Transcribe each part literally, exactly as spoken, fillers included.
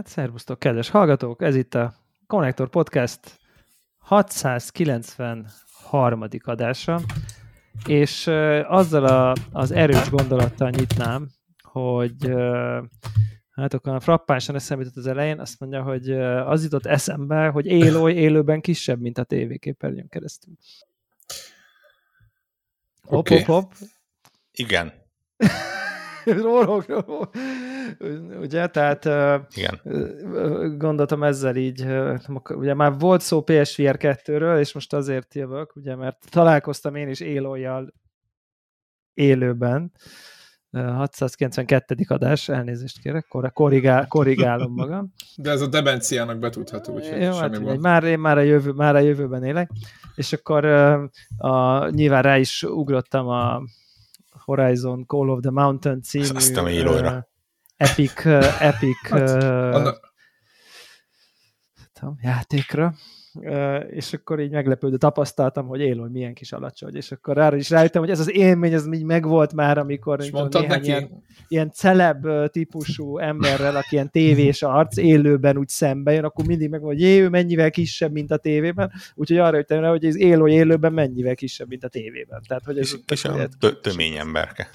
Hát szervusztok, kedves hallgatók, ez itt a Connector Podcast hatszázkilencvenharmadik adása, és uh, azzal a, az erős gondolattal nyitnám, hogy uh, hát akkor frappánsan eszembe jutott az elején, azt mondja, hogy uh, az jutott eszembe, hogy élő, élőben kisebb, mint a tévéképernyőn keresztül. Hopp, okay. hopp, hopp. Igen. Rólog, rólog. Ugye, tehát igen. Gondoltam ezzel így, ugye már volt szó P S V R kettőről, és most azért jövök, ugye, mert találkoztam én is Élolyal élőben, hatszázkilencvenkettedik adás, elnézést kérek, korrigál, korrigálom magam. De ez a demenciának betudható, úgyhogy jó, semmi hát, már én már a, jövő, már a jövőben élek, és akkor a, nyilván rá is ugrottam a Horizon Call of the Mountain című aztán uh, epic, uh, epic uh, tudom, játékra, uh, és akkor így meglepődő tapasztaltam, hogy élő, hogy milyen kis alacsony, és akkor arra is rájöttem, hogy ez az élmény, ez így megvolt már, amikor tudom, néhány ilyen, ilyen celeb típusú emberrel, aki ilyen tévés arc élőben úgy szembe jön, akkor mindig megvan, hogy jé, ő mennyivel kisebb, mint a tévében, úgyhogy arra jöttem rá, hogy ez élő élőben mennyivel kisebb, mint a tévében. Tehát, hogy ez kis a tömény emberke.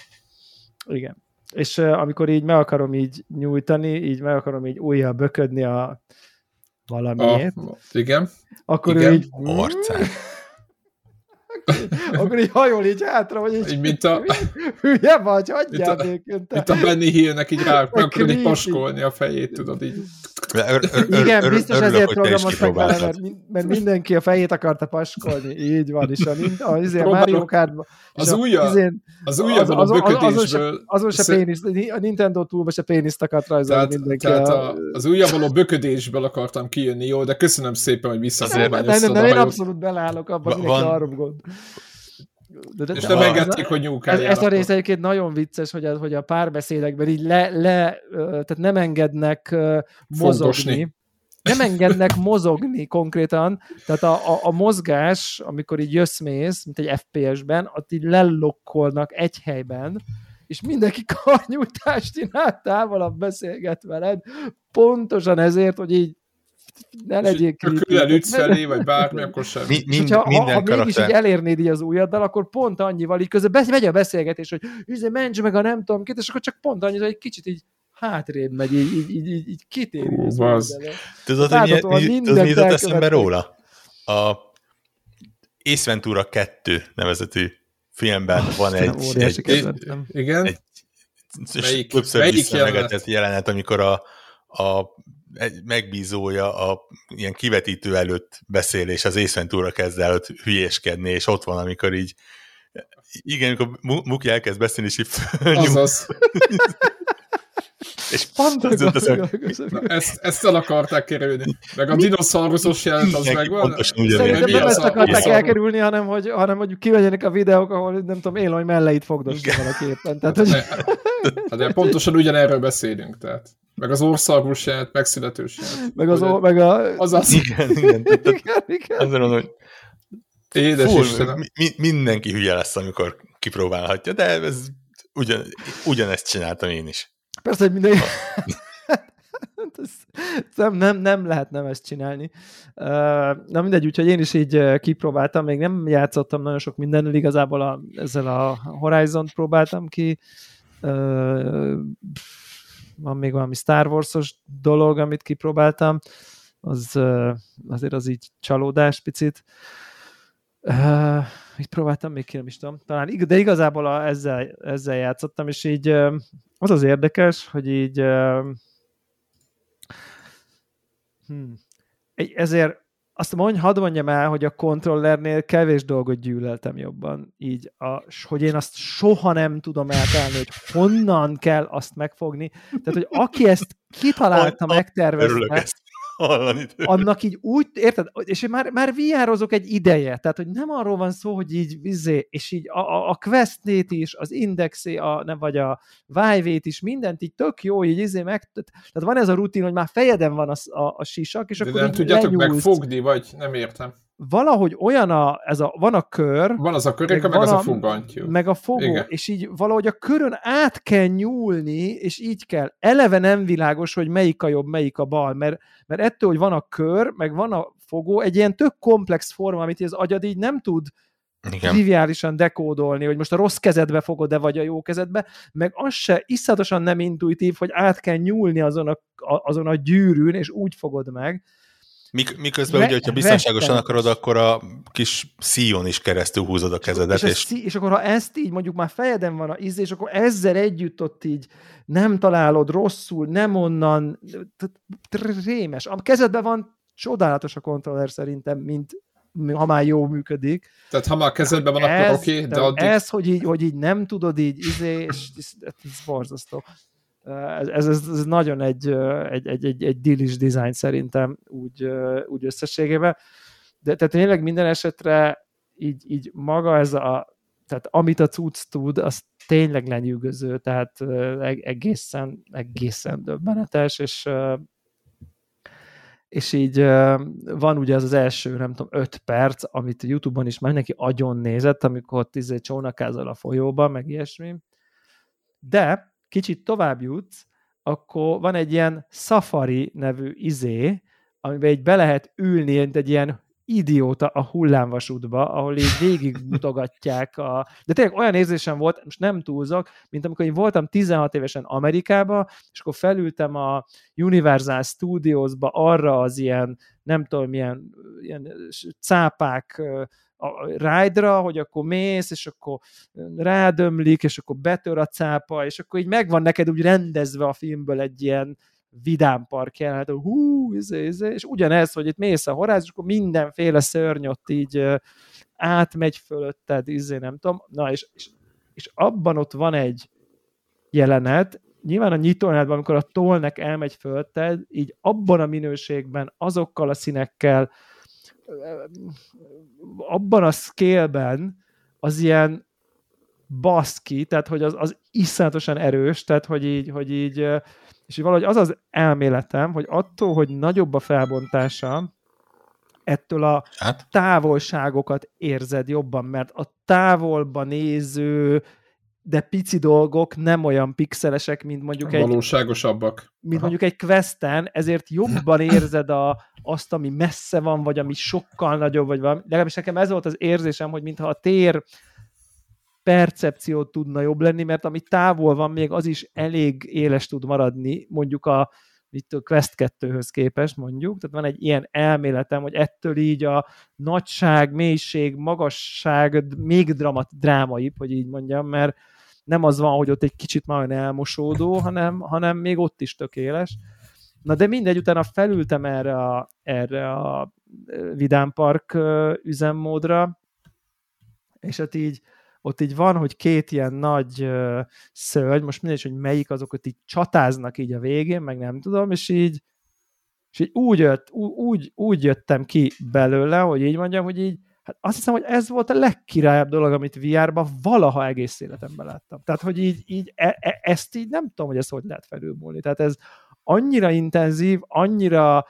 Igen. És uh, amikor így meg akarom így nyújtani, így meg akarom így újra böködni a valamiért. A, igen. Akkor igen. Így... Orcán. Akkor így hajol így hátra, vagy így... Mint a... Hülye vagy, hagyjál nélkül. Mint a Benny Hillnek így rá, meg akarod így paskolni a fejét, tudod így. Igen, biztos ezért programoztak vele, mert mindenki a fejét akarta paskolni. Így van, és a Mario Kartban... Az újabban a böködésből... Azon se péniszt, a Nintendo túlba se péniszt akart rajzolni mindenki. Tehát az újabban a böködésből akartam kijönni, jó, de köszönöm szépen, hogy visszakorbányoztad a hajót. Én abszolút belállok abban, mindenki arról gond. De, de, és nem engedték, hogy nyúlkáljál. Ez a rész egyébként nagyon vicces, hogy a, hogy a párbeszédekben így le, le, tehát nem engednek Fontosni. mozogni. Nem engednek mozogni konkrétan. Tehát a, a, a mozgás, amikor így jössz-mész, mint egy ef pé es-ben, ott így lelokkolnak egy helyben, és mindenki karnyújtást csinál, távolabb beszélget veled. Pontosan ezért, hogy így ne legyél külön ütsz felé, vagy bármi, akkor sem. Mi, mind, ha, ha karakter. Mégis így elérnéd így az újaddal, akkor pont annyival így közben megy a beszélgetés, hogy üze, menj meg a nem tudom két, és akkor csak pont annyit, hogy egy kicsit így hátrébb megy, így, így, így, így, így kitéri. Hú, az. Tudod, hogy mi jutott eszembe róla? A Ace Ventura kettő nevezetű filmben van egy... Igen? Többször visszamegetett jelenet, amikor a egy megbízója a ilyen kivetítő előtt beszél, és az Ace Ventura kezd el ott hülyéskedni, és ott van, amikor így igen, amikor Muki elkezd beszélni, és így azaz. És ezt, ezt el akarták kerülni. Meg a dinoszauruszos jelent az megvan. Szerintem nem ezt akarták elkerülni, hanem hogy, hanem, hogy kivegyenek a videók, ahol nem tudom, Éloly melleit fogdosni valaképpen. Tehát, hogy... de, de pontosan ugyanerről beszélünk, tehát. Meg az országos jelent, megszületős jelent. Meg az... O, meg a... Azaz. Igen, igen. Igen, igen. Azt mondom, hogy édes fú, Istenem. Mi, mindenki hülye lesz, amikor kipróbálhatja, de ez ugyan, ugyanezt csináltam én is. Persze, hogy mindenki... nem, nem, nem lehet nem ezt csinálni. Na mindegy, úgyhogy én is így kipróbáltam, még nem játszottam nagyon sok mindennel, igazából a, ezzel a Horizon-t próbáltam ki. Van még valami Star Wars-os dolog, amit kipróbáltam, az, azért az így csalódás picit. Uh, mit próbáltam, még ki nem is tudom. Talán, de igazából a, ezzel, ezzel játszottam, és így az az érdekes, hogy így hmm, ezért azt mondj, hadd mondjam el, hogy a kontrollernél kevés dolgot gyűlöltem jobban. Így, a, hogy én azt soha nem tudom eltelni, hogy honnan kell azt megfogni. Tehát, hogy aki ezt kitalálta, megtervezte, annak így úgy, érted? És én már, már vé er-ozok egy ideje, tehát, hogy nem arról van szó, hogy így vizé, és így a, a, a Quest-nét is, az Indexé, a, nem, vagy a Vive-ét is, mindent így tök jó, így izé meg, tehát van ez a rutin, hogy már fejeden van a, a, a sisak, és de akkor nem tudjátok megfogni, vagy nem értem. valahogy olyan a, ez a, van a kör, van az a kör, meg, meg az a, a fogantyú. Meg a fogó, igen. És így valahogy a körön át kell nyúlni, és így kell. Eleve nem világos, hogy melyik a jobb, melyik a bal, mert, mert ettől, hogy van a kör, meg van a fogó, egy ilyen tök komplex forma, amit az agyad így nem tud igen. triviálisan dekódolni, hogy most a rossz kezedbe fogod-e, vagy a jó kezedbe, meg az se iszatosan nem intuitív, hogy át kell nyúlni azon a, azon a gyűrűn, és úgy fogod meg. Mik, miközben Re- ugye, hogyha biztonságosan akarod, akkor a kis szíjon is keresztül húzod a kezedet. És, és, és... Szí- és akkor ha ezt így, mondjuk már fejeden van a íz, és akkor ezzel együtt ott így nem találod rosszul, nem onnan, rémes. A kezedben van csodálatos a kontroller szerintem, mint ha már jó működik. Tehát ha már kezedben van, ez, akkor oké, okay, de addig... Ez, hogy így, hogy így nem tudod így, izé, és ez borzasztó. Ez, ez, ez nagyon egy, egy, egy, egy, egy dilis design szerintem úgy, úgy összességében. De tehát tényleg minden esetre így, így maga ez a, tehát amit a cucc tud, az tényleg lenyűgöző, tehát egészen, egészen döbbenetes, és, és így van ugye az az első, nem tudom, öt perc, amit YouTube-on is már neki agyon nézett, amikor tíz csónakázol a folyóban, meg ilyesmi. De kicsit tovább jutsz, akkor van egy ilyen Safari nevű izé, amiben így be lehet ülni, mint egy ilyen idióta a hullámvasútba, ahol így végigmutogatják a... De tényleg olyan érzésem volt, most nem túlzok, mint amikor én voltam tizenhat évesen Amerikában, és akkor felültem a Universal Studiosba arra az ilyen, nem tudom, ilyen, ilyen cápák a ride-ra, hogy akkor mész, és akkor rádömlik, és akkor betör a cápa, és akkor így megvan neked úgy rendezve a filmből egy ilyen vidám park jelenet, hogy hú, izé, izé, és ugyanez, hogy itt mész a Horizon, és akkor mindenféle szörny ott így átmegy fölötted, izé, nem tudom, na, és, és, és abban ott van egy jelenet, nyilván a nyitónátban, amikor a tollnek elmegy fölötted, így abban a minőségben, azokkal a színekkel, abban a scale-ben az ilyen baszki, tehát hogy az, az iszonyatosan erős, tehát hogy így, hogy így, és így valahogy az az elméletem, hogy attól, hogy nagyobb a felbontása, ettől a távolságokat érzed jobban, mert a távolba néző, de pici dolgok nem olyan pixelesek, mint mondjuk egy... Valóságosabbak. Mint aha. mondjuk egy Questen, ezért jobban érzed a, azt, ami messze van, vagy ami sokkal nagyobb, vagy valami. Legalábbis nekem ez volt az érzésem, hogy mintha a tér percepció tudna jobb lenni, mert ami távol van, még az is elég éles tud maradni, mondjuk a, a Quest kettőhöz képest, mondjuk. Tehát van egy ilyen elméletem, hogy ettől így a nagyság, mélység, magasság még dramat, drámaibb, hogy így mondjam, mert nem az van, hogy ott egy kicsit már olyan elmosódó, hanem, hanem még ott is tök éles. Na de mindegy, utána felültem erre a, erre a vidámpark üzemmódra, és ott így, ott így van, hogy két ilyen nagy szörny, most mindegy, hogy melyik azok, ott így csatáznak így a végén, meg nem tudom, és így, és így úgy, jött, úgy, úgy jöttem ki belőle, hogy így mondjam, hogy így, hát azt hiszem, hogy ez volt a legkirályabb dolog, amit vé er-ba valaha egész életemben láttam. Tehát, hogy így, így e, e, ezt így nem tudom, hogy ezt hogy lehet felülmúlni. Tehát ez annyira intenzív, annyira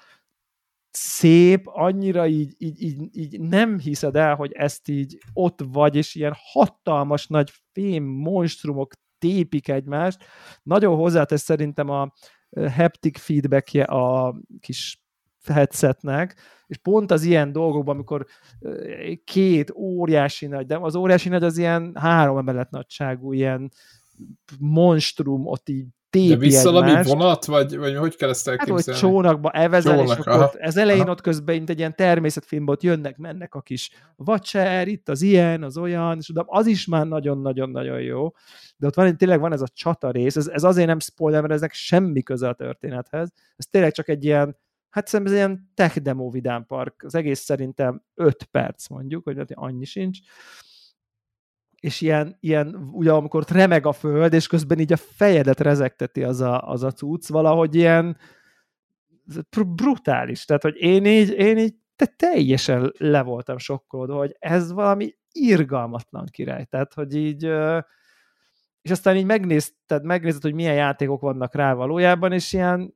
szép, annyira így, így, így, így nem hiszed el, hogy ezt így ott vagy, és ilyen hatalmas nagy fém monstrumok tépik egymást. Nagyon hozzátesz szerintem a haptic feedbackje a kis headsetnek, és pont az ilyen dolgokban, amikor két óriási nagy, de az óriási nagy az ilyen három emelet nagyságú, ilyen monstrum ott így tépi egymást. De visszalami vonat, vagy, vagy hogy kell ezt elképzelni? Hát, hogy csónakba elvezel, Csónak, és aha, ez elején aha. ott közben, mint egy ilyen természetfilmből jönnek, mennek a kis vacser, itt az ilyen, az olyan, és az is már nagyon-nagyon-nagyon jó. De ott van, tényleg van ez a csata rész, ez, ez azért nem spoiler, mert eznek semmi köze a történethez. Ez tényleg csak egy ilyen, hát szerintem ez ilyen tech demo vidámpark, az egész szerintem öt perc mondjuk, hogy annyi sincs, és ilyen, ilyen ugye amikor remeg a föld, és közben így a fejedet rezegteti az a, az a cucc, valahogy ilyen brutális, tehát hogy én így, én így te teljesen le voltam sokkolódva, hogy ez valami irgalmatlan király, tehát hogy így... És aztán így megnézted, megnézted, hogy milyen játékok vannak rá valójában, és ilyen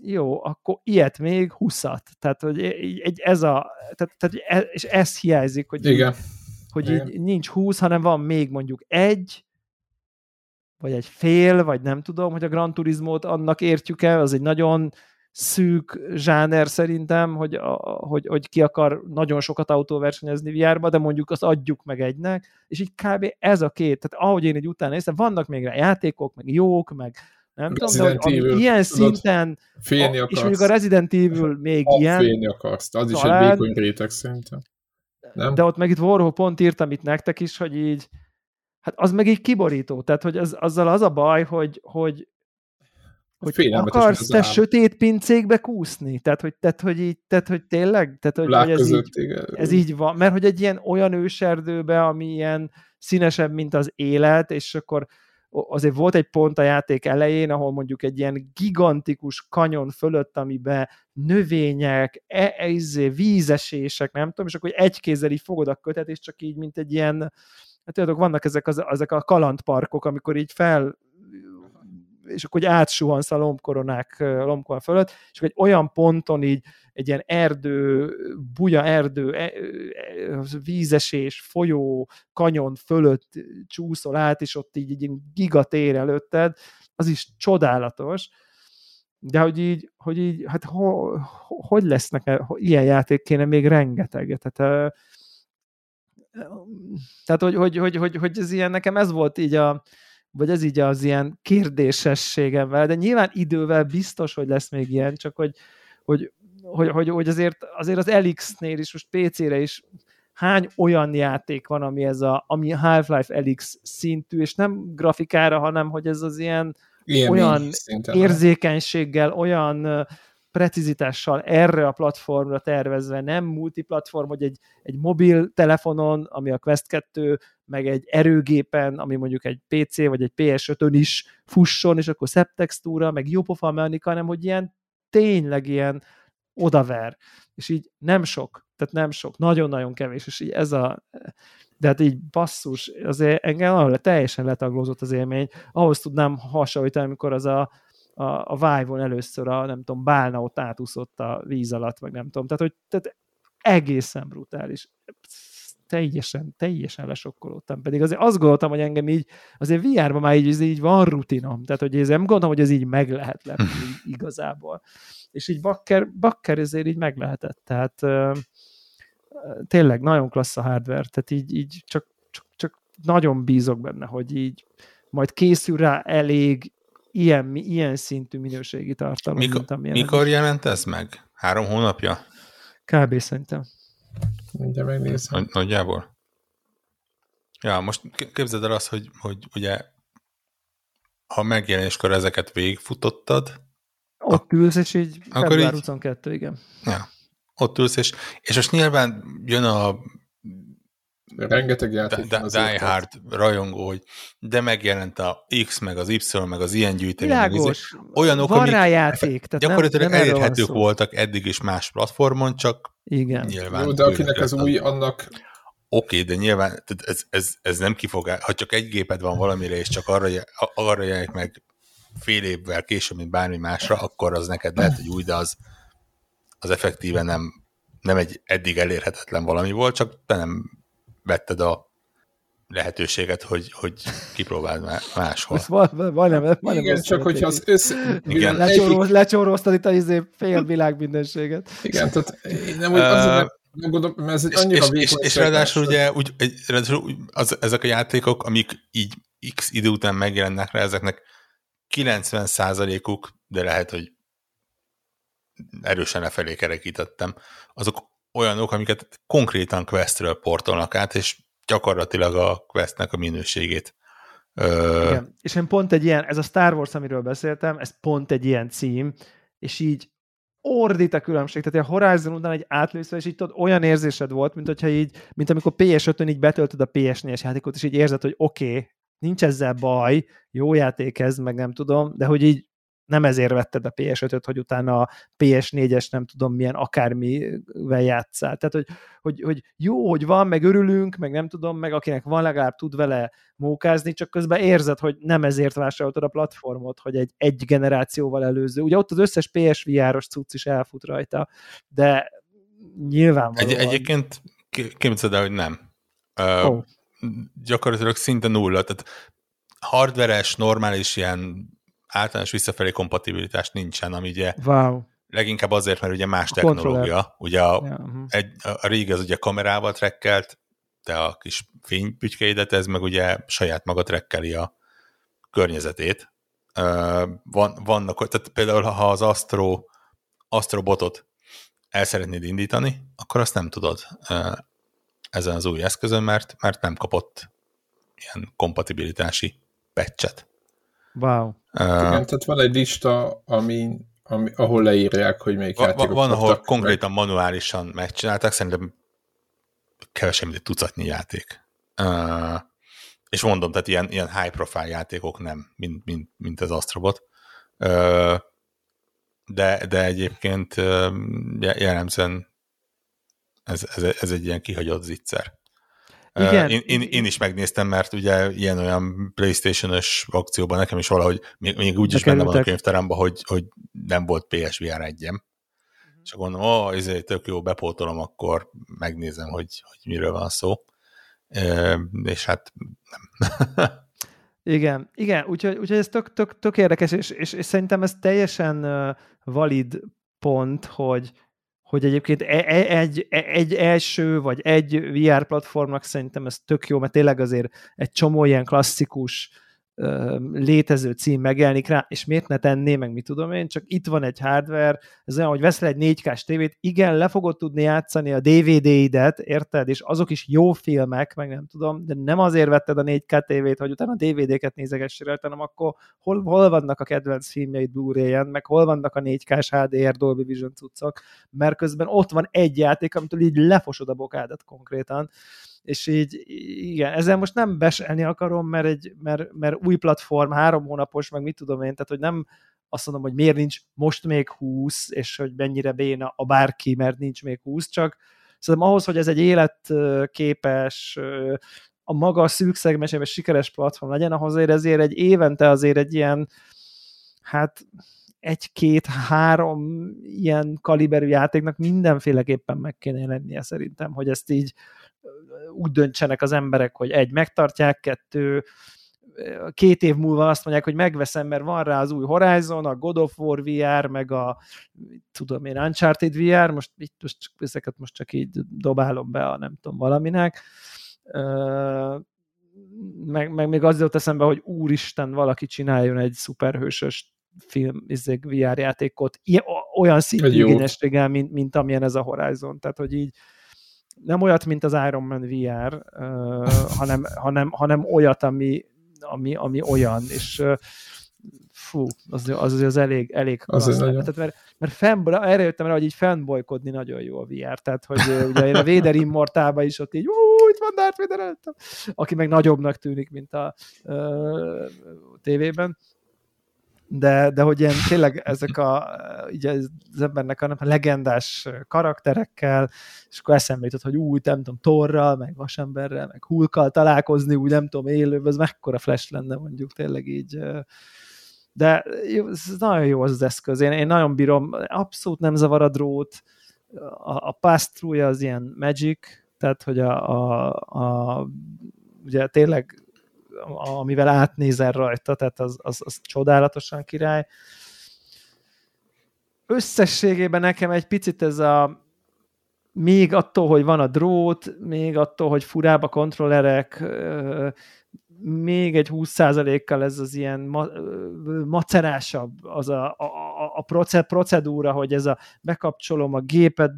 jó, akkor ilyet még huszat. Tehát, hogy egy, ez a, tehát, tehát, és ez hiányzik, hogy, így, hogy így nincs húsz, hanem van még mondjuk egy, vagy egy fél, vagy nem tudom, hogy a Gran Turismót annak értjük el, az egy nagyon szűk zsáner szerintem, hogy, a, hogy, hogy ki akar nagyon sokat autóversenyezni vé er-ba, de mondjuk azt adjuk meg egynek, és így kb. Ez a két, tehát ahogy én így utána hiszem, vannak még rá játékok, meg jók, meg nem Resident tudom, de hogy ilyen szinten, félni akarsz, és mondjuk a Resident Evil még ilyen. Félni akarsz, az talán, is egy vékony réteg szerintem. Nem? De ott meg itt Warhol pont írtam itt nektek is, hogy így, hát az meg így kiborító, tehát hogy az, azzal az a baj, hogy, hogy hogy akarsz te sötét pincékbe kúszni? Tehát, hogy, tehát, hogy, így, tehát, hogy tényleg? Tehát, hogy, hogy ez, között, így, ez így van. Mert hogy egy ilyen olyan őserdőbe, ami ilyen színesebb, mint az élet, és akkor azért volt egy pont a játék elején, ahol mondjuk egy ilyen gigantikus kanyon fölött, amiben növények, e- e- vízesések, nem tudom, és akkor egy kézzel így fogod a kötet, és csak így, mint egy ilyen, hát tudjátok, vannak ezek, az, ezek a kalandparkok, amikor így fel és akkor átsuhansz a lombkoronák lombkor fölött, és akkor egy olyan ponton így egy ilyen erdő, buja erdő, e, e, vízesés, folyó, kanyon fölött csúszol át, és ott így egy gigatér előtted, az is csodálatos, de hogy így, hogy így, hát ho, ho, hogy lesznek ilyen játék kéne még rengeteget, tehát, tehát hogy, hogy, hogy, hogy, hogy ez ilyen, nekem ez volt így a vagy ez így az ilyen kérdésességemmel, de nyilván idővel biztos, hogy lesz még ilyen, csak hogy, hogy, hogy, hogy, hogy azért, azért az Alyxnél is, most pé cére is hány olyan játék van, ami ez a ami Half-Life Alyx szintű, és nem grafikára, hanem hogy ez az ilyen, ilyen olyan érzékenységgel, van. Olyan precizitással erre a platformra tervezve, nem multiplatform, hogy egy, egy mobiltelefonon, ami a Quest kettő, meg egy erőgépen, ami mondjuk egy pé cé vagy egy pé es ötön is fusson, és akkor szebb textúra, meg jó pofa mechanika, hanem hogy ilyen tényleg ilyen odaver. És így nem sok, tehát nem sok, nagyon-nagyon kevés, és így ez a... De hát így basszus, azért engem ahol teljesen letaglózott az élmény, ahhoz tudnám hasonlítani, amikor az a a, a Vive-on először a, nem tudom, bálna ott átúszott a víz alatt, meg nem tudom, tehát, hogy tehát egészen brutális. Teljesen, teljesen lesokkolódtam. Pedig azért azt gondoltam, hogy engem így, azért vé er-ben már így, így van rutinom, tehát hogy én nem gondoltam, hogy ez így meg lehet lepni igazából. És így bakker, bakker ezért így meg lehetett, tehát euh, tényleg nagyon klassz a hardware, tehát így, így csak, csak, csak nagyon bízok benne, hogy így majd készül rá elég Ilyen, ilyen szintű minőségi tartalom. Mikor, mikor jelent ez meg? Három hónapja? Kb. Szerintem. Mindjárt megnézem. Nagyjából. Ja, most képzeld el azt, hogy, hogy ugye ha megjelenéskor ezeket végigfutottad, ott ülsz, és így február huszonkettő, igen. Ja, ott ülsz, és, és most nyilván jön a rengeteg játék. Da, Die Hard rajongó, hogy de megjelent a X, meg az Y, meg az ilyen gyűjtemény. Világos. Olyanok, van rá játék. Tehát gyakorlatilag nem, nem elérhetők voltak eddig is más platformon, csak igen. Nyilván. Jó, de akinek az új, annak... Oké, okay, de nyilván ez, ez, ez nem kifogás. Ha csak egy géped van valamire, és csak arra, arra jelenik meg fél évvel később, mint bármi másra, akkor az neked lehet, hogy új, de az, az effektíven nem, nem egy eddig elérhetetlen valami volt, csak te nem vetted a lehetőséget, hogy, hogy kipróbáld már máshol. Majdnem, majdnem igen, csak hogyha az össze... Lecsoroztad itt az félvilág mindenséget. Igen, tehát én nem úgy azért nem gondolom, mert ez egy annyira vékony. És ráadásul ugye ezek a játékok, amik így x idő után megjelennek rá, ezeknek kilencven százalékuk, de lehet, hogy erősen lefelé kerekítettem, azok olyanok, amiket konkrétan Questről portolnak át, és gyakorlatilag a Questnek a minőségét. Igen. Ö... És én pont egy ilyen, ez a Star Wars, amiről beszéltem, ez pont egy ilyen cím, és így ordít a különbség. Tehát a Horizon után egy átlőszve, és így tudod, olyan érzésed volt, mint hogyha így, mint amikor pé es ötön így betöltöd a pé es négyes játékot, és így érzed, hogy oké, okay, nincs ezzel baj, jó játék ez, meg nem tudom, de hogy így nem ezért vetted a pé es ötöt, hogy utána a pé es négyes nem tudom milyen akármivel játsszál. Tehát, hogy, hogy, hogy jó, hogy van, meg örülünk, meg nem tudom, meg akinek van, legalább tud vele mókázni, csak közben érzed, hogy nem ezért vásároltad a platformot, hogy egy, egy generációval előző. Ugye ott az összes pé es vé er-os cucc is elfut rajta, de nyilvánvalóan... Egy, egyébként képzeld el, hogy nem. Ö, oh. Gyakorlatilag szinte nulla, tehát hardveres, normális ilyen általános visszafelé kompatibilitás nincsen, ami ugye wow. leginkább azért, mert ugye más a technológia, ugye a, yeah, uh-huh. egy, a régi az ugye kamerával trekkelt, de a kis fénypütykeidet, ez meg ugye saját maga trekkeli a környezetét. Van, vannak, tehát például ha az Astro, Astro Botot el szeretnéd indítani, akkor azt nem tudod ezen az új eszközön, mert, mert nem kapott ilyen kompatibilitási patchet. Wow. Uh, Igen, tehát van egy lista, ami, ami, ahol leírják, hogy melyik va, játékok van, ahol konkrétan manuálisan megcsinálták, szerintem kevesebb, mint egy tucatnyi játék. Uh, és mondom, tehát ilyen, ilyen high profile játékok nem, mint, mint, mint az Astro Bot. Uh, de, de egyébként uh, jellemzően ez, ez, ez egy ilyen kihagyott zicser. Igen. Én, én, én is megnéztem, mert ugye ilyen-olyan PlayStation-ös akcióban nekem is valahogy, még, még úgy is benne van a könyvtáramba, hogy, hogy nem volt pé es vé er egyem. Mm-hmm. És akkor mondom, ó, ezért tök jó, bepótolom, akkor megnézem, hogy, hogy miről van szó. E, és hát nem. Igen, igen, úgyhogy, úgyhogy ez tök, tök, tök érdekes, és, és, és szerintem ez teljesen valid pont, hogy hogy egyébként egy, egy első, vagy egy vé er platformnak szerintem ez tök jó, mert tényleg azért egy csomó ilyen klasszikus létező cím megjelenik rá, és miért ne tenné, meg mit tudom én, csak itt van egy hardware, ez olyan, hogy veszel egy négy kás tévét, igen, le fogod tudni játszani a dé vé dé-idet, érted, és azok is jó filmek, meg nem tudom, de nem azért vetted a négy ká tévét, hogy utána a dé vé dé-ket nézegessél, hanem akkor hol, hol vannak a kedvenc filmjeid Blu-ray-en, meg hol vannak a négy kás há dé er Dolby Vision cuccok, mert közben ott van egy játék, amitől így lefosod a bokádat konkrétan, és így, igen, ezzel most nem beselni akarom, mert, egy, mert, mert új platform, három hónapos, meg mit tudom én, tehát hogy nem azt mondom, hogy miért nincs most még húsz, és hogy mennyire béna a bárki, mert nincs még húsz, csak szerintem ahhoz, hogy ez egy életképes, a maga szűk szegmensében sikeres platform legyen, ahhoz ezért egy évente azért egy ilyen, hát egy-két-három ilyen kaliberű játéknak mindenféleképpen meg kéne lennie szerintem, hogy ezt így úgy döntsenek az emberek, hogy egy, megtartják, kettő, két év múlva azt mondják, hogy megveszem, mert van rá az új Horizon, a God of War vé er, meg a tudom én, Uncharted vé er, most, itt, most ezeket most csak így dobálom be a nem tudom valaminek. Meg, meg még az jött eszembe, hogy úristen, valaki csináljon egy szuperhősös film, izék, vé er játékot, ilyen, olyan szintű igényességgel, mint, mint amilyen ez a Horizon. Tehát, hogy így nem olyat, mint az Iron Man vé er, uh, hanem, hanem, hanem olyat, ami, ami, ami olyan, és uh, fú, az az, az elég, elég az az tehát, mert, mert fan, erre jöttem rá, hogy így fanbolykodni nagyon jó a vé er, tehát, hogy uh, ugye én a Vader Immortálban is ott így, úúúú, itt van Darth Vader előttem, aki meg nagyobbnak tűnik, mint a uh, tévében. De, de hogy ilyen tényleg ezek a, így az embernek a legendás karakterekkel, és akkor eszembe jutott, hogy úgy nem tudom, Thorral, meg Vasemberrel, meg Hulkkal találkozni, úgy nem tudom, élőben, az mekkora flash lenne mondjuk tényleg így. De ez nagyon jó az az eszköz. Én, én nagyon bírom, abszolút nem zavar a drót, a, a pass-through-ja az ilyen magic, tehát hogy a, a, a ugye tényleg amivel átnézel rajta, tehát az, az, az csodálatosan király. Összességében nekem egy picit ez a még attól, hogy van a drót, még attól, hogy furább a kontrollerek, még egy húsz százalékkal ez az ilyen ma, macerásabb az a, a, a procedúra, hogy ez a bekapcsolom a gépet,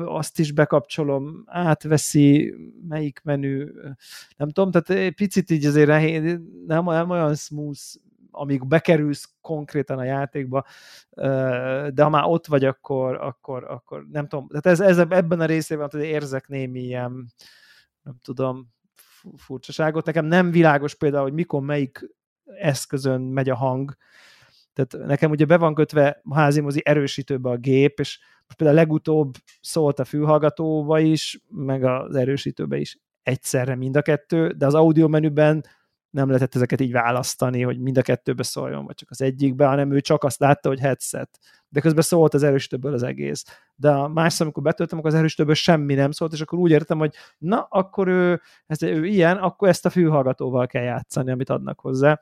azt is bekapcsolom, átveszi, melyik menü, nem tudom, tehát picit így azért nem, nem olyan smooth, amíg bekerülsz konkrétan a játékba, de ha már ott vagy, akkor, akkor, akkor nem tudom, tehát ez, ez ebben a részében hogy érzek némi ilyen, nem tudom, furcsaságot. Nekem nem világos például, hogy mikor melyik eszközön megy a hang, Tehát nekem ugye be van kötve házimozi erősítőbe a gép, és például a legutóbb szólt a fülhallgatóba is, meg az erősítőbe is egyszerre mind a kettő, de az audio menüben nem lehetett ezeket így választani, hogy mind a kettőbe szóljon, vagy csak az egyikbe, hanem ő csak azt látta, hogy headset. De közben szólt az erősítőből az egész. De a mássz, amikor betöltöm, akkor az erősítőből semmi nem szólt, és akkor úgy értem, hogy na, akkor ő, ez, ő ilyen, akkor ezt a fülhallgatóval kell játszani, amit adnak hozzá.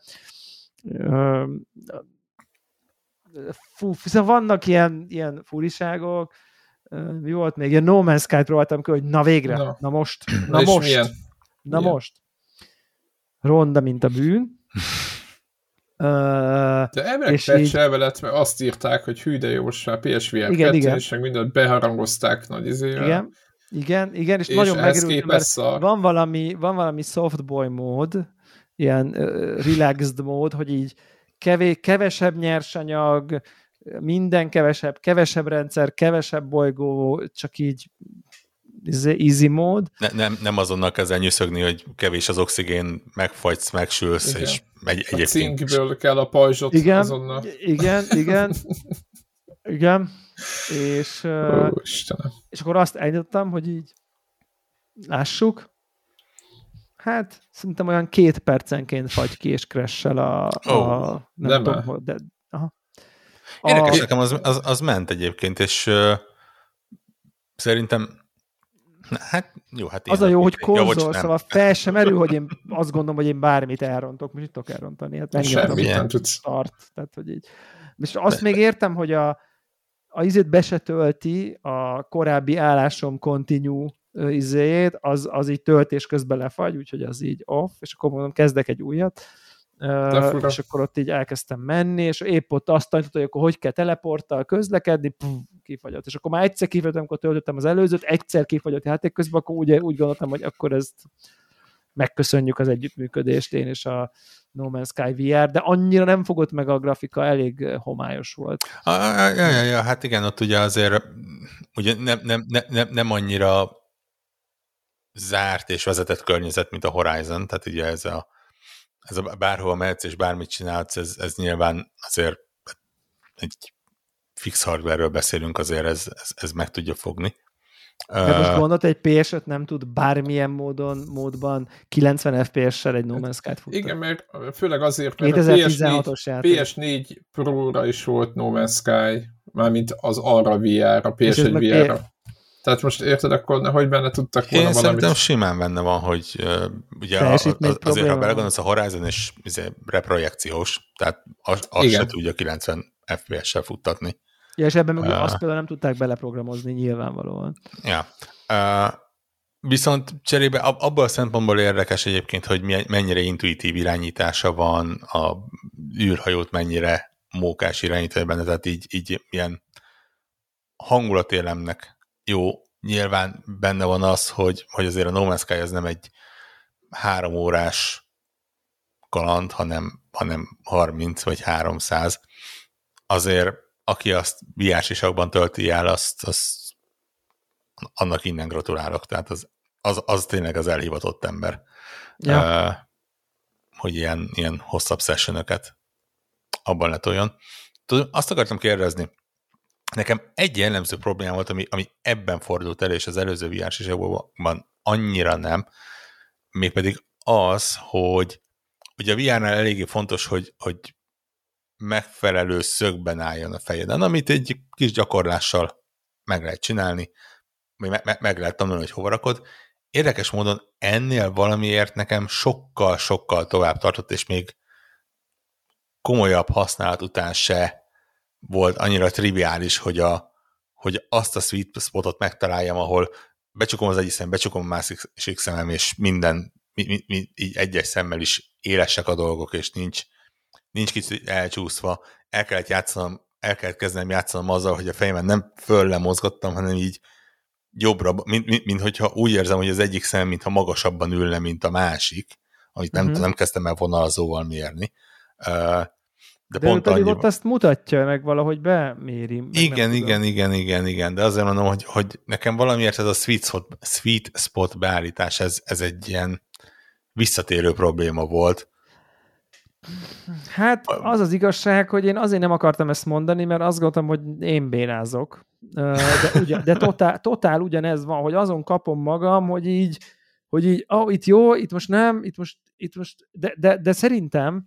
Fú, szóval vannak ilyen, ilyen furiságok. Mi volt még? Ilyen No Man's Sky-t próbáltam ki, hogy na végre, na, na most, na, na most, milyen? na milyen? most. Ronda, mint a bűn. De elmélek patch-elve lett, mert azt írták, hogy hű, de jó, most már P S V R kettő, és meg mindent beharangozták nagy izére. Igen, igen, igen, és, és nagyon megérültem, mert szar. Van valami, van valami softboy mód, ilyen uh, relaxed mód, hogy így kevés, kevesebb nyersanyag, minden kevesebb, kevesebb rendszer, kevesebb bolygó, csak így easy mód. Ne, nem, nem azonnal kell nyűszögni, hogy kevés az oxigén, megfagysz, megsülsz, igen. És egy, egyébként... A cinkből kell a pajzsot igen, azonnal. Igen, igen, igen. És, ó, Istenem. És akkor azt elnyitottam, hogy így lássuk. Hát, szerintem olyan két percenként fagy ki, és crashel a... Oh, a nem tudom, hogy... De, aha. Érdekes, a... nekem az, az, az ment egyébként, és uh, szerintem na, hát jó, hát az a jó, hogy konzol, szóval fel sem merül, hogy én azt gondolom, hogy én bármit elrontok, most itt tudok elrontani. Hát semmit nem tudsz. Tart, tehát, hogy így. És azt még értem, hogy a, a izét be se tölti a korábbi állásom continue izéjét, az, az így töltés közben lefagy, úgyhogy az így off, és akkor mondom, kezdek egy újat. Uh, és akkor ott így elkezdtem menni, és épp ott azt tanítottam, hogy akkor hogy kell teleporttal közlekedni, pff, kifagyott. És akkor már egyszer kifagyottam, amikor töltöttem az előzőt, egyszer kifagyott a játék közben, akkor úgy, úgy gondoltam, hogy akkor ezt megköszönjük az együttműködést, én és a No Man's Sky vé er, de annyira nem fogott meg a grafika, elég homályos volt. Ja, ja, ja, hát igen, ott ugye azért ugye nem, nem, nem, nem, nem annyira zárt és vezetett környezet, mint a Horizon, tehát ugye ez a ez a bárhova mehetsz és bármit csinálsz, ez, ez nyilván azért egy fix hardware-ről beszélünk, azért ez, ez, ez meg tudja fogni. De most gondolod, egy P S öt nem tud bármilyen módon, módban kilencven F P S-sel egy No Man's Sky-t futni. Igen, mert főleg azért, mert P S négy, P S négy Pro-ra is volt No Man's Sky, mármint az arra vé er-ra, P S egy vé er-ra. Tehát most érted, akkor hogy benne tudtak volna én valamit? Én szerintem simán benne van, hogy uh, ugye a, az, azért, ha belegondolsz, a Horizon is reprojekciós, tehát azt az se tudja kilencven F P S-sel futtatni. Ja, és ebben uh, azt például nem tudták beleprogramozni nyilvánvalóan. Ja. Uh, viszont cserébe abban a szempontból érdekes egyébként, hogy mennyire intuitív irányítása van, a űrhajót mennyire mókás irányítani benne, tehát így, így ilyen hangulatélemnek jó, nyilván benne van az, hogy, hogy azért a No Man's Sky ez nem egy három órás kaland, hanem, hanem harminc vagy háromszáz. Azért, aki azt vé er-sisakban tölti el, azt, azt annak innen gratulálok. Tehát az, az, az tényleg az elhivatott ember, ja. uh, hogy ilyen, ilyen hosszabb sessionöket abban letoljon. Tudom, azt akartam kérdezni, nekem egy jellemző problémám volt, ami, ami ebben fordult elő, és az előző vé er-sisakban annyira nem, mégpedig az, hogy ugye a vé er-nál eléggé fontos, hogy, hogy megfelelő szögben álljon a fejeden, amit egy kis gyakorlással meg lehet csinálni, meg, meg, meg lehet tanulni, hogy hova rakod. Érdekes módon ennél valamiért nekem sokkal-sokkal tovább tartott, és még komolyabb használat után se volt annyira triviális, hogy, a, hogy azt a sweet spotot megtaláljam, ahol becsukom az egyik szemem, becsukom a másik szemem, és minden, mi, mi, így egyes szemmel is élesek a dolgok, és nincs, nincs kicsit elcsúszva. El kellett játszanom, el kellett kezdenem játszanom azzal, hogy a fejemen nem fölle mozgattam, hanem így jobbra, mint, mint, mint hogyha úgy érzem, hogy az egyik szemem, mintha magasabban ülne, mint a másik, amit nem, mm-hmm. nem kezdtem el vonalzóval mérni. De, de pont annyi... ott azt mutatja, meg valahogy beméri. Meg igen, igen, igen, igen, igen, de azért mondom, hogy, hogy nekem valamiért ez a sweet spot, sweet spot beállítás, ez, ez egy ilyen visszatérő probléma volt. Hát az az igazság, hogy én azért nem akartam ezt mondani, mert azt gondoltam, hogy én bénázok. De, ugyan, de totál, totál ugyanez van, hogy azon kapom magam, hogy így, hogy így, oh, itt jó, itt most nem, itt most, itt most de, de, de szerintem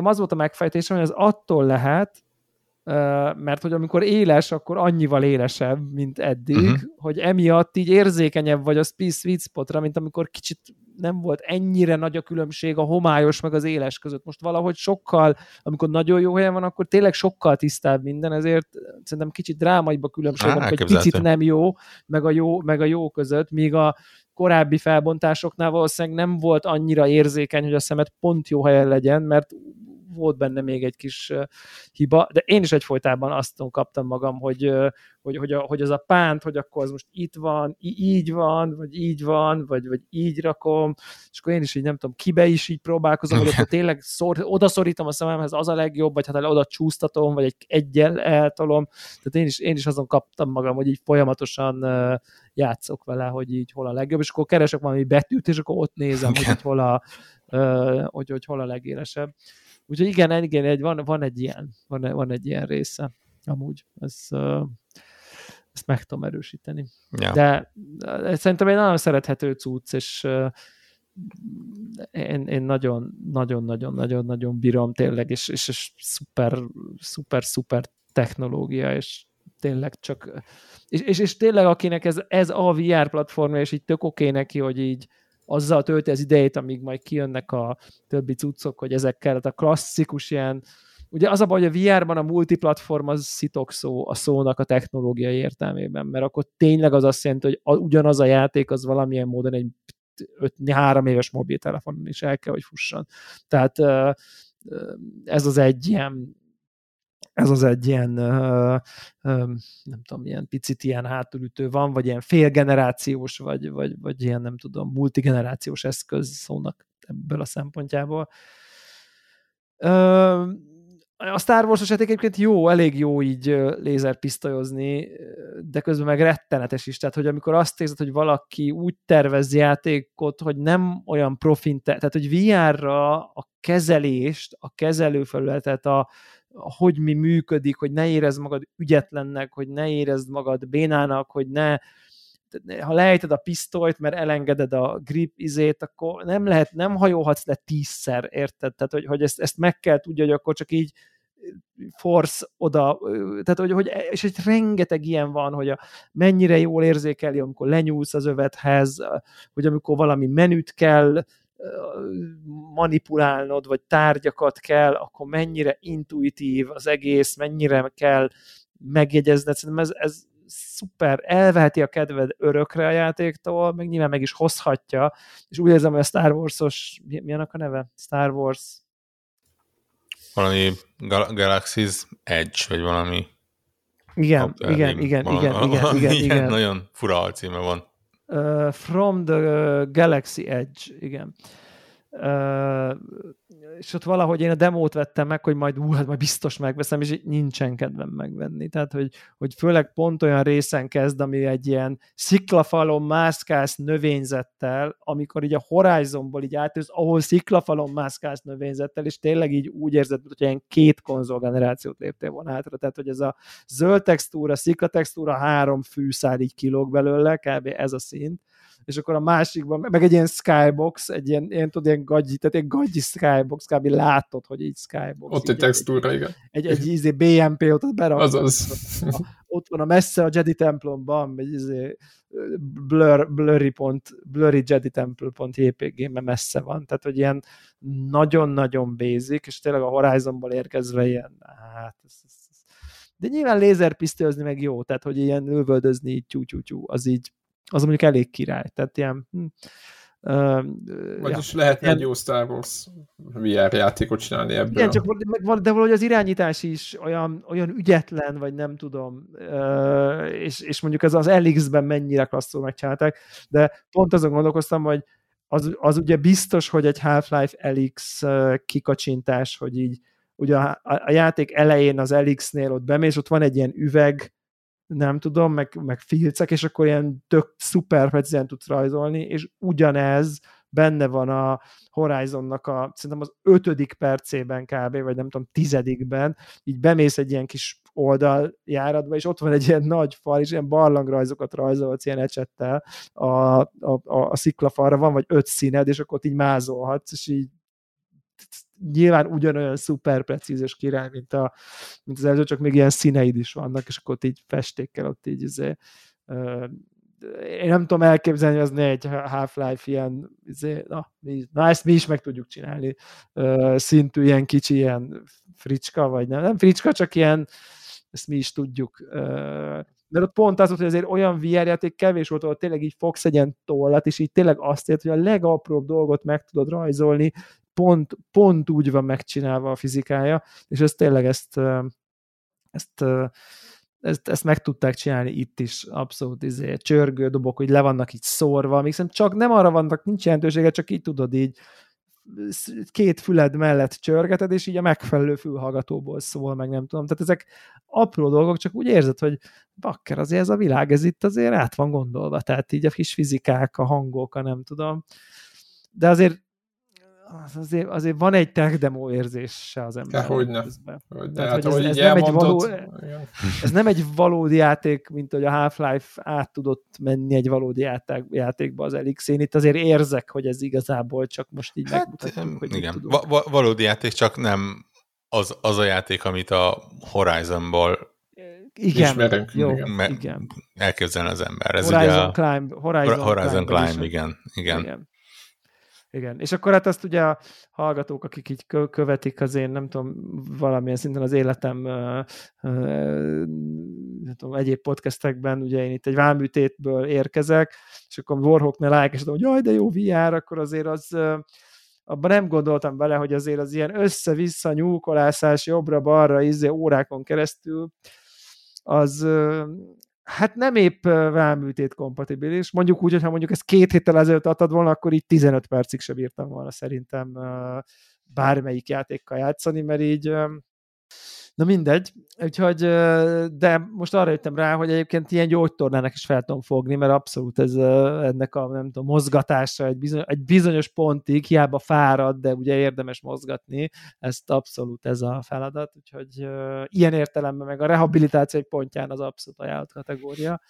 az volt a megfejtésem, hogy ez attól lehet, mert hogy amikor éles, akkor annyival élesebb, mint eddig, uh-huh. hogy emiatt így érzékenyebb vagy a sweet spotra, mint amikor kicsit nem volt ennyire nagy a különbség a homályos meg az éles között. Most valahogy sokkal, amikor nagyon jó helyen van, akkor tényleg sokkal tisztább minden, ezért szerintem kicsit drámaibb a különbség, Á, amikor egy picit nem jó meg, a jó, meg a jó között, míg a korábbi felbontásoknál valószínűleg nem volt annyira érzékeny, hogy a szemed pont jó helyen legyen, mert volt benne még egy kis uh, hiba, de én is egyfolytában azt kaptam magam, hogy, uh, hogy, hogy, a, hogy az a pánt, hogy akkor az most itt van, í- így van, vagy így van, vagy, vagy így rakom, és akkor én is így nem tudom, kibe is így próbálkozom, hogy akkor tényleg szor, odaszorítom a szememhez, az a legjobb, vagy hát oda csúsztatom, vagy egy egyel eltolom, tehát én is, én is azon kaptam magam, hogy így folyamatosan uh, játszok vele, hogy így hol a legjobb, és akkor keresek valami betűt, és akkor ott nézem, hogy, hogy, hol, a, uh, hogy, hogy hol a legélesebb. Úgyhogy igen, igen egy, van, van, egy ilyen, van, van egy ilyen része, amúgy, ezt, ezt meg tudom erősíteni. Ja. De szerintem egy nagyon szerethető cucc, és én nagyon-nagyon-nagyon-nagyon-nagyon bírom tényleg, és, és, és szuper, szuper, szuper technológia, és tényleg csak, és, és, és tényleg akinek ez, ez a vé er platformja, és így tök oké neki, hogy így azzal tölti az idejét, amíg majd kijönnek a többi cuccok, hogy ezekkel a klasszikus ilyen, ugye az a baj, hogy a vé er-ban a multiplatform az szitok szó, a szónak a technológiai értelmében, mert akkor tényleg az azt jelenti, hogy a, ugyanaz a játék az valamilyen módon egy öt-három éves mobiltelefonon is el kell, hogy fusson. Tehát ez az egy ilyen ez az egy ilyen ö, ö, nem tudom, ilyen picit ilyen hátulütő van, vagy ilyen félgenerációs, vagy, vagy, vagy ilyen, nem tudom, multigenerációs eszköz szónak ebből a szempontjából. Ö, a Star Wars-os játék egyébként jó, elég jó így lézerpisztolyozni, de közben meg rettenetes is, tehát hogy amikor azt érzed, hogy valaki úgy tervez játékot, hogy nem olyan profin, tehát hogy vé er-ra a kezelést, a kezelőfelületet, a hogy mi működik, hogy ne érezd magad ügyetlennek, hogy ne érezd magad bénának, hogy ne, ha lejted a pisztolyt, mert elengeded a grip izét, akkor nem lehet, nem hajolhatsz le tízszer, érted? Tehát, hogy, hogy ezt, ezt meg kell tudja, hogy akkor csak így force oda, tehát, hogy, hogy, és egy rengeteg ilyen van, hogy a, mennyire jól érzékeli, amikor lenyúlsz az övedhez, hogy amikor valami menüt kell manipulálnod, vagy tárgyakat kell, akkor mennyire intuitív az egész, mennyire kell megjegyezned. Szerintem ez, ez szuper, elveheti a kedved örökre a játéktól, meg nyilván meg is hozhatja, és úgy érzem, hogy a Star Wars-os, milyenek a neve? Star Wars? Valami Gal- Galaxy's Edge, vagy valami... Igen, igen, igen, igen, valami, igen, valami, igen, valami igen, igen. Nagyon fura alcíme van. Uh, from the uh, Galaxy Edge, igen. Uh, és ott valahogy én a demót vettem meg, hogy majd ú, hát majd biztos megveszem, és nincsen kedvem megvenni. Tehát, hogy, hogy főleg pont olyan részen kezd, ami egy ilyen sziklafalon mászkálsz növényzettel, amikor így a Horizonból így átjössz, ahol sziklafalon mászkálsz növényzettel, és tényleg így úgy érzed, hogy ilyen két konzolgenerációt léptél volna hátra. Tehát, hogy ez a zöld textúra, sziklatextúra, három fűszál így kilóg belőle, kb. Ez a szint. És akkor a másikban, meg egy ilyen skybox, egy ilyen, ilyen, tudod, ilyen gagyi, tehát egy gagyi skybox, kb. Látod, hogy így skybox. Ott egy textúra, igen. Egy, egy, egy izé bé em pé, ott berakod. Ott van a messze a Jedi templomban, egy izé blur, blurry, pont, blurry Jedi temple pont jé pé gé-ben messze van. Tehát, hogy ilyen nagyon-nagyon basic, és tényleg a Horizonból érkezve ilyen, hát ez, ez, ez. De nyilván lézerpisztolyozni meg jó, tehát, hogy ilyen lövöldözni, így tyú-tyú-tyú, az így az mondjuk elég király, tehát ilyen... Hm, ö, Vagyis ja, lehetne ilyen, egy jó Star Wars vé er játékot csinálni ebből. Igen, csak, de valahogy az irányítás is olyan, olyan ügyetlen, vagy nem tudom, ö, és, és mondjuk ez az Alyx-ben mennyire klasszul megcsinálták, de pont azon gondolkoztam, hogy az, az ugye biztos, hogy egy Half-Life Alyx kikacsintás, hogy így ugye a, a játék elején az Alyx-nél ott bemész, ott van egy ilyen üveg, nem tudom, meg, meg filcek, és akkor ilyen tök szuper precízen tudsz rajzolni, és ugyanez benne van a Horizonnak a, szerintem az ötödik percében kb., vagy nem tudom, tizedikben, így bemész egy ilyen kis oldaljáratba, és ott van egy ilyen nagy fal, és ilyen barlangrajzokat rajzolhatsz ilyen ecsettel a, a, a, a sziklafalra, van vagy öt színed, és akkor ott így mázolhatsz, és így nyilván ugyanolyan szuper precíz és király, mint, a, mint az előző, csak még ilyen színeid is vannak, és akkor ott így festékkel, ott így izé, ö, én nem tudom elképzelni, az ne egy Half-Life ilyen, izé, na, mi, na ezt mi is meg tudjuk csinálni, ö, szintű ilyen kicsi, ilyen fricska, vagy nem, nem fricska, csak ilyen, ezt mi is tudjuk, ö, mert ott pont az volt, hogy azért olyan vé er játék kevés volt, ahol tényleg így fogsz egy ilyen tollat, és így tényleg azt ért, hogy a legapróbb dolgot meg tudod rajzolni, Pont, pont úgy van megcsinálva a fizikája, és ez tényleg ezt, ezt, ezt, ezt meg tudták csinálni itt is, abszolút izé, csörgő dobok, hogy le vannak így szórva, még csak nem arra vannak, nincs jelentősége, csak így tudod így két füled mellett csörgeted, és így a megfelelő fülhallgatóból szól, meg nem tudom. Tehát ezek apró dolgok, csak úgy érzed, hogy bakker, azért ez a világ, ez itt azért át van gondolva, tehát így a kis fizikák, a hangok, a nem tudom. De azért Azért, azért van egy tech demo érzése az ember. Hogyne. Hát, ez, ez, nem egy való, ez nem egy valódi játék, mint hogy a Half-Life át tudott menni egy valódi játék, játékba az Alyx-én. Itt azért érzek, hogy ez igazából csak most így hát, megmutatjuk, hogy igen. Va- va- valódi játék, csak nem az, az a játék, amit a Horizonból igen, ismerünk. Jó, igen. igen. Elképzelni az ember. Ez Horizon ugye a... Climb. Horizon, Horizon Climb, Climb igen. igen. igen. Igen, és akkor hát azt ugye a hallgatók, akik így követik az én, nem tudom, valamilyen szinten az életem ö, ö, nem tudom, egyéb podcastekben, ugye én itt egy vámütétből érkezek, és akkor Warhawknál lájkásodom, hogy jaj, de jó vé er, akkor azért az, ö, abban nem gondoltam bele, hogy azért az ilyen össze-vissza nyúlkolászás jobbra-balra izé órákon keresztül, az... Ö, hát nem épp váműtét kompatibilis, mondjuk úgy, hogy ha mondjuk ezt két héttel ezelőtt adtad volna, akkor így tizenöt percig sem bírtam volna szerintem bármelyik játékkal játszani, mert így, na mindegy, úgyhogy, de most arra jöttem rá, hogy egyébként ilyen gyógytornának is fel tudom fogni, mert abszolút ez ennek a, nem tudom, mozgatása egy bizonyos, egy bizonyos pontig, hiába fárad, de ugye érdemes mozgatni, ezt abszolút ez a feladat, úgyhogy ilyen értelemben meg a rehabilitáció egy pontján az abszolút ajánlott kategória.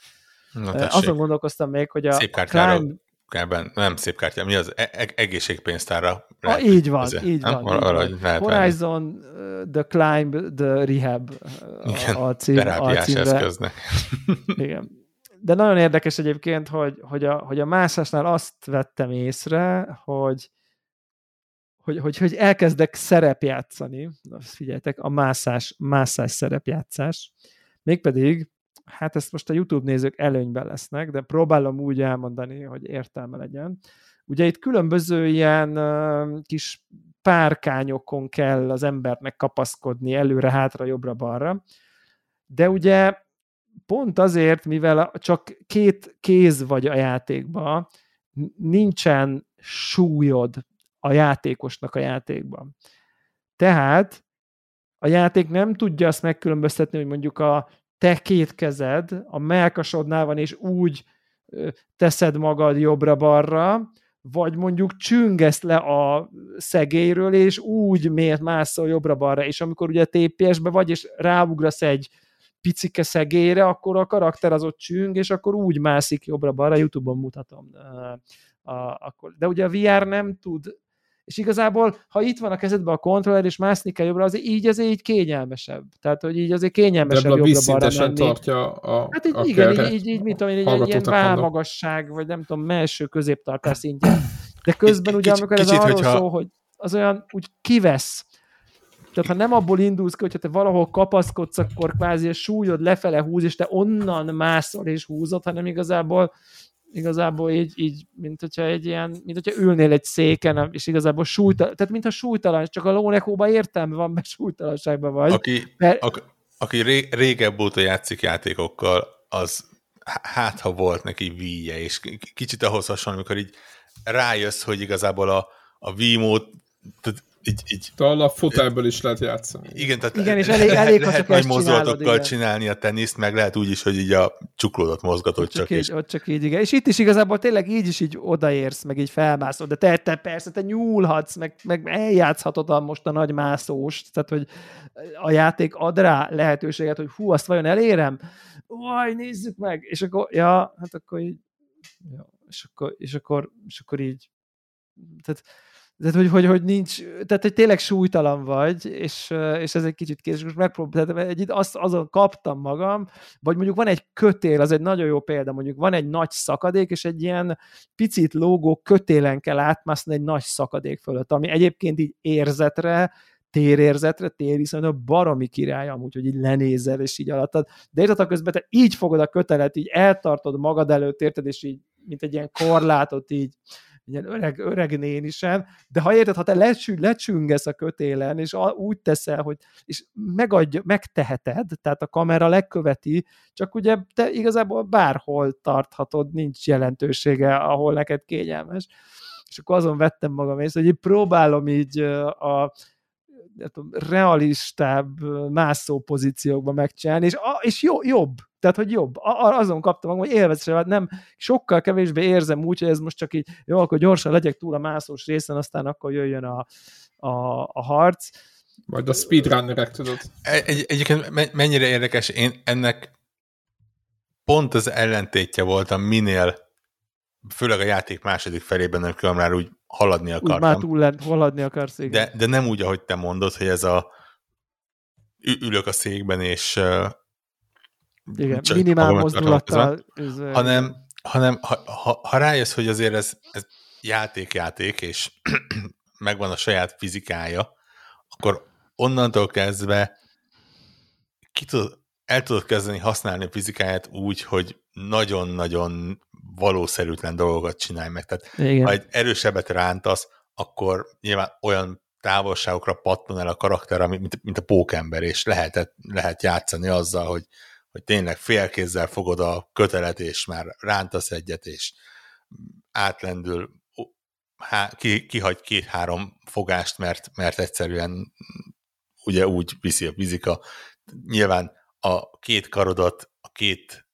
Azon gondolkoztam még, hogy a Climb... Kárben, nem szép kártya, mi az e- egészségpénztárra? Ah, így van, ezért, így nem? van. Valahogy így van. Horizon, uh, The Climb, The Rehab. Igen, a cím, terápiás a eszköznek. Igen. De nagyon érdekes egyébként, hogy, hogy, a, hogy a másásnál azt vettem észre, hogy Hogy, hogy, hogy elkezdek szerepjátszani, figyeljetek, a mászás, mászás szerepjátszás, mégpedig hát ezt most a YouTube nézők előnyben lesznek, de próbálom úgy elmondani, hogy értelme legyen. Ugye itt különböző ilyen uh, kis párkányokon kell az embernek kapaszkodni előre, hátra, jobbra, balra. De ugye pont azért, mivel csak két kéz vagy a játékban, nincsen súlyod a játékosnak a játékban. Tehát a játék nem tudja azt megkülönböztetni, hogy mondjuk a te két kezed a mellkasodnál van, és úgy teszed magad jobbra-balra, vagy mondjuk csüngesz le a szegélyről, és úgy mész másszol jobbra-balra, és amikor ugye té pé es-be vagy, és ráugrasz egy picike szegélyre, akkor a karakter az ott csüng, és akkor úgy mászik jobbra-balra, YouTube-on mutatom. De ugye a vé er nem tud, és igazából, ha itt van a kezedben a kontroller, és mászni kell jobbra, azért így azért így kényelmesebb. Tehát, hogy így azért kényelmesebb jobbra-balra menni. De ebből vízszintesen tartja a hát így, a igen, így, így, így mit tudom én, egy ilyen válmagasság, vagy nem tudom, melső középtartás szintje. De közben ugye, amikor ez arról szól, hogy az olyan úgy kivesz. Tehát, ha nem abból indulsz ki, hogyha te valahol kapaszkodsz, akkor kvázi a súlyod lefele húz, és te onnan mászol és húzod, hanem igazából igazából így, így mint, hogyha egy ilyen, mint hogyha ülnél egy széken, és igazából súlytalan, tehát mintha súlytalan, csak a lónekóban értelme van, mert súlytalanságban vagy. Aki, mert... a, aki ré, régebb óta játszik játékokkal, az hát, ha volt neki Wii-je, és kicsit ahhoz hasonló, amikor így rájössz, hogy igazából a, a Wii-mód így, így, a fotelből is lehet játszani. Igen, tehát igen, és elég, elég lehet majd mozdulatokkal csinálni a teniszt, meg lehet úgy is, hogy így a csuklódat mozgatod csak. Csak így, ott csak így, igen. És itt is igazából tényleg így is így odaérsz, meg így felmászod, de te, te persze, te nyúlhatsz, meg, meg eljátszhatod a most a nagy mászóst, tehát hogy a játék ad rá lehetőséget, hogy hú, azt vajon elérem? Uaj, nézzük meg! És akkor, ja, hát akkor így, ja, és akkor, és akkor, és akkor így, tehát Tehát, hogy, hogy, hogy nincs, tehát, hogy tényleg súlytalan vagy, és, és ez egy kicsit kész, és most megpróbáltam, egy, az, azon kaptam magam, vagy mondjuk van egy kötél, az egy nagyon jó példa, mondjuk van egy nagy szakadék, és egy ilyen picit lógó kötélen kell átmászni egy nagy szakadék fölött, ami egyébként így érzetre, térérzetre, tériszonyban baromi király amúgy, hogy így lenézel, és így alattad, de érted közben te így fogod a kötelet, így eltartod magad előtt, érted, és így, mint egy ilyen korlátot így, ilyen öreg, öreg néni sem, de ha érted, ha te lecsüng, lecsüngesz a kötélen, és a, úgy teszel, hogy és megadja, megteheted, tehát a kamera legköveti, csak ugye te igazából bárhol tarthatod, nincs jelentősége, ahol neked kényelmes. És akkor azon vettem magam észre, hogy így próbálom így a realistább mászó pozíciókban megcsinálni, és, a, és jó, jobb, tehát, hogy jobb. A, azon kaptam magam, hogy élvezésre, hát nem, sokkal kevésbé érzem úgy, hogy ez most csak így, jó, akkor gyorsan legyek túl a mászós részen, aztán akkor jöjjön a, a, a harc. Majd a speedrunnerek, tudod. Egy, egyébként mennyire érdekes, én ennek pont az ellentétje voltam, minél főleg a játék második felében, amikor már úgy haladni akartam. Úgy már túl lehet, haladni akarsz, igen. De, de nem úgy, ahogy te mondod, hogy ez a ülök a székben, és igen, minimál mozdulattal. Hanem, hanem ha, ha, ha rájössz, hogy azért ez, ez játék-játék, és megvan a saját fizikája, akkor onnantól kezdve ki tud, el tudod kezdeni használni a fizikáját úgy, hogy nagyon-nagyon valószerűtlen dolgokat csinálj meg. Tehát igen. Ha egy erősebbet rántasz, akkor nyilván olyan távolságokra pattan el a karakter, mint, mint a pókember, és lehet, lehet játszani azzal, hogy hogy tényleg félkézzel fogod a kötelet, és már rántasz egyet, és átlendül, há- ki- kihagy két-három fogást, mert, mert egyszerűen ugye úgy viszi a fizika. Nyilván a két karodat a két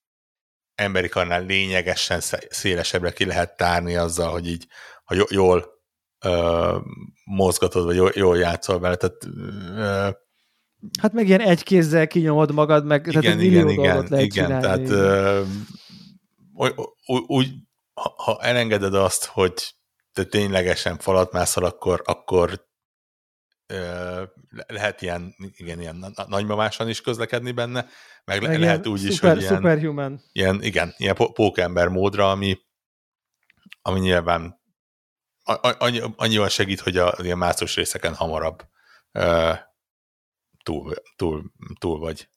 emberi karnál lényegesen szélesebbre ki lehet tárni azzal, hogy így, ha j- jól ö, mozgatod, vagy j- jól játszol vele, tehát ö, hát meg ilyen egy kézzel kinyomod magad, meg igen, tehát egy millió igen, dolgot lehet igen, csinálni. Igen, tehát ö, úgy, ha, ha elengeded azt, hogy te ténylegesen falat mászol, akkor, akkor ö, lehet ilyen, igen, ilyen nagymamásan is közlekedni benne, meg, meg lehet úgy szuper, is, hogy ilyen, superhuman. Ilyen, igen, ilyen pókember módra, ami, ami nyilván annyi, annyival segít, hogy a ilyen mászós részeken hamarabb ö, Túl, túl, túl vagy.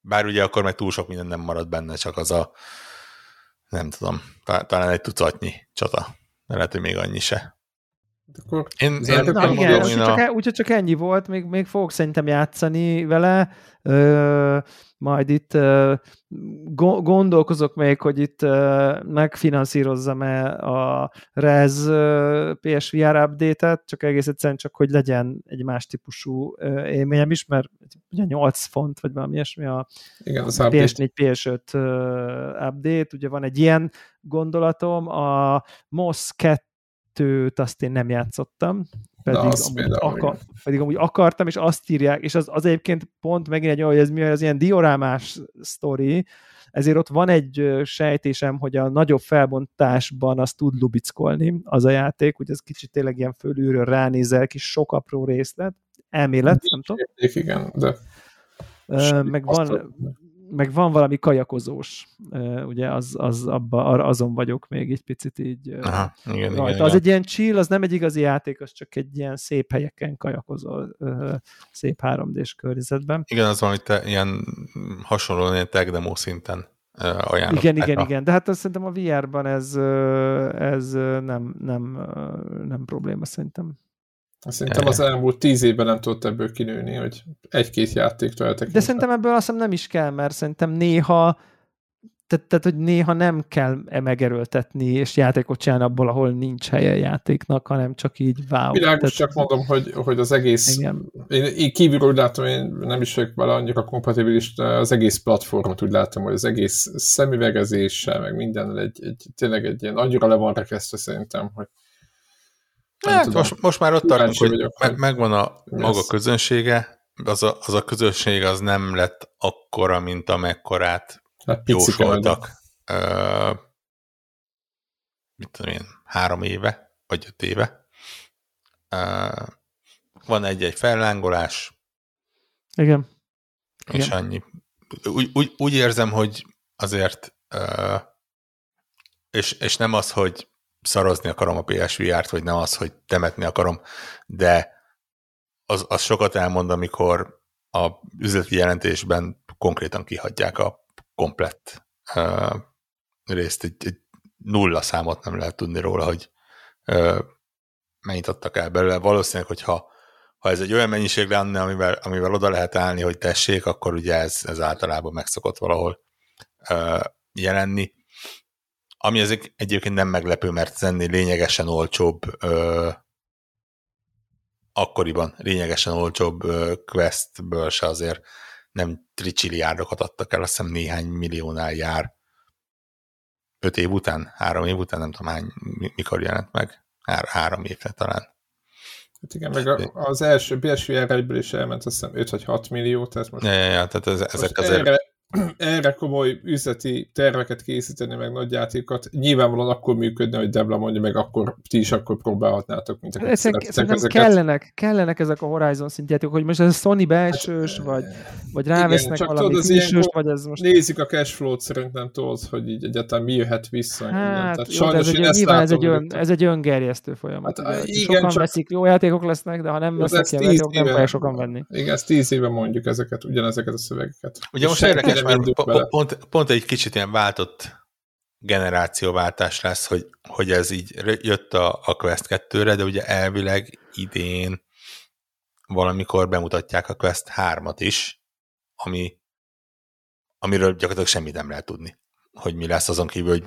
Bár ugye akkor meg túl sok minden nem marad benne, csak az a nem tudom, talán egy tucatnyi csata. De lehet, hogy még annyi se. Én, én én na, igen, úgyhogy csak, úgy, csak ennyi volt, még, még fogok szerintem játszani vele. Ö, majd itt ö, gondolkozok még, hogy itt ö, megfinanszírozzam-e a Rez ö, pé es vé er update-et, csak egész egyszerűen csak, hogy legyen egy más típusú ö, élményem is, mert ugye nyolc font, vagy valami ilyesmi a, igen, a pé es négy, pé es öt ö, update, ugye van egy ilyen gondolatom, a Moss kettő Tőt, azt én nem játszottam, pedig amúgy, akar, pedig amúgy akartam, és azt írják, és az, az egyébként pont megint egy olyan, hogy ez mi, az ilyen diorámás sztori, ezért ott van egy sejtésem, hogy a nagyobb felbontásban azt tud lubickolni az a játék, hogy ez kicsit tényleg ilyen fölülről ránézel, kis sok apró részlet, elmélet, nem tudom. Igen, de... Meg van... meg van valami kajakozós, ugye az, az abba, azon vagyok még egy picit így. Aha, igen, igen, az igen. Egy ilyen chill, az nem egy igazi játék, az csak egy ilyen szép helyeken kajakozol, szép három dés környezetben. Igen, az valami te, ilyen hasonlóan ilyen tech demo szinten ajánlott. Igen, igen, a... igen, de hát azt szerintem a vé er-ben ez, ez nem, nem, nem probléma szerintem. Szerintem az elmúlt tíz évben nem tudott ebből kinőni, hogy egy-két játéktól eltekintek. De szerintem ebből azt hiszem nem is kell, mert szerintem néha Teh- tehát, hogy néha nem kell megerőltetni, és játékot csinálni abból, ahol nincs helye játéknak, hanem csak így wow. Világos, csak mondom, hogy, hogy az egész, én, én kívülről úgy látom, én nem is vagyok vele annyira kompatibilis, az egész platformot úgy látom, hogy az egész szemüvegezéssel, meg minden egy, egy, tényleg egy ilyen annyira le van rekesztve szerintem, hogy hát, most, most már ott tartunk, hogy vagyok, meg, megvan a lesz. Maga közönsége, az a, az a közösség az nem lett akkora, mint amekkorát hát jósoltak. Uh, mit tudom én, három éve, vagy öt éve. Uh, van egy-egy fellángolás. Igen. És igen. Annyi. Úgy, úgy, úgy érzem, hogy azért uh, és, és nem az, hogy szarozni akarom a pé es vé er-t, vagy nem az, hogy temetni akarom, de az, az sokat elmond, amikor a üzleti jelentésben konkrétan kihagyják a komplett uh, részt. Egy, egy nulla számot nem lehet tudni róla, hogy uh, mennyit adtak el belőle. Valószínűleg, hogyha ha ez egy olyan mennyiség lenne, amivel, amivel oda lehet állni, hogy tessék, akkor ugye ez, ez általában megszokott valahol uh, jelenni. Ami ezek egyébként nem meglepő, mert ennél lényegesen olcsóbb ö, akkoriban lényegesen olcsóbb ö, Questből se azért nem tricsiliárdokat adtak el, azt hiszem néhány milliónál jár. Öt év után? Három év után? Nem tudom hány, mikor jelent meg. Hár, három évre talán. Hát igen, meg a, az első pé es vé er-ből is elment azt hiszem öt vagy hat millió, tehát most... Ja, ja, ja, tehát ez, most ezek azért... Erre... erre komoly üzleti terveket készíteni, meg nagy játékokat, nyilvánvalóan akkor működne, hogy Debla mondja, meg akkor ti is akkor próbálhatnátok, mint akik szerettek ezeket. Kellenek, kellenek ezek a Horizon szintjátékok, hogy most ez a Sony belsős, hát, vagy, vagy rávesznek igen, valami külsős, vagy ez most... Nézik a cashflow-t szerintem tudod, hogy így egyáltalán mi jöhet vissza. Hát, jó, sajnos ez, egy én nyilván, ez, egy ön, ez egy öngerjesztő folyamat. Hát, ugye, igen, sokan csak... veszik, jó játékok lesznek, de ha nem veszik ilyen játékok, nem kell sokan venni. Igen, ezt tíz éve mondjuk ezeket, ugyanezeket a szövegeket. Ugye most érdekes Pont, pont, pont egy kicsit ilyen váltott generációváltás lesz, hogy, hogy ez így jött a, a Quest kettőre, de ugye elvileg idén valamikor bemutatják a Quest hármat is, ami, amiről gyakorlatilag semmit nem lehet tudni, hogy mi lesz azon kívül, hogy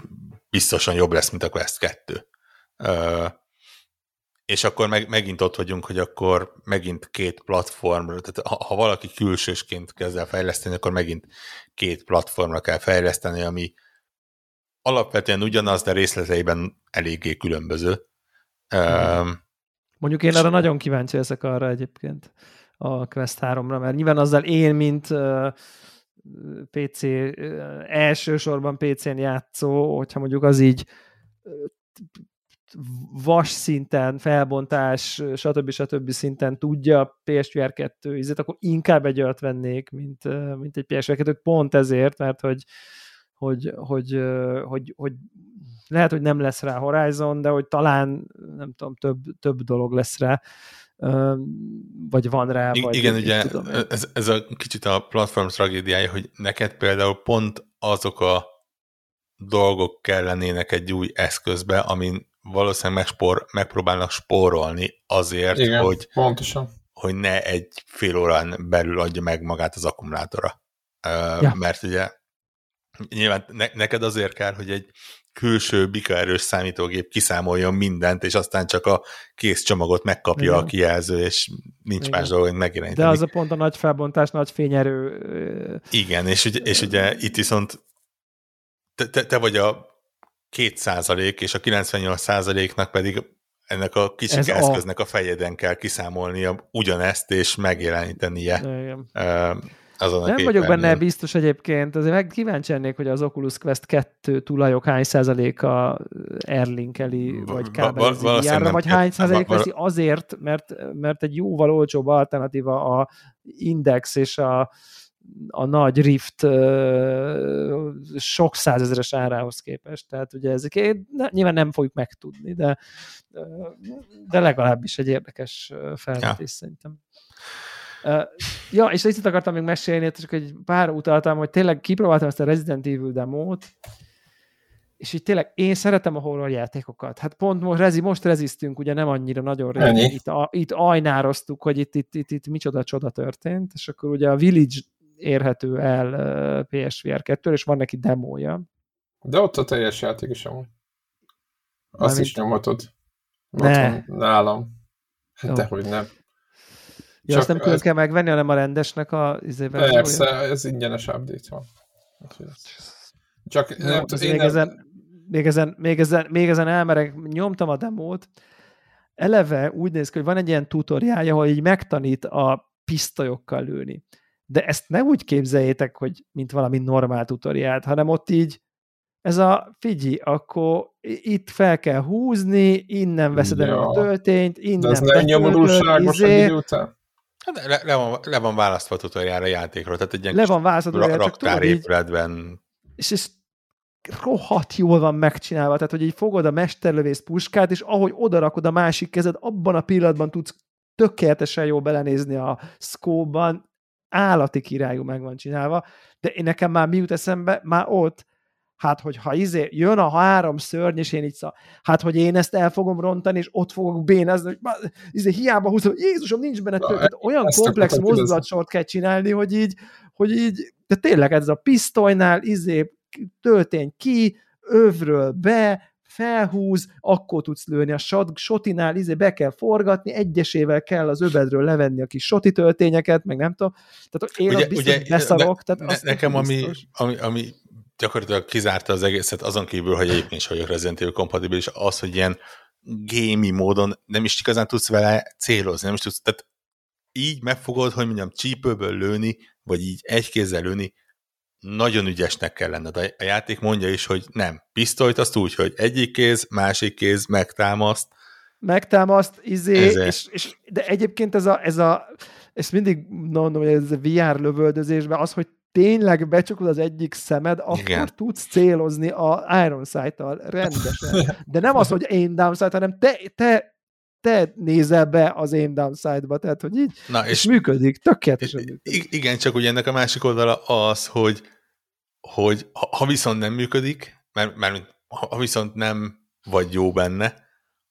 biztosan jobb lesz, mint a Quest kettő. Ö, és akkor meg, megint ott vagyunk, hogy akkor megint két platformra, tehát ha, ha valaki külsősként kezd el fejleszteni, akkor megint két platformra kell fejleszteni, ami alapvetően ugyanaz, de részleteiben eléggé különböző. Mm. Um, Mondjuk én arra nagyon kíváncsi leszek arra egyébként a Quest háromra, mert nyilván azzal én, mint uh, pé cé, uh, elsősorban pé cén játszó, hogyha mondjuk az így uh, vas szinten, felbontás, stb. Stb. Szinten tudja pé es vé er kettő ízét, akkor inkább egy olyat vennék, mint, mint egy pé es vé er kettő, pont ezért, mert hogy, hogy, hogy, hogy, hogy lehet, hogy nem lesz rá Horizon, de hogy talán, nem tudom, több, több dolog lesz rá, vagy van rá. I- vagy igen, ugye tudom, ez, ez a kicsit a platform tragédiája, hogy neked például pont azok a dolgok kellenének egy új eszközbe, amin valószínűleg megspor, megpróbálnak spórolni azért, igen, hogy, hogy ne egy fél órán belül adja meg magát az akkumulátora. Ja. Mert ugye nyilván ne, neked azért kell, hogy egy külső bikaerős számítógép kiszámoljon mindent, és aztán csak a kész csomagot megkapja, igen, a kijelző, és nincs, igen, más dolog, hogy megirányítani. De az a pont a nagy felbontás, nagy fényerő. Igen, és, és ugye itt viszont te, te, te vagy a két százalék, és a kilencvennyolc százaléknak pedig ennek a kicsi ez eszköznek a... a fejeden kell kiszámolnia ugyanezt, és megjelenítenie azon a Nem képernyőn. Vagyok benne biztos egyébként, azért meg kíváncsi lennék, hogy az Oculus Quest kettő tulajok hány százaléka Airlinkeli, vagy kábelezi járra, vagy hány százalék veszi azért, mert, mert egy jóval olcsóbb alternatíva a Index és a a nagy Rift uh, sok százezeres árához képest. Tehát ugye ezeket nyilván nem fogjuk megtudni, de, de legalábbis egy érdekes felvetés, ja, szerintem. Uh, ja, és itt akartam még mesélni, csak egy pár utaltam, hogy tényleg kipróbáltam ezt a Resident Evil demót, és így tényleg én szeretem a horror játékokat. Hát pont most, rezi, most reziztünk, ugye nem annyira nagyon régen. Itt, a, itt ajnároztuk, hogy itt, itt, itt, itt micsoda csoda történt, és akkor ugye a Village érhető el pé es vé er kettőről, és van neki demója, De ott a teljes játék is amúgy. Azt is nyomhatod. Ne. Nálam. Hát dehogy nem. Ja, csak azt nem külön kell megvenni, hanem a rendesnek a izében. Persze, ez ingyenes update van. Csak jó, nem, az én még, nem... Ezen, még, ezen, még, ezen, még ezen elmerek, nyomtam a demót. Eleve úgy néz ki, hogy van egy ilyen tutoriálja, ahol így megtanít a pisztolyokkal lőni. De ezt nem úgy képzeljétek, hogy mint valami normál tutoriált, hanem ott így ez a figyelj, akkor itt fel kell húzni, innen veszed el ja. a töltényt, innen... De ez nem nyomorúságos egy idő után? Le, le, van, le van választva a tutoriára a játékról, tehát egy ilyen le van választva, raktárépületben. És ez rohadt jól van megcsinálva, tehát hogy így fogod a mesterlövész puskát, és ahogy odarakod a másik kezed, abban a pillanatban tudsz tökéletesen jól belenézni a szkóban, állati királyú meg van csinálva, de én nekem már mi jut eszembe, már ott, hát hogy ha izé, jön a három szörny, és én így szó, hát hogy én ezt el fogom rontani, és ott fogok bénázni, hogy már, izé, hiába húzom, Jézusom, nincs benne tök, Na, olyan komplex mozdulatsort kell csinálni, hogy így, hogy így, de tényleg ez a pisztolynál, izé, töltény ki, övről be, felhúz, akkor tudsz lőni a shot, shotinál, izé be kell forgatni, egyesével kell az övedről levenni a kis shoti töltényeket, meg nem tudom. Tehát én ugye, biztos ugye, leszarok. Ne, tehát ne, nekem ami, ami, ami gyakorlatilag kizárta az egészet, azon kívül, hogy egyébként is vagyok Resident Evil kompatibilis, az, hogy ilyen gamey módon nem is igazán tudsz vele célozni, nem is tudsz, tehát így megfogod, hogy mondjam, csípőből lőni, vagy így egy kézzel lőni, nagyon ügyesnek kell lenned. A játék mondja is, hogy nem. Pisztolyt azt úgy, hogy egyik kéz, másik kéz, megtámaszt. Megtámaszt, izé, és, és, de egyébként ez a, ez a ezt mindig mondom, hogy ez a vé er lövöldözésben az, hogy tényleg becsukod az egyik szemed, akkor igen, tudsz célozni a Iron Sight-tal rendesen. De nem az, hogy aim down sight, hanem te, te, te nézel be az aim down sight-ba, tehát, hogy így na, és, és működik, tökéletesen és, működik. Igen, csak ugye ennek a másik oldala az, hogy hogy ha viszont nem működik, mert, mert ha viszont nem vagy jó benne,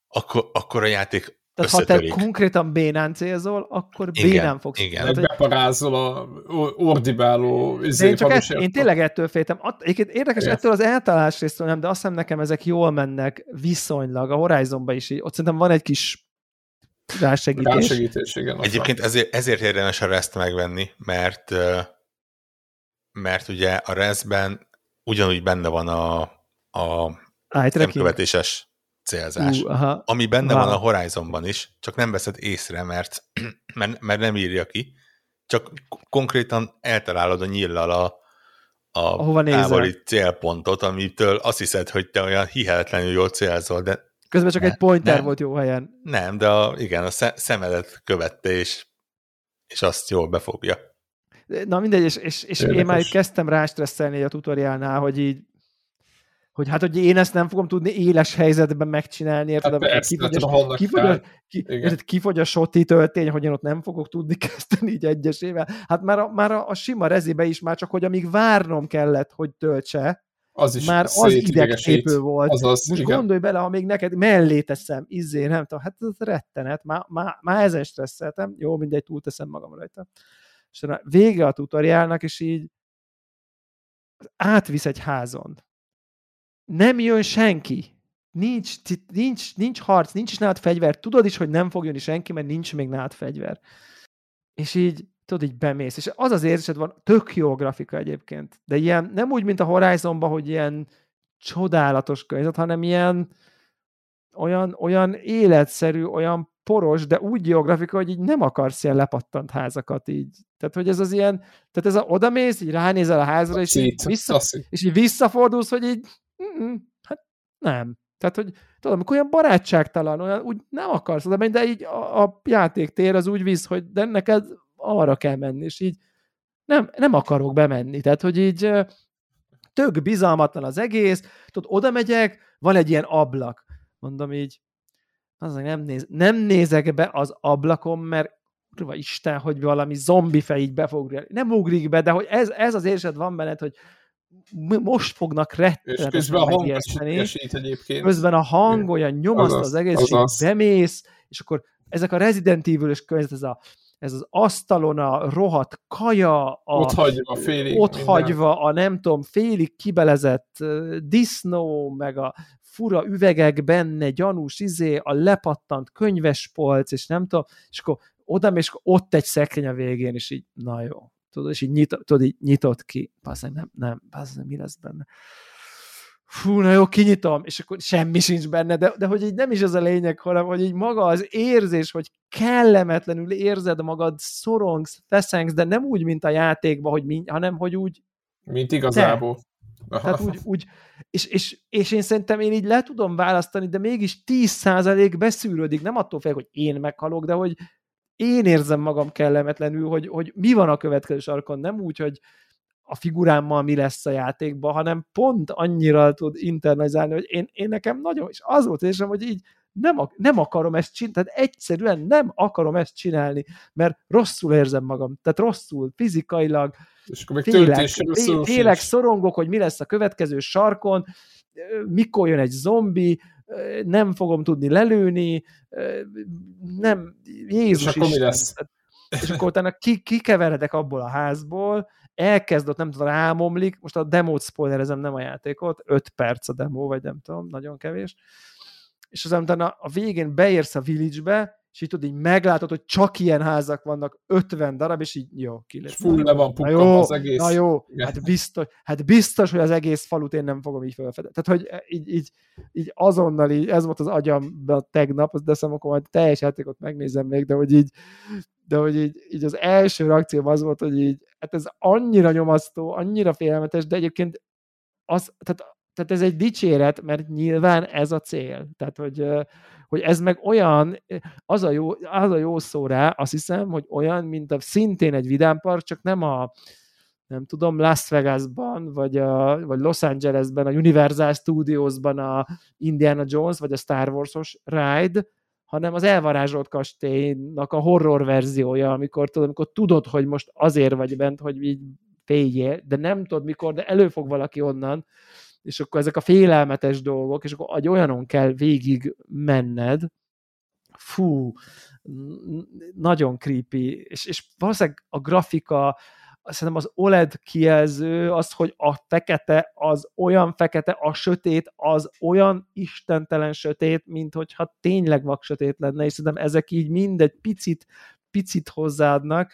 akkor, akkor a játék tehát összetörik. Ha te konkrétan bénán célzol, akkor igen, bénán fogsz. Igen, tehát, beparázol a ordibáló izépadus. Én, én tényleg ettől féltem. Egyébként érdekes, ettől az eltalálás résztől nem, de azt hiszem nekem ezek jól mennek viszonylag, a Horizonban is. Ott szerintem van egy kis rásegítés. Rásegítés, igen. Egyébként ezért, ezért érdemes a Rezt megvenni, mert mert ugye a Rezben ugyanúgy benne van a, a szemkövetéses célzás, uh, aha, ami benne wow. van a Horizonban is, csak nem veszed észre, mert, mert, mert nem írja ki, csak konkrétan eltalálod a nyillal a, a távoli célpontot, amitől azt hiszed, hogy te olyan hihetetlenül jól célzol, de közben csak ne, egy pointer nem, volt jó helyen. Nem, de a, igen, a szemedet követte, és, és azt jól befogja. Na mindegy, és, és, és én már kezdtem rástresszelni a tutoriálnál, hogy így, hogy hát, hogy én ezt nem fogom tudni éles helyzetben megcsinálni, érted? Hát kifogy, ki, kifogy a soti töltény, hogy én ott nem fogok tudni kezdeni így egyesével. Hát már a, már a, a sima rezibe is már csak, hogy amíg várnom kellett, hogy töltse, az is már az idegtépő volt. Azaz, most igen, gondolj bele, ha még neked mellé teszem, izzé, nem tudom, hát ez rettenet, már, már, már ezen stresszeltem, jó, mindegy, túlteszem magam rajta. És vége a tutoriálnak, és így átvisz egy házon. Nem jön senki. Nincs, nincs, nincs harc, nincs is nálad fegyver. Tudod is, hogy nem fog jönni senki, mert nincs még nálad fegyver. És így, tudod, így bemész. És az az érzésed van, tök jó grafika egyébként. De ilyen, nem úgy, mint a Horizonban, hogy ilyen csodálatos környezet, hanem ilyen olyan, olyan életszerű, olyan poros, de úgy jó grafika, hogy így nem akarsz ilyen lepattant házakat így. Tehát, hogy ez az ilyen, tehát ez a, odamész, így ránézel a házra, és így, vissza, és így visszafordulsz, hogy így hát nem. Tehát, hogy tudom, amikor olyan barátságtalan, olyan úgy nem akarsz oda menni, de így a, a játéktér az úgy visz, hogy de neked arra kell menni, és így nem, nem akarok bemenni. Tehát, hogy így tök bizalmatlan az egész, tudod, oda megyek, van egy ilyen ablak. Mondom így, az, nem, néz, nem nézek be az ablakon, mert kurva Isten, hogy valami zombi fej így befog. Nem ugrik be, de hogy ez, ez az érzed van benned, hogy most fognak rettenetesen megérteni. Közben a hang olyan nyomaszt az, az, az egész, és bemész, és akkor ezek a Resident Evil-ös könyv, ez a ez az asztalon a rohadt kaja, a, ott hagyva, félig, ott hagyva a nem tudom, félig kibelezett disznó, meg a fura üvegek benne, gyanús izé, a lepattant könyvespolc, és nem tudom, és akkor oda, és akkor ott egy szekrény a végén, és így, na jó, tudod, és így, nyit, tudod, így nyitott ki, bazdmeg, nem, nem, bazdmeg, mi lesz benne? Fú, na jó, kinyitom, és akkor semmi sincs benne, de, de hogy így nem is ez a lényeg, hanem hogy így maga az érzés, hogy kellemetlenül érzed magad, szorongsz, feszengsz, de nem úgy, mint a játékban, hogy min, hanem hogy úgy... Mint igazából. Te. Tehát úgy, úgy és, és, és én szerintem én így le tudom választani, de mégis tíz százalék beszűrődik, nem attól fél, hogy én meghalok, de hogy én érzem magam kellemetlenül, hogy, hogy mi van a következő sarkon, nem úgy, hogy a figurámmal mi lesz a játékban, hanem pont annyira tud internalizálni, hogy én, én nekem nagyon, és az volt érzem, hogy így nem, nem akarom ezt csinálni, tehát egyszerűen nem akarom ezt csinálni, mert rosszul érzem magam, tehát rosszul, fizikailag, tényleg, tényleg szorongok, hogy mi lesz a következő sarkon, mikor jön egy zombi, nem fogom tudni lelőni, nem, Jézus Isten. És akkor utána ki, kikeveredek abból a házból, elkezdott, nem tudom, rámomlik, most a demót spoilerezem, nem a játékot, öt perc a demo, vagy nem tudom, nagyon kevés, és aztán utána a végén beérsz a village-be, és így tudod, így meglátod, hogy csak ilyen házak vannak, ötven darab, és így jó, kilépsz. Full le van pukkan az egész. Na jó, hát biztos, hát biztos, hogy az egész falut én nem fogom így felfedezni. Tehát, hogy így, így, így azonnal, így, ez volt az agyamban tegnap, azt teszem, akkor majd teljes játékot megnézem még, de hogy így, de hogy így, így az első reakcióm az volt, hogy így, hát ez annyira nyomasztó, annyira félelmetes, de egyébként az, tehát, tehát ez egy dicséret, mert nyilván ez a cél. Tehát, hogy, hogy ez meg olyan, az a jó, az a jó szó rá, azt hiszem, hogy olyan, mint a, szintén egy vidámpark, csak nem a, nem tudom, Las Vegasban, vagy, a, vagy Los Angelesben, a Universal Studiosban a Indiana Jones, vagy a Star Wars-os ride, hanem az elvarázsolt kastélynak a horror verziója, amikor tudod, amikor tudod, hogy most azért vagy bent, hogy így féljél, de nem tudod mikor, de előfog valaki onnan, és akkor ezek a félelmetes dolgok, és akkor egy olyanon kell végig menned, fú, nagyon creepy, és, és valószínűleg a grafika, szerintem az o el e dé kijelző, az, hogy a fekete az olyan fekete, a sötét az olyan istentelen sötét, mint hogyha tényleg vak sötét lenne, és szerintem ezek így mindegy picit, picit hozzáadnak.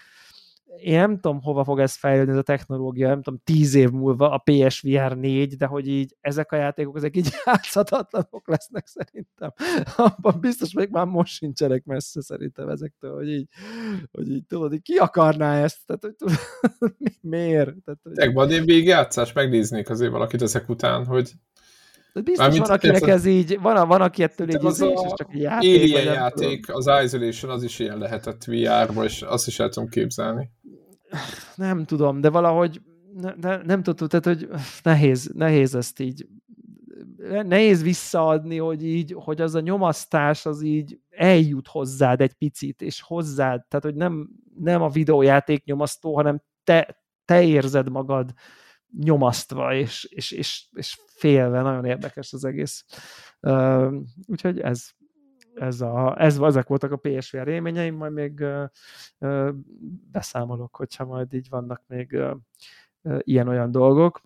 Én nem tudom, hova fog ez fejlődni, ez a technológia, nem tudom, tíz év múlva a P S V R négy, de hogy így ezek a játékok, ezek így játszhatatlanok lesznek szerintem. Abban biztos, még már most sincsenek messze szerintem ezektől, hogy így, hogy így tudod, így ki akarná ezt? Tehát, hogy tudod, miért? Tegban én végigjátszás, megnéznék azért valakit ezek után, hogy de biztos mármint van, akinek ez így, van, van aki ettől így ízés, és csak egy játék. Alien játék, tudom. Az Isolation, az is ilyen lehetett V R-ba, és azt is el tudom képzelni. Nem tudom, de valahogy ne, ne, nem tudom, tehát, hogy nehéz, nehéz ezt így, nehéz visszaadni, hogy így, hogy az a nyomasztás, az így eljut hozzád egy picit, és hozzád, tehát, hogy nem, nem a videójáték nyomasztó, hanem te, te érzed magad nyomasztva, és, és, és, és félve, nagyon érdekes az egész. Uh, úgyhogy ez, ez a, ez, ezek voltak a P S V R élményeim, majd még uh, uh, beszámolok, hogyha majd így vannak még uh, uh, ilyen-olyan dolgok.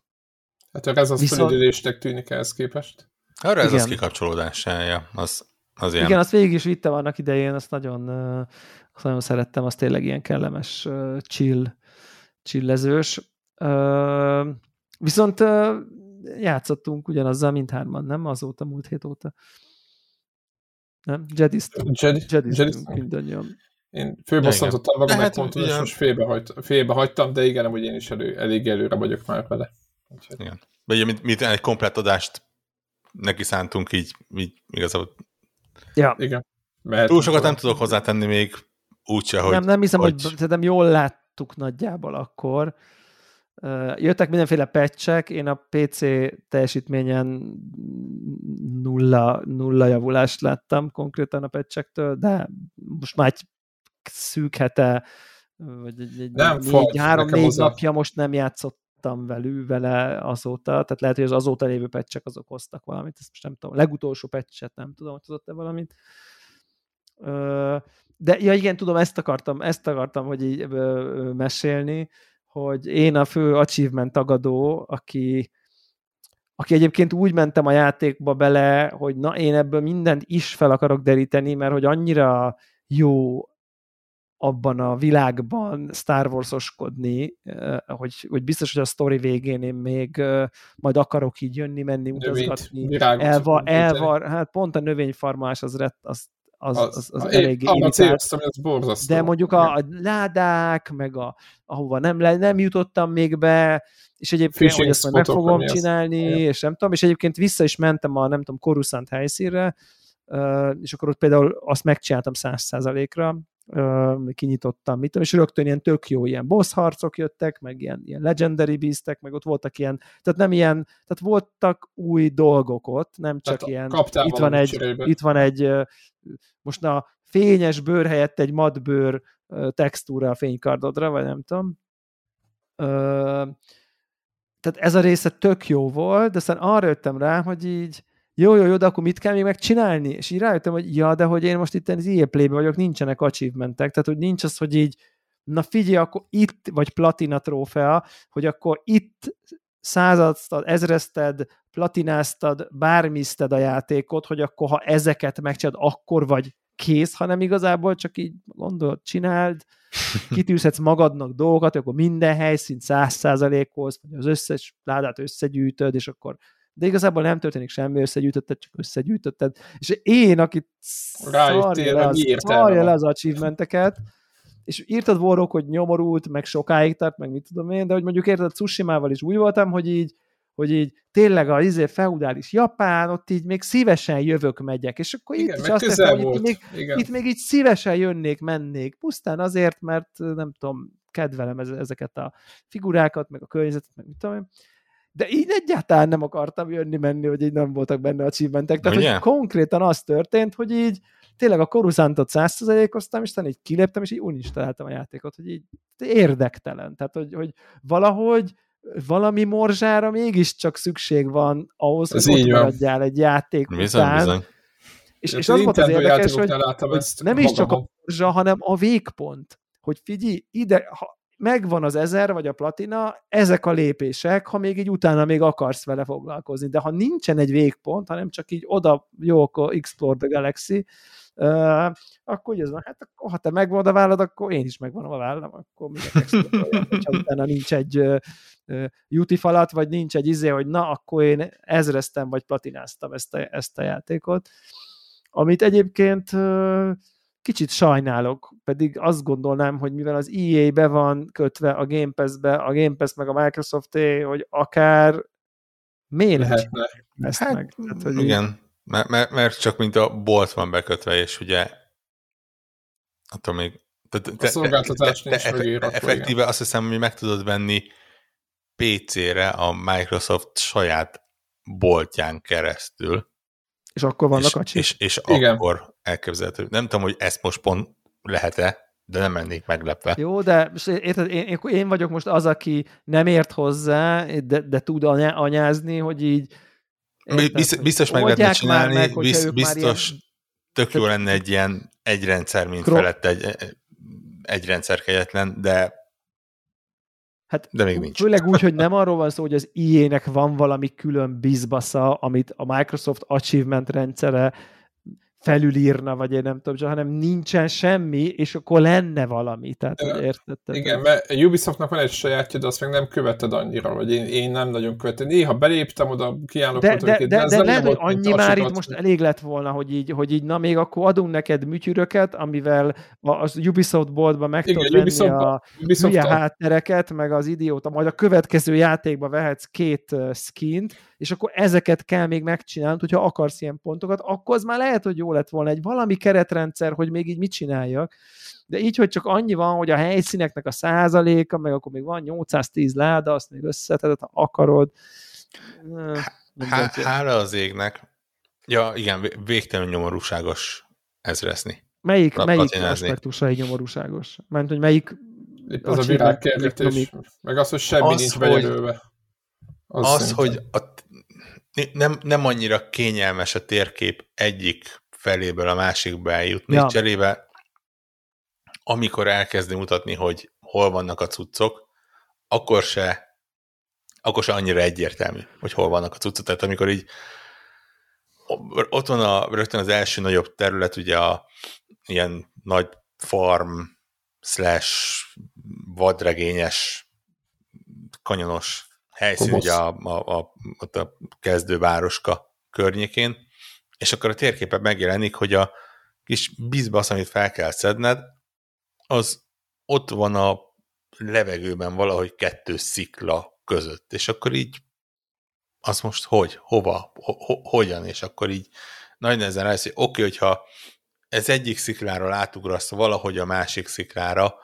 Hát ez az Viszont... felüdülésnek tűnik ehhez képest? Arra ez igen. Az kikapcsolódásája. Az, az ilyen... Igen, azt végig is vittem annak idején, azt nagyon, uh, azt nagyon szerettem, az tényleg ilyen kellemes, uh, chill, chillezős. Uh, viszont uh, játszottunk ugyanazzal mindhárman, nem? Azóta, múlt hét óta. Nem? Jediztünk. Jediztünk mindannyian. Én főbosszantottam magam, hát, meg pont, most félbehagytam, félbehagytam, de igen, hogy én is elő, elég előre vagyok már vele. Igen. De ugye, mint, mint egy komplett adást neki szántunk, így, így igazából. Ja. Igen. Mehet Túl sokat nem tudok hozzátenni még úgyse, hogy... Nem, nem hiszem, hogy, hogy szerintem jól láttuk nagyjából akkor. Jöttek mindenféle patch-ek, én a pé cé teljesítményen nulla, nulla javulást láttam konkrétan a patch-ektől, de most már egy szűk hete, vagy egy három-négy napja most nem játszottam velük, vele azóta, tehát lehet, hogy az azóta lévő patch-ek azok hoztak valamit, ezt most nem tudom, legutolsó patch-et nem tudom, hogy hozott-e valamit. De ja, igen, tudom, ezt akartam, ezt akartam, hogy így ö, ö, mesélni, hogy én a fő achievement tagadó, aki, aki egyébként úgy mentem a játékba bele, hogy na, én ebből mindent is fel akarok deríteni, mert hogy annyira jó abban a világban Star Wars-oskodni, hogy, hogy biztos, hogy a sztori végén én még majd akarok így jönni, menni, utazgatni, elvar, elvar, hát pont a növényfarmás az, az, az, az, az eléggé imitált. De mondjuk a, a ládák, meg a, ahova nem, nem jutottam még be, és egyébként, Fishing hogy ezt meg fogom csinálni, az... és nem tudom, és egyébként vissza is mentem a, nem tudom, Coruscant helyszínre, és akkor ott például azt megcsináltam száz százalékra, kinyitottam, mit tudom, és rögtön ilyen tök jó ilyen boss harcok jöttek, meg ilyen, ilyen legendary beastek, meg ott voltak ilyen, tehát nem ilyen, tehát voltak új dolgok ott, nem csak tehát ilyen, itt van, egy, itt van egy, most na, fényes bőr helyett egy madbőr textúra a fénykardodra, vagy nem tudom. Tehát ez a része tök jó volt, de aztán arra jöttem rá, hogy így jó, jó, jó, de akkor mit kell még megcsinálni? És így rájöttem, hogy ja, de hogy én most itt az í á Play-ben vagyok, nincsenek achievementek, tehát hogy nincs az, hogy így, na figyelj, akkor itt, vagy platina trófea, hogy akkor itt századsztad, ezreszted, platináztad, bármiszted a játékot, hogy akkor ha ezeket megcsinálod, akkor vagy kész, hanem igazából csak így gondolod, csináld, kitűzhetsz magadnak dolgokat, akkor minden helyszínt száz százalékhoz, vagy az összes ládát összegyűjtöd, és akkor de igazából nem történik semmi, összegyűjtötted, csak összegyűjtötted. És én, aki szarja le az achievementeket, és írtad volna, hogy nyomorult, meg sokáig tart, meg mit tudom én, de hogy mondjuk érted, Tsushimával is úgy voltam, hogy így, hogy így tényleg a izé feudális Japán, ott így még szívesen jövök, megyek, és akkor igen, itt is azt tettem, hogy itt még, itt még így szívesen jönnék, mennék, pusztán azért, mert nem tudom, kedvelem ezeket a figurákat, meg a környezetet, meg mit tudom én. De így egyáltalán nem akartam jönni-menni, hogy így nem voltak benne achievementek. Tehát, ugye? Hogy konkrétan az történt, hogy így tényleg a Coruscantot száz százalékoztam, és aztán így kiléptem, és így uninstaláltam a játékot, hogy így érdektelen. Tehát, hogy, hogy valahogy valami morzsára mégiscsak szükség van ahhoz, ez hogy ott maradjál egy játék bizony, után. Bizony. És, és az volt az érdekes, hogy nem is csak a morzsa, hanem a végpont. Hogy figyelj, ide... Ha, megvan az ezer vagy a platina, ezek a lépések, ha még így utána még akarsz vele foglalkozni, de ha nincsen egy végpont, hanem csak így oda, jó, akkor explore the galaxy, uh, akkor ugye az van, hát akkor, ha te megvan a vállad, akkor én is megvanom a vállam, akkor mindent explore, hogyha utána nincs egy uh, jutifalat, vagy nincs egy izé, hogy na, akkor én ezreztem, vagy platináztam ezt a, ezt a játékot, amit egyébként uh, kicsit sajnálok, pedig azt gondolnám, hogy mivel az í á be van kötve a Game Pass-be, a Game Pass meg a Microsoft-é, hogy akár miért lehetne ezt hát, meg. Tehát, hogy igen, így... mert, mert, mert csak mint a bolt van bekötve, és ugye attól még te, te, a szolgáltatás te, te, te, te, te effektíve igen. Azt hiszem, hogy meg tudod venni pé cére a Microsoft saját boltján keresztül. És akkor vannak a és, és akkor elképzelhető. Nem tudom, hogy ezt most pont lehet-e, de nem lennék meglepve. Jó, de érted, én, én vagyok most az, aki nem ért hozzá, de, de tud anyázni, hogy így... Érted, biztos biztos meg lehetne csinálni, meg, biztos, biztos ilyen... tök jó lenne egy ilyen egy rendszer, mint Kro... felett egy, egy rendszer kegyetlen, de hát de még nincs. Főleg úgy, hogy nem arról van szó, hogy az í á-nek van valami külön bizbasza, amit a Microsoft Achievement rendszere felülírna, vagy én nem tudom, hanem nincsen semmi, és akkor lenne valami. Tehát, e, érted? Igen, mert Ubisoftnak van egy sajátja, de azt meg nem követed annyira, vagy én, én nem nagyon követem. Néha beléptem oda, kiállok. De, de, de, de ez nem lehet, hogy annyi már itt most elég lett volna, hogy így, hogy így na még akkor adunk neked műtyűröket, amivel az Ubisoft boltban meg igen, tudod Ubisoft, venni a Ubisoft hülye háttereket, meg az idióta, majd a következő játékba vehetsz két skint, és akkor ezeket kell még megcsinálnod, hogyha akarsz ilyen pontokat, akkor az már lehet, hogy jó lett volna egy valami keretrendszer, hogy még így mit csináljak, de így, hogy csak annyi van, hogy a helyszíneknek a százaléka, meg akkor még van nyolcszáztíz láda, azt még összeteted, ha akarod. Há- hála az égnek. Ja, igen, végtelenül nyomorúságos ezreszni. Melyik, melyik aspektusai nyomorúságos? Mert hogy melyik... Épp az a virágkérdítés, meg az, hogy semmi az, nincs belőle. Az, az hogy a Nem, nem annyira kényelmes a térkép egyik feléből a másikba eljutni, ja. Cserébe amikor elkezdi mutatni, hogy hol vannak a cuccok, akkor se, akkor se annyira egyértelmű, hogy hol vannak a cuccok. Tehát amikor így ott van a, rögtön az első nagyobb terület, ugye a ilyen nagy farm slash vadregényes kanyonos helyszín, ugye a, a, a, ott a kezdővároska környékén, és akkor a térképen megjelenik, hogy a kis bizbasz, amit fel kell szedned, az ott van a levegőben valahogy kettő szikla között, és akkor így az most hogy, hova, ho, hogyan, és akkor így nagyon ezen rájössz, hogy oké, okay, hogyha ez egyik szikláról átugrasz valahogy a másik sziklára,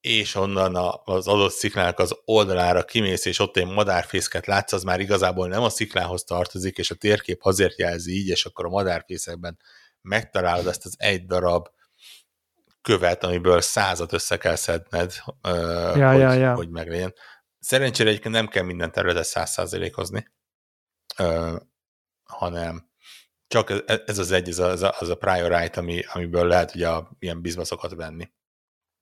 és onnan az adott sziklának az oldalára kimész, és ott egy madárfészket látsz, az már igazából nem a sziklához tartozik, és a térkép azért jelzi így, és akkor a madárfészekben megtalálod ezt az egy darab követ, amiből százat össze kell szedned, ja, hogy, ja, ja. hogy meglegyen. Szerencsére egyébként nem kell minden területet száz százalékozni, hanem csak ez, ez az egy, ez a, ez a, az a prior right, ami, amiből lehet ugye a, ilyen bizbaszokat venni.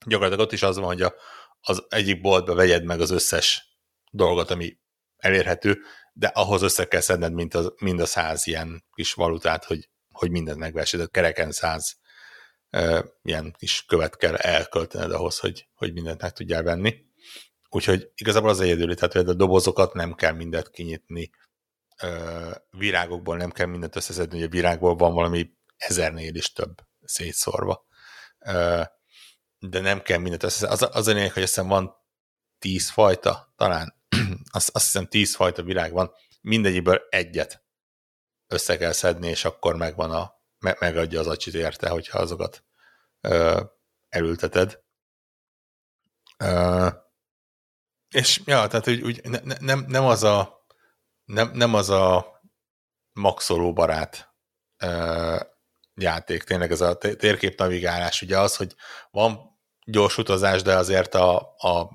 Gyakorlatilag ott is az van, hogy a, az egyik boltba vegyed meg az összes dolgot, ami elérhető, de ahhoz össze kell szedned mint az, mind a száz ilyen kis valutát, hogy, hogy mindent megvesséd, a kereken száz e, ilyen kis követ kell elköltened ahhoz, hogy, hogy mindent meg tudjál venni. Úgyhogy igazából az egyedüli, tehát hogy a dobozokat nem kell mindet kinyitni, virágokból nem kell mindent összeszedni, hogy a virágból van valami ezernél is több szétszórva. De nem kell mindent összeszedni. Az, az a lényeg, hogy azt hiszem van tíz fajta, talán azt, azt hiszem tíz fajta virág van, mindegyiből egyet össze kell szedni, és akkor megvan a, me, megadja az acsit érte, hogyha azokat ö, elülteted. Ö, és ja, tehát úgy, úgy, ne, nem, nem az a Nem, nem az a maxoló barát ö, játék, tényleg ez a térkép navigálás, ugye az, hogy van gyors utazás, de azért a, a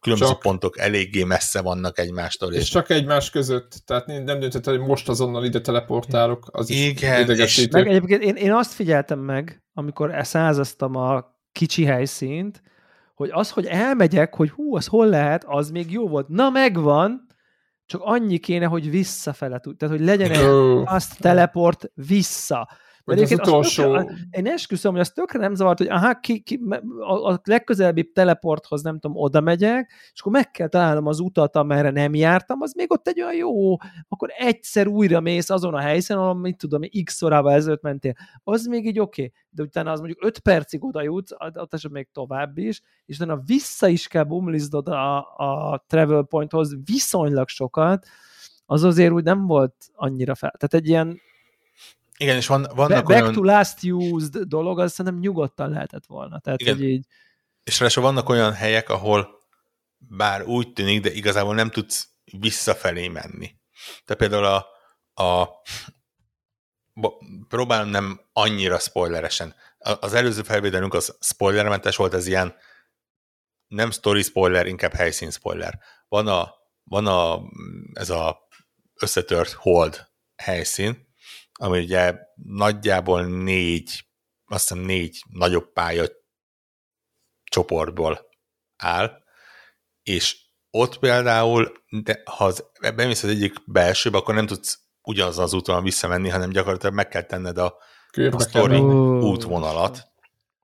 különböző csak pontok eléggé messze vannak egymástól. És, és csak egymás között, tehát nem döntötted, hogy most azonnal ide teleportálok, az igen, is idegesítő. Meg egyébként én, én azt figyeltem meg, amikor százaztam a kicsi helyszínt, hogy az, hogy elmegyek, hogy hú, az hol lehet, az még jó volt. Na, megvan! Csak annyi kéne, hogy visszafele tud. Tehát, hogy legyen egy azt teleport vissza. Mert az utolsó... Tökre, én esküszöm, hogy az tökre nem zavart, hogy aha, ki, ki, a, a legközelebbi teleporthoz, nem tudom, oda megyek, és akkor meg kell találnom az utat, amerre nem jártam, az még ott egy olyan jó, akkor egyszer újra mész azon a helyszínen, ahol mit tudom, x órával ezelőtt mentél. Az még így oké, okay, de utána az mondjuk öt percig oda jutsz, ott esetleg még tovább is, és utána vissza is kell bumlizdod a, a travel pointhoz viszonylag sokat, az azért úgy nem volt annyira fel. Tehát egy ilyen igen, és van, vannak back olyan... Back to last used dolog, az szerintem nyugodtan lehetett volna. Tehát, igen. Hogy így... És ráadásul vannak olyan helyek, ahol bár úgy tűnik, de igazából nem tudsz visszafelé menni. Tehát például a... a... próbálom nem annyira spoileresen. Az előző felvételünk az spoilermentes volt, ez ilyen nem story spoiler, inkább helyszín spoiler. Van a... Van a... ez a összetört hold helyszín, ami ugye nagyjából négy, azt hiszem négy nagyobb pálya csoportból áll, és ott például, de ha az, bemész az egyik belsőbe, akkor nem tudsz ugyanazon az úton visszamenni, hanem gyakorlatilag meg kell tenned a, a sztori útvonalat.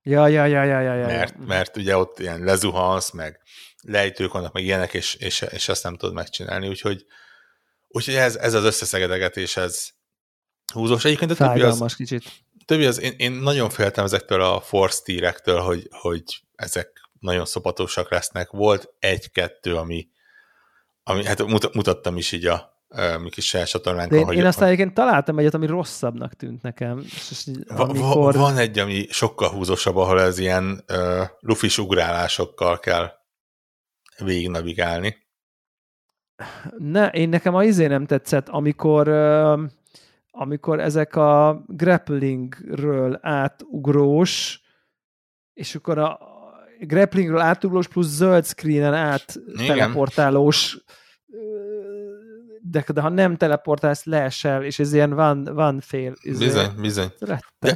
Ja, ja, ja, ja, ja, ja. Mert, mert ugye ott ilyen lezuhansz, meg lejtők vannak, meg ilyenek, és, és, és azt nem tudod megcsinálni, úgyhogy, úgyhogy ez, ez az összeszegedegetés, ez húzós. Egyébként a többi az, kicsit. Többi az én, én nagyon féltem ezektől a force tírektől, hogy, hogy ezek nagyon szopatósak lesznek. Volt egy-kettő, ami, ami hát mutattam is így a, a mi kis saját csatornánkon. Én, hogy, én aztán egyébként találtam egyet, ami rosszabbnak tűnt nekem. És amikor... Van egy, ami sokkal húzósabb, ahol ez ilyen uh, lufis ugrálásokkal kell végignavigálni. Ne, én nekem az izé nem tetszett, amikor... Uh, amikor ezek a grapplingről átugrós, és akkor a grapplingről átugrós plusz zöld screenen átteleportálós de, de ha nem teleportálsz, leesel, és ez ilyen van, van fél. Bizony, bizony.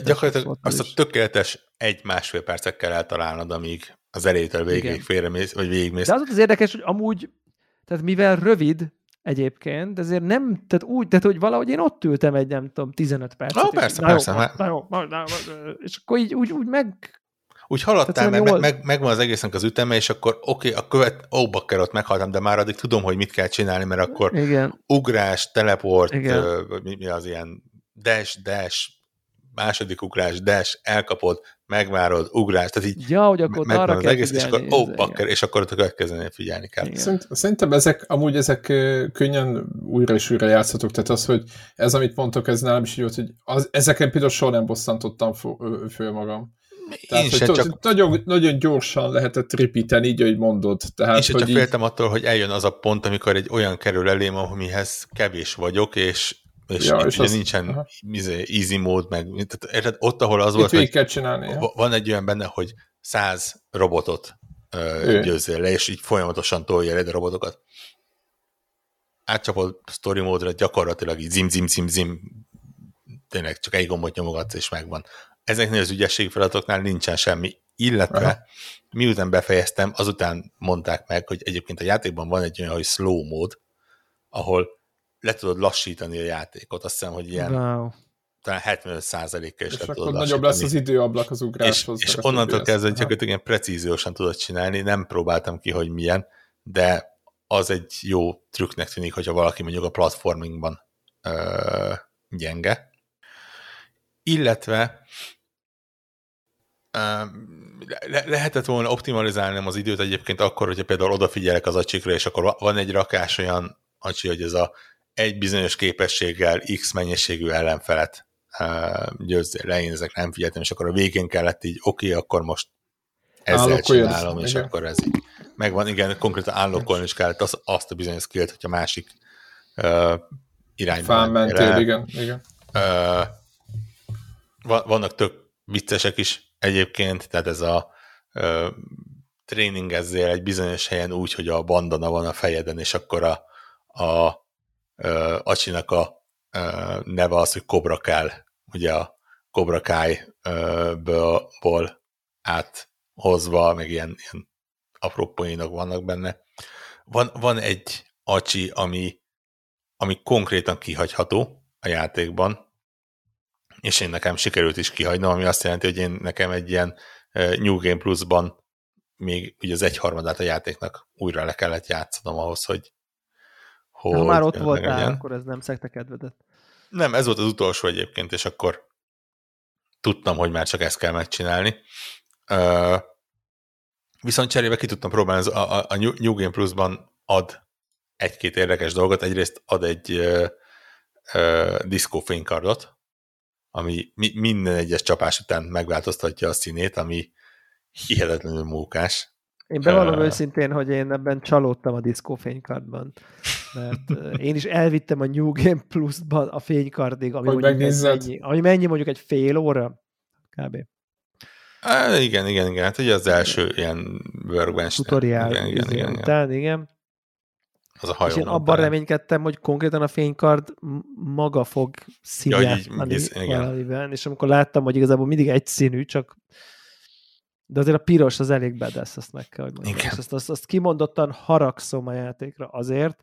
Gyakorlatilag azt is a tökéletes egy-másfél percet kell eltalálnod, amíg az elejétől végig félremész, vagy végigmész. De az az érdekes, hogy amúgy, tehát mivel rövid egyébként, ezért nem, tehát úgy, tehát hogy valahogy én ott ültem egy, nem tudom, tizenöt percet. Ah, persze, persze. Na, na jó, na, na, és akkor így úgy, úgy meg... Úgy haladtál, meg, meg, meg, megvan az egésznek az üteme, és akkor oké, okay, a követ, ó, bakker, ott meghaltam, de már addig tudom, hogy mit kell csinálni, mert akkor igen, ugrás, teleport, ö, mi, mi az ilyen dash, dash, második ugrás, dash, elkapod, megvárod, ugrás, tehát így ja, hogy akkor megvan az egész, és akkor ó, bakker, és akkor ott a következőnél figyelni kell. Szerint, szerintem ezek, amúgy ezek könnyen újra és újra játszhatok, tehát az, hogy ez, amit mondtok, ez nálam is így volt, hogy az, ezeken például soha nem bosszantottam föl magam. Tehát, hogy csak... nagyon, nagyon gyorsan lehetett ripíteni, így, ahogy mondod. Tehát, én sem csak így... féltem attól, hogy eljön az a pont, amikor egy olyan kerül elém, amihez kevés vagyok, és, és, ja, és az... nincsen easy mód, meg tehát ott, ahol az itt volt, hogy van egy olyan benne, hogy száz robotot ö, győzzél le, és így folyamatosan tolja el a robotokat. Átcsapod story módra, gyakorlatilag így zim, zim, zim, zim, tényleg csak egy gombot nyomogatsz, és megvan. Ezeknél az ügyességi feladatoknál nincsen semmi, illetve aha, miután befejeztem, azután mondták meg, hogy egyébként a játékban van egy olyan, hogy slow mód, ahol le tudod lassítani a játékot, azt hiszem, hogy ilyen wow, talán hetvenöt százalékkal is és le tudod lassítani. És nagyobb lesz az időablak az ugráshoz. És, és onnantól kezdve, hogy ilyen precíziósan tudod csinálni, nem próbáltam ki, hogy milyen, de az egy jó trükknek tűnik, hogyha valaki mondjuk a platformingban ö, gyenge. Illetve Le- lehetett volna optimalizálnom az időt egyébként akkor, hogyha például odafigyelek az acsikra, és akkor van egy rakás olyan acsi, hogy ez a egy bizonyos képességgel X mennyiségű ellenfelet győzzél le, én ezekre nem figyeltem, és akkor a végén kellett így, oké, okay, akkor most ezzel állok, csinálom, olyan, és igen, akkor ez így megvan, igen, konkrétan állókolni is kellett azt, azt a bizonyos skillt, hogyha másik uh, irányba fánmentél, igen, igen. Uh, vannak tök viccesek is egyébként, tehát ez a ö, tréningezzél egy bizonyos helyen úgy, hogy a bandana van a fejeden, és akkor a, a ö, acsinak a ö, neve az, hogy Cobra Kai, ugye a Cobra Kai-ból áthozva, meg ilyen, ilyen apró poénok vannak benne. Van, van egy acsi, ami, ami konkrétan kihagyható a játékban, és én nekem sikerült is kihagynom, ami azt jelenti, hogy én nekem egy ilyen New Game Plus-ban még ugye az egyharmadát a játéknak újra le kellett játszanom ahhoz, hogy... hogy ha már ott voltál, akkor ez nem szegte kedvedet. Nem, ez volt az utolsó egyébként, és akkor tudtam, hogy már csak ezt kell megcsinálni. Üh, viszont cserébe ki tudtam próbálni, a, a New Game Plus-ban ad egy-két érdekes dolgot, egyrészt ad egy diszkófénykardot, ami minden egyes csapás után megváltoztatja a színét, ami hihetetlenül mókás. Én bevallom uh, őszintén, hogy én ebben csalódtam a diszkófénykardban. Mert én is elvittem a New Game Plus-ban a fénykardig, ami, mondjuk mennyi, ami mennyi mondjuk egy fél óra kb. Uh, igen, igen, igen. Hát ugye az első igen, ilyen workbench. Tutoriál. Igen, igen, igen, igen. Tehát igen. Az a és én abban reménykedtem, hogy konkrétan a fénykard maga fog színjátani ja, valamiben, és amikor láttam, hogy igazából mindig egy színű, csak de azért a piros az elég badass, azt meg kell, hogy mondjam. És azt, azt, azt kimondottan haragszom a játékra azért,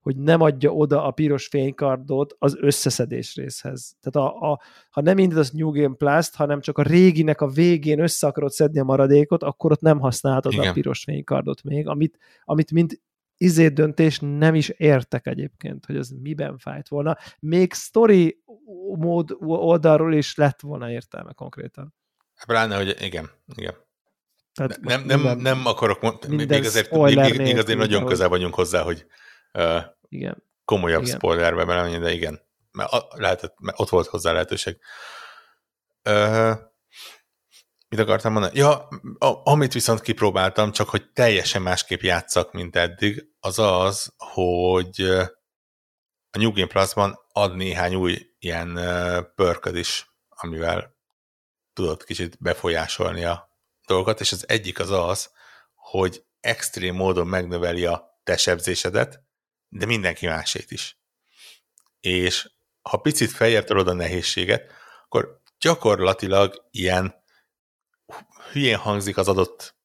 hogy nem adja oda a piros fénykardot az összeszedés részhez. Tehát a, a, ha nem indítasz New Game Plus-t, hanem csak a réginek a végén össze akarod szedni a maradékot, akkor ott nem használhatod igen, a piros fénykardot még, amit, amit mind izét döntés nem is értek egyébként, hogy az miben fájt volna. Még sztori mód oldalról is lett volna értelme konkrétan. Pláne, hogy igen, igen. Tehát nem, nem, minden, nem akarok mondani, még azért, még, még azért nagyon közel vagyunk hozzá, hogy uh, igen, komolyabb igen, spoilerbe belemenjen, de igen, mert, a, lehetett, mert ott volt hozzá lehetőség. Uh, Mit akartam mondani? Ja, amit viszont kipróbáltam, csak hogy teljesen másképp játszak, mint eddig, az az, hogy a New Game Plus-ban ad néhány új ilyen pörköd is, amivel tudod kicsit befolyásolni a dolgokat, és az egyik az az, hogy extrém módon megnöveli a te sebzésedet, de mindenki másét is. és ha picit feljebb tolod a nehézséget, akkor gyakorlatilag ilyen hülyén hangzik az adott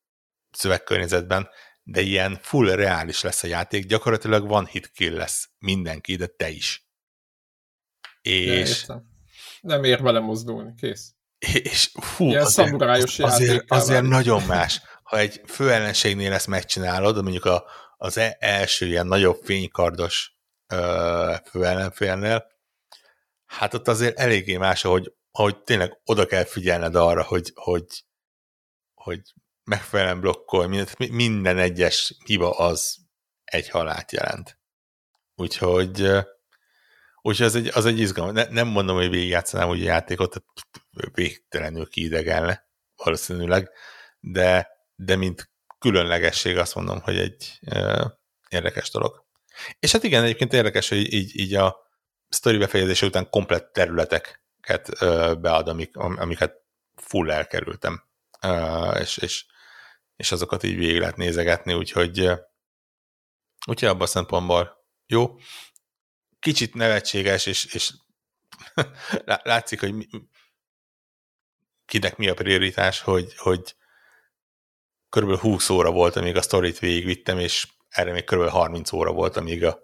szövegkörnyezetben, de ilyen full reális lesz a játék, gyakorlatilag one hit kill lesz mindenki, de te is. És... Ja, nem ér vele mozdulni, kész. És fú, ilyen azért, az, azért, azért nagyon más. Ha egy főellenségnél ezt megcsinálod, mondjuk a, az első ilyen nagyobb fénykardos ö, főellenfélnél, hát ott azért eléggé más, ahogy, ahogy tényleg oda kell figyelned arra, hogy, hogy, hogy megfelelően blokkol, minden, minden egyes hiba az egy halált jelent. Úgyhogy Úgyhogy az egy, az egy izgalom. Ne, nem mondom, hogy végigjátszanám úgy a játékot, végtelenül kiidegelne valószínűleg, de, de mint különlegesség azt mondom, hogy egy e, érdekes dolog. És hát igen, egyébként érdekes, hogy így, így a sztori befejezése után komplett területeket e, bead, amik, amiket full elkerültem, e, és, és, és azokat így végig lehet nézegetni, úgyhogy, úgyhogy abban a szempontból jó. Kicsit nevetséges, és, és látszik, hogy mi, kinek mi a prioritás, hogy, hogy körülbelül húsz óra volt, amíg a sztorit végigvittem, és erre még körülbelül harminc óra volt, amíg a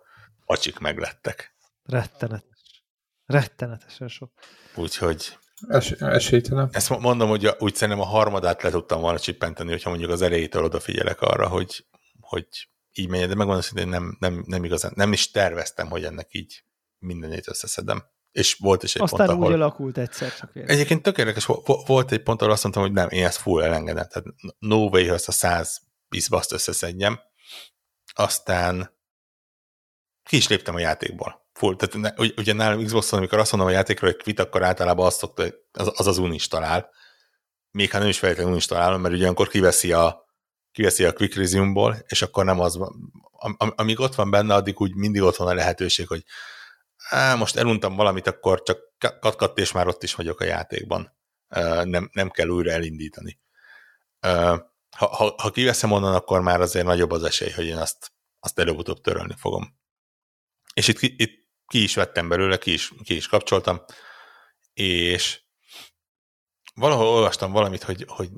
acsik meglettek. Rettenetes. Rettenetesen sok. Úgyhogy... Es, esélytelen. Ezt mondom, hogy a, úgy szerintem a harmadát le tudtam volna csippenteni, hogyha mondjuk az elejétől odafigyelek arra, hogy... hogy így menjen, de megmondom szintén, nem, nem, nem igazán, nem is terveztem, hogy ennek így mindenét összeszedem. És volt is egy aztán pont, ahol... Aztán úgy alakult egyszer csak. Érde. Egyébként tök érdekes, volt egy pont, ahol azt mondtam, hogy nem, én ezt full elengedem. Tehát no way, ha ezt a száz piszbaszt összeszedjem. Aztán ki is léptem a játékból. Full. Tehát ne, ugye nálam Xboxon, amikor azt mondom a játékról, hogy kvit, akkor általában azt szokta, hogy az az, az uninstalál. Még ha nem is feltétlenül uninstalálom, mert ugyanakkor kiveszi a kiveszi a Quick Resume-ból, és akkor nem az van. Am- am- amíg ott van benne, addig úgy mindig ott van a lehetőség, hogy á, most eluntam valamit, akkor csak katkatt, és már ott is vagyok a játékban. Uh, nem, nem kell újra elindítani. Uh, ha, ha, ha kiveszem onnan, akkor már azért nagyobb az esély, hogy én azt, azt előbb-utóbb törölni fogom. És itt, itt ki is vettem belőle, ki is, ki is kapcsoltam, és valahol olvastam valamit, hogy, hogy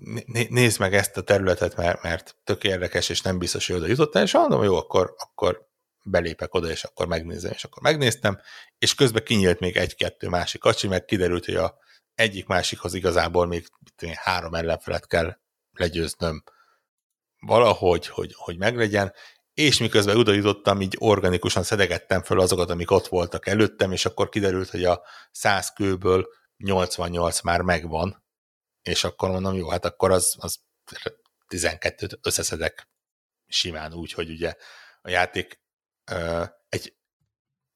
nézd meg ezt a területet, mert, mert tök érdekes, és nem biztos, hogy oda jutottál, és mondom, jó, akkor, akkor belépek oda, és akkor megnézem, és akkor megnéztem, és közben kinyílt még egy-kettő másik acsi, meg kiderült, hogy a egyik másikhoz igazából még három ellenfelet kell legyőznöm valahogy, hogy, hogy meglegyen, és miközben oda jutottam, így organikusan szedegettem föl azokat, amik ott voltak előttem, és akkor kiderült, hogy a száz kőből nyolcvannyolc már megvan, és akkor mondom, jó, hát akkor az, az tizenkettőt összeszedek simán úgy, hogy ugye a játék uh, egy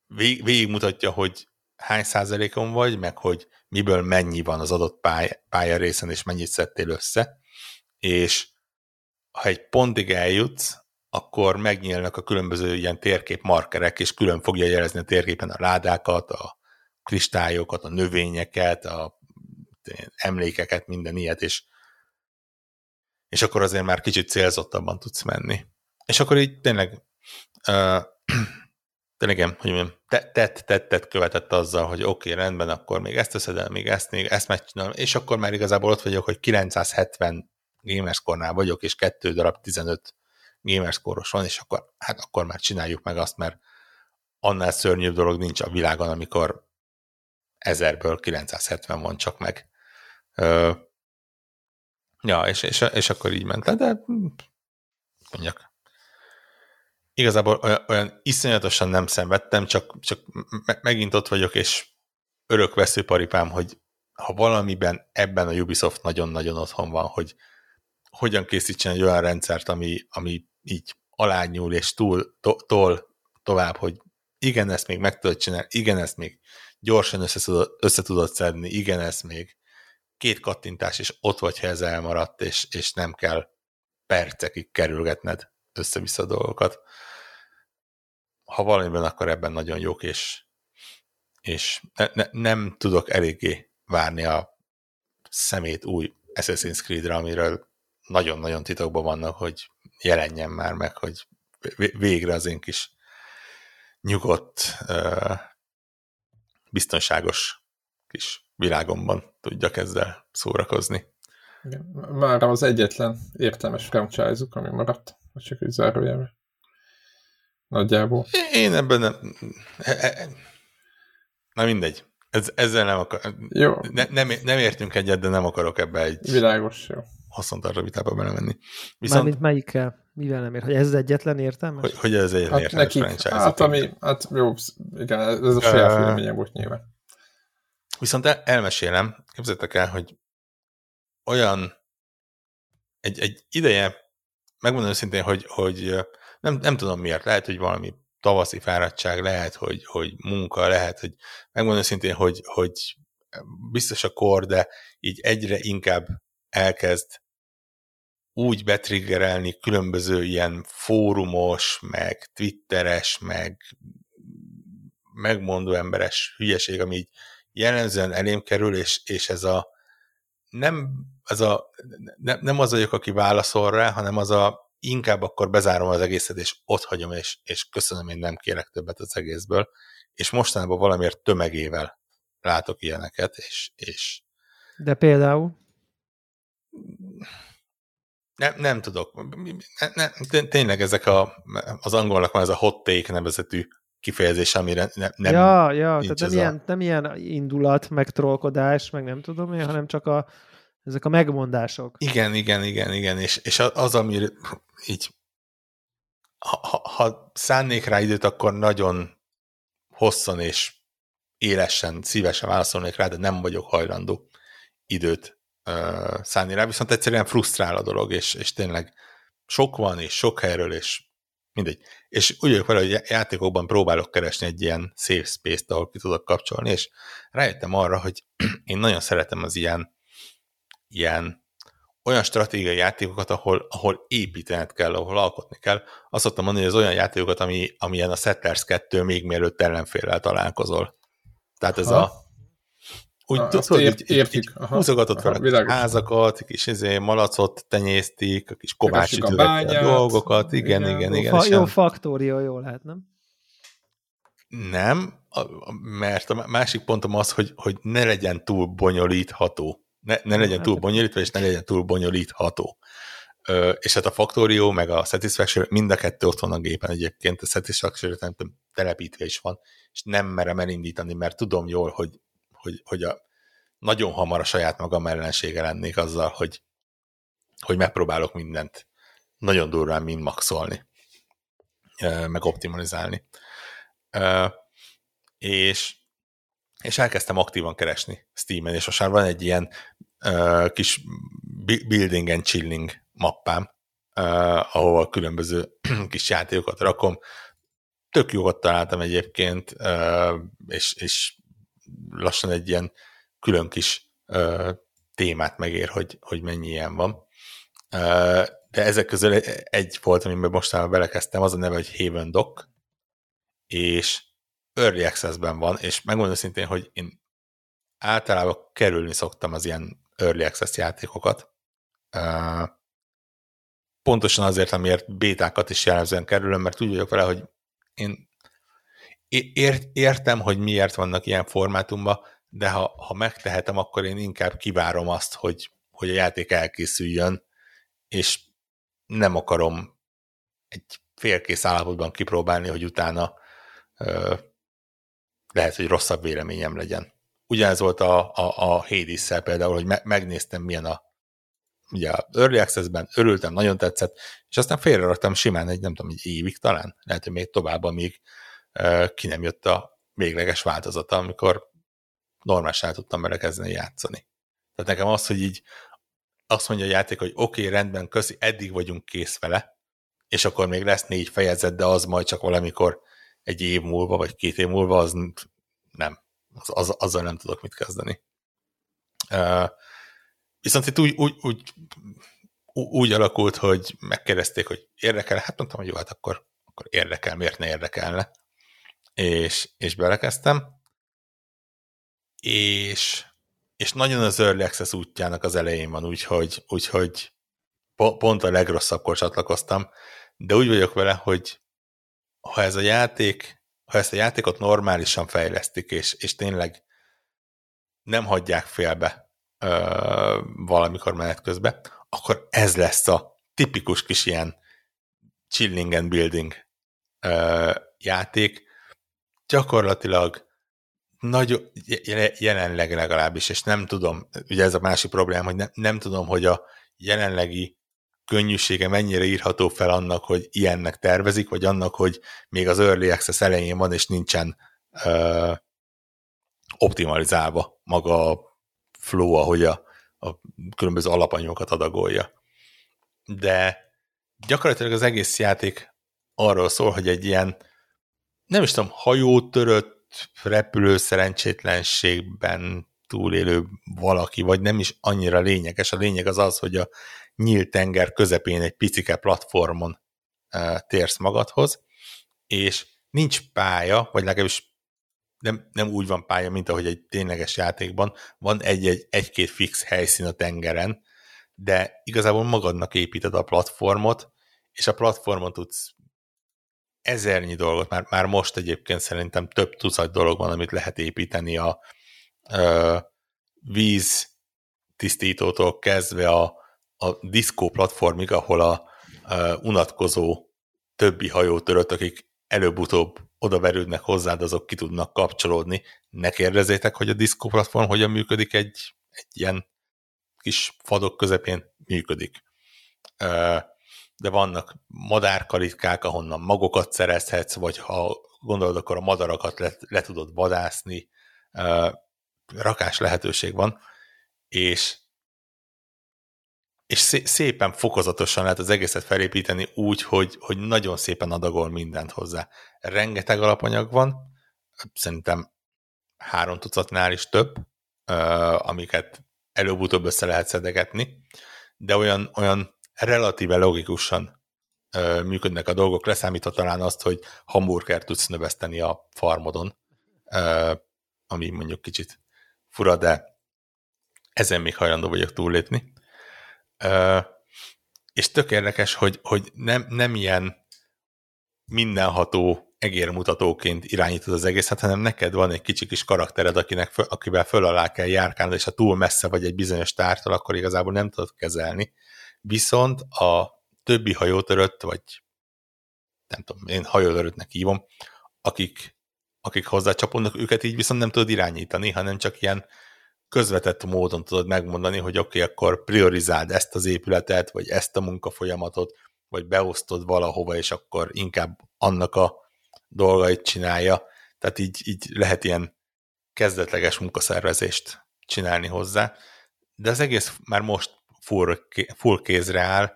vég, végigmutatja, hogy hány százalékon vagy, meg hogy miből mennyi van az adott pály, pálya részen, és mennyit szedtél össze, és ha egy pontig eljutsz, akkor megnyílnak a különböző ilyen térképmarkerek, és külön fogja jelezni a térképen a ládákat, a kristályokat, a növényeket, a emlékeket, minden ilyet, és, és akkor azért már kicsit célzottabban tudsz menni. És akkor így tényleg uh, tényleg, hogy mondjam, tett, tett, tett követett azzal, hogy oké, okay, rendben, akkor még ezt összedel, még ezt, még ezt megcsinálom, és akkor már igazából ott vagyok, hogy kilencszázhetven gamerscore-nál vagyok, és kettő darab tizenöt gamerscore-os van, és akkor hát akkor már csináljuk meg azt, mert annál szörnyűbb dolog nincs a világon, amikor ezerből kilencszázhetven van csak meg. Ö, ja, és, és, és akkor így ment le, de mondjak. Igazából olyan, olyan iszonyatosan nem szenvedtem, csak, csak me- megint ott vagyok, és örök veszőparipám, hogy ha valamiben ebben a Ubisoft nagyon-nagyon otthon van, hogy hogyan készítsen egy olyan rendszert, ami, ami így alányúl és túl, to, tol tovább, hogy igen, ezt még meg tudod csinálni, igen, ezt még gyorsan össze tudod szedni, igen, ezt még két kattintás, és ott vagy, ha ez elmaradt, és, és nem kell percekig kerülgetned össze-vissza dolgokat. Ha valamiben, akkor ebben nagyon jók, és, és ne, ne, nem tudok eléggé várni a szemét új Assassin's Creed-re, amiről nagyon-nagyon titokban vannak, hogy jelenjen már meg, hogy végre az én kis nyugodt biztonságos kis világomban tudjak ezzel szórakozni. Igen. Már az egyetlen értelmes franchise-uk, ami maradt, vagy csak úgy zárójelben. Nagyjából. Én ebben nem... Na mindegy. Ez, ezzel nem akarok... Ne, nem, nem értünk egyet, de nem akarok ebbe egy... Világos, jó. Haszontartó vitába belemenni. Viszont... Mármint melyikkel? Mivel nem ér? Hogy ez egyetlen értelmes? Hogy, hogy ez egyetlen hát értelmes franchise. Hát, ami, hát jó, igen, ez a saját uh, véleményem volt nyilván. Viszont el, elmesélem, képzeljétek el, hogy olyan egy, egy ideje, megmondom őszintén, hogy, hogy nem, nem tudom miért, lehet, hogy valami tavaszi fáradtság, lehet, hogy, hogy munka, lehet, hogy megmondom őszintén, hogy, hogy biztos a kor, de így egyre inkább elkezd úgy betriggerelni különböző ilyen fórumos, meg twitteres, meg megmondó emberes hülyeség, ami így jellemzően elém kerül, és, és ez a nem az a nem, nem az vagyok, aki válaszol rá, hanem az a inkább akkor bezárom az egészet, és ott hagyom, és, és köszönöm, én nem kérek többet az egészből, és mostanában valamiért tömegével látok ilyeneket, és... és... De például? Nem, nem tudok. Nem, nem, tényleg ezek a, az angolnak van ez a hot take nevezetű kifejezés, amire ne, nem ja, ja, nincs tehát nem, ilyen, a... nem ilyen indulat, meg trollkodás, meg nem tudom én, hanem csak a, ezek a megmondások. Igen, igen, igen, igen. És, és az, amire így ha, ha szánnék rá időt, akkor nagyon hosszan és élesen, szívesen válaszolnék rá, de nem vagyok hajlandó időt szállni rá, viszont egyszerűen frusztrál a dolog, és, és tényleg sok van, és sok helyről, és mindegy. És úgy vagyok vele, hogy játékokban próbálok keresni egy ilyen safe space-t, ahol ki tudok kapcsolni, és rájöttem arra, hogy én nagyon szeretem az ilyen, ilyen olyan stratégiai játékokat, ahol, ahol építened kell, ahol alkotni kell. Azt szoktam mondani, hogy az olyan játékokat, ami, amilyen a Settlers kettő még mielőtt ellenféllel találkozol. Tehát ez ha. a úgy a, tudod, ért, így, így húzogatott aha, fel a házakat, kis izé, malacot tenyésztik, a kis kovácsi tüvekkel dolgokat, igen, igen, igen. igen fa, jó Faktórió, jó lehet, nem? Nem, a, a, mert a másik pontom az, hogy, hogy ne legyen túl bonyolítható. Ne, ne legyen túl bonyolítva, és ne legyen túl bonyolítható. Ö, és hát a Faktórió, meg a Satisfaction, mind a kettő ott van a gépen egyébként, a Satisfaction telepítve is van, és nem merem elindítani, mert tudom jól, hogy hogy, hogy a, nagyon hamar a saját magam ellensége lennék azzal, hogy, hogy megpróbálok mindent nagyon durván mind maxolni, meg optimalizálni. És, és elkezdtem aktívan keresni Steamen, és most már van egy ilyen kis building and chilling mappám, ahol különböző kis játékokat rakom. Tök jókat találtam egyébként, és, és lassan egy ilyen külön kis ö, témát megér, hogy, hogy mennyi ilyen van. Ö, de ezek közül egy volt, amiben mostanában belekezdtem, az a neve, hogy Haven Dock, és Early Access-ben van, és megmondom szintén, hogy én általában kerülni szoktam az ilyen Early Access játékokat. Ö, pontosan azért, amiért bétákat is jellemzően kerülöm, mert úgy vagyok vele, hogy én Ért, értem, hogy miért vannak ilyen formátumban, de ha, ha megtehetem, akkor én inkább kivárom azt, hogy, hogy a játék elkészüljön, és nem akarom egy félkész állapotban kipróbálni, hogy utána ö, lehet, hogy rosszabb véleményem legyen. Ugyanez volt a, a, a Hades-szel például, hogy me, megnéztem, milyen a ugye a Early Access-ben, örültem, nagyon tetszett, és aztán félreraktam simán egy, nem tudom, egy évig talán, lehet, hogy még tovább, amíg ki nem jött a végleges változata, amikor normálisan tudtam belekezdeni játszani. Tehát nekem az, hogy így azt mondja a játék, hogy oké, okay, rendben, köszi, eddig vagyunk kész vele, és akkor még lesz négy fejezet, de az majd csak valamikor egy év múlva, vagy két év múlva, az nem. Az, az, azzal nem tudok mit kezdeni. Uh, viszont itt úgy, úgy, úgy, úgy alakult, hogy megkérdezték, hogy érdekel, hát mondtam, hogy jó, hát akkor, akkor érdekel, miért ne érdekelne? És, és belekezdtem, és, és nagyon az Early Access útjának az elején van, úgyhogy, úgyhogy pont a legrosszabbkor csatlakoztam, de úgy vagyok vele, hogy ha ez a játék ha ezt a játékot normálisan fejlesztik, és, és tényleg nem hagyják félbe ö, valamikor menet közben, akkor ez lesz a tipikus kis ilyen chilling and building ö, játék. Gyakorlatilag nagy, jelenleg legalábbis, és nem tudom, ugye ez a másik problémám, hogy ne, nem tudom, hogy a jelenlegi könnyűsége mennyire írható fel annak, hogy ilyennek tervezik, vagy annak, hogy még az Early Access elején van, és nincsen ö, optimalizálva maga a flow, ahogy a, a különböző alapanyagokat adagolja. De gyakorlatilag az egész játék arról szól, hogy egy ilyen, nem is tudom, hajótörött, repülő szerencsétlenségben túlélő valaki, vagy nem is annyira lényeges. A lényeg az az, hogy a nyílt tenger közepén egy picike platformon uh, térsz magadhoz, és nincs pálya, vagy legalábbis nem, nem úgy van pálya, mint ahogy egy tényleges játékban, van egy-egy, egy-két fix helyszín a tengeren, de igazából magadnak építed a platformot, és a platformon tudsz ezernyi dolgot, már, már most egyébként szerintem több tucat dolog van, amit lehet építeni a uh, víz tisztítótól kezdve a a diszkó platformig, ahol a, a unatkozó többi hajótörött, akik előbb-utóbb odaverődnek hozzád, azok ki tudnak kapcsolódni. Ne kérdezzétek, hogy a diszkó platform hogyan működik, egy, egy ilyen kis fadok közepén működik. De vannak madárkalitkák, ahonnan magokat szerezhetsz, vagy ha gondolod, akkor a madarakat le, le tudod vadászni. Rakás lehetőség van, és és szépen fokozatosan lehet az egészet felépíteni úgy, hogy, hogy nagyon szépen adagol mindent hozzá. Rengeteg alapanyag van, szerintem három tucatnál is több, amiket előbb-utóbb össze lehet szedegetni, de olyan, olyan relatíve logikusan működnek a dolgok, leszámítva talán azt, hogy hamburgert tudsz növeszteni a farmodon, ami mondjuk kicsit fura, de ezen még hajlandó vagyok túllépni. Uh, és tök érdekes, hogy, hogy nem, nem ilyen mindenható egérmutatóként irányítod az egészet, hanem neked van egy kicsi kis karaktered, akinek föl, akivel föl alá kell járkálnod, és ha túl messze vagy egy bizonyos tártól, akkor igazából nem tudod kezelni. Viszont a többi hajótörött, vagy nem tudom, én hajótöröttnek hívom, akik, akik hozzácsapódnak, őket így viszont nem tudod irányítani, hanem csak ilyen közvetett módon tudod megmondani, hogy oké, okay, akkor priorizáld ezt az épületet, vagy ezt a munkafolyamatot, vagy beosztod valahova, és akkor inkább annak a dolgait csinálja. Tehát így, így lehet ilyen kezdetleges munkaszervezést csinálni hozzá. De az egész már most full, full kézre áll,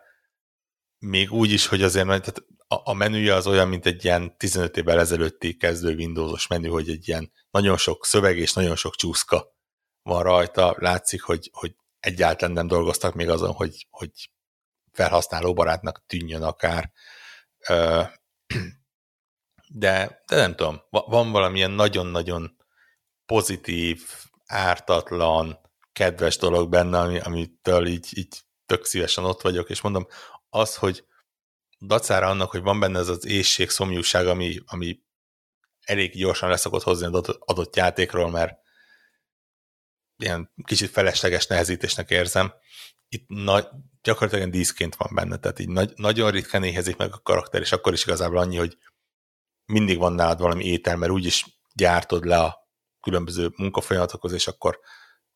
még úgy is, hogy azért tehát a, a menüje az olyan, mint egy ilyen tizenöt évvel ezelőtti kezdő Windowsos menü, hogy egy ilyen nagyon sok szöveg és nagyon sok csúszka van rajta, látszik, hogy, hogy egyáltalán nem dolgoztak még azon, hogy, hogy felhasználóbarátnak tűnjön akár. De, de nem tudom, van valamilyen nagyon-nagyon pozitív, ártatlan, kedves dolog benne, amitől így, így tök szívesen ott vagyok, és mondom, az, hogy dacára annak, hogy van benne ez az éhség, szomjúság, ami, ami elég gyorsan leszokott hozni az adott játékról, mert ilyen kicsit felesleges nehezítésnek érzem. Itt nagy, gyakorlatilag díszként van benne, tehát így nagy, nagyon ritkán éhezik meg a karakter, és akkor is igazából annyi, hogy mindig van nálad valami étel, mert úgyis gyártod le a különböző munkafolyamatokhoz, és akkor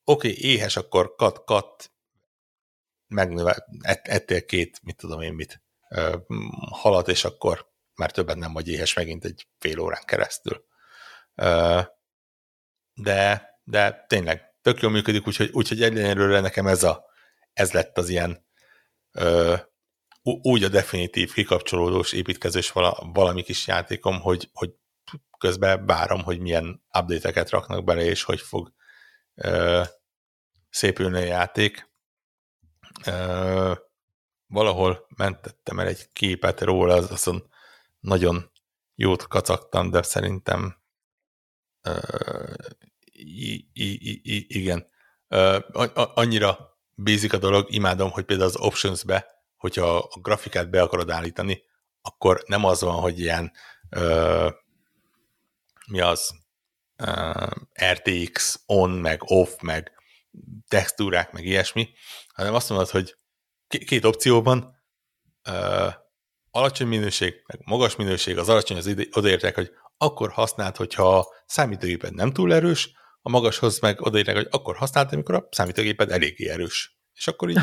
oké, okay, éhes, akkor kat, kat, megnövel, ett, ettél két, mit tudom én mit, halat, és akkor már többet nem vagy éhes megint egy fél órán keresztül. De de tényleg tök jól működik, úgyhogy, úgyhogy egyenlőre nekem ez, a, ez lett az ilyen ö, úgy a definitív, kikapcsolódós, építkezős vala, valami kis játékom, hogy, hogy közben várom, hogy milyen update-eket raknak bele, és hogy fog ö, szépülni a játék. Ö, valahol mentettem el egy képet róla, az azon nagyon jót kacagtam, de szerintem ö, I, I, I, igen. Uh, annyira basic a dolog, imádom, hogy például az optionsbe, hogyha a grafikát be akarod állítani, akkor nem az van, hogy ilyen uh, mi az uh, er té iksz on, meg off, meg textúrák, meg ilyesmi, hanem azt mondod, hogy két opcióban uh, alacsony minőség, meg magas minőség, az alacsony az odaértek, hogy akkor használd, hogyha a számítógéped nem túl erős, a magashoz meg odaértek, hogy akkor használd, amikor a számítógéped eléggé erős. És akkor így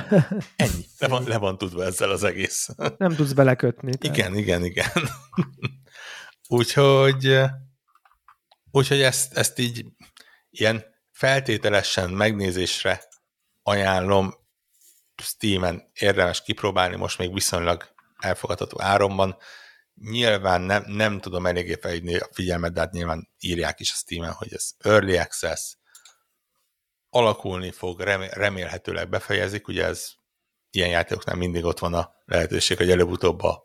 ennyi. Le van, le van tudva ezzel az egész. Nem tudsz belekötni. Tehát. Igen, igen, igen. Úgyhogy úgyhogy ezt, ezt így ilyen feltételesen megnézésre ajánlom, Steamen érdemes kipróbálni, most még viszonylag elfogadható áronban. Nyilván nem, nem tudom eléggé felhívni a figyelmet, de hát nyilván írják is a Steamen, hogy ez early access, alakulni fog, remélhetőleg befejezik, ugye ez ilyen játékoknál mindig ott van a lehetőség, hogy előbb-utóbb a,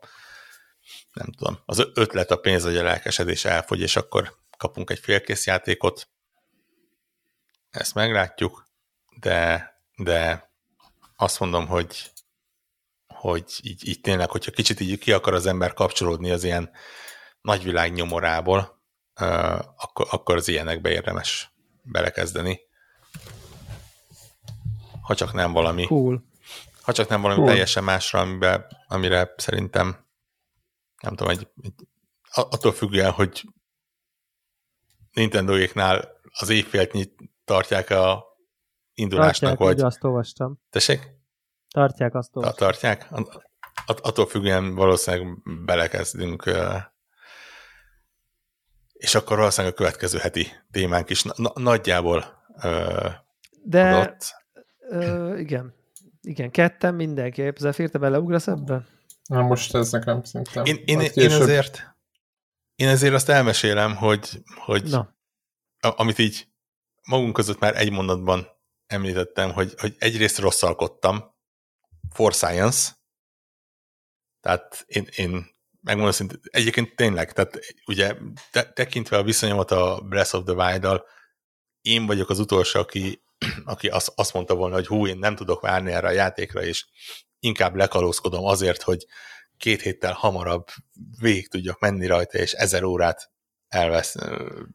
nem tudom, az ötlet, a pénz, vagy a lelkesedés elfogy, és akkor kapunk egy félkész játékot. Ezt meglátjuk, de, de azt mondom, hogy, hogy így, így tényleg, hogyha kicsit így ki akar az ember kapcsolódni az ilyen nagyvilág nyomorából, akkor, akkor az ilyenekbe érdemes belekezdeni. Ha csak nem valami, cool. ha csak nem valami cool. teljesen másra, amiben, amire szerintem, nem tudom, egy, egy, attól függően, hogy Nintendo-éknál az évfélt nyit tartják a indulásnak, tartják, vagy... azt olvastam. Tessék? Tartják, azt olvastam. Tartják? At, attól függően valószínűleg belekezdünk, és akkor valószínűleg a következő heti témánk is na, nagyjából de... adott. Ö, igen. Igen, ketten mindenképp. Zephyr, te beleugrasz ebbe? Na most ez nekem szintén. Én, én, én, azért, én azért azt elmesélem, hogy, hogy a, amit így magunk között már egy mondatban említettem, hogy, hogy egyrészt rosszalkodtam. For science. Tehát én, én megmondom szintén, egyébként tényleg, tehát ugye te, tekintve a viszonyomat a Breath of the Wild-dal, én vagyok az utolsó, aki aki azt, azt mondta volna, hogy hú, én nem tudok várni erre a játékra, és inkább lekalózkodom azért, hogy két héttel hamarabb végig tudjak menni rajta, és ezer órát elvesz.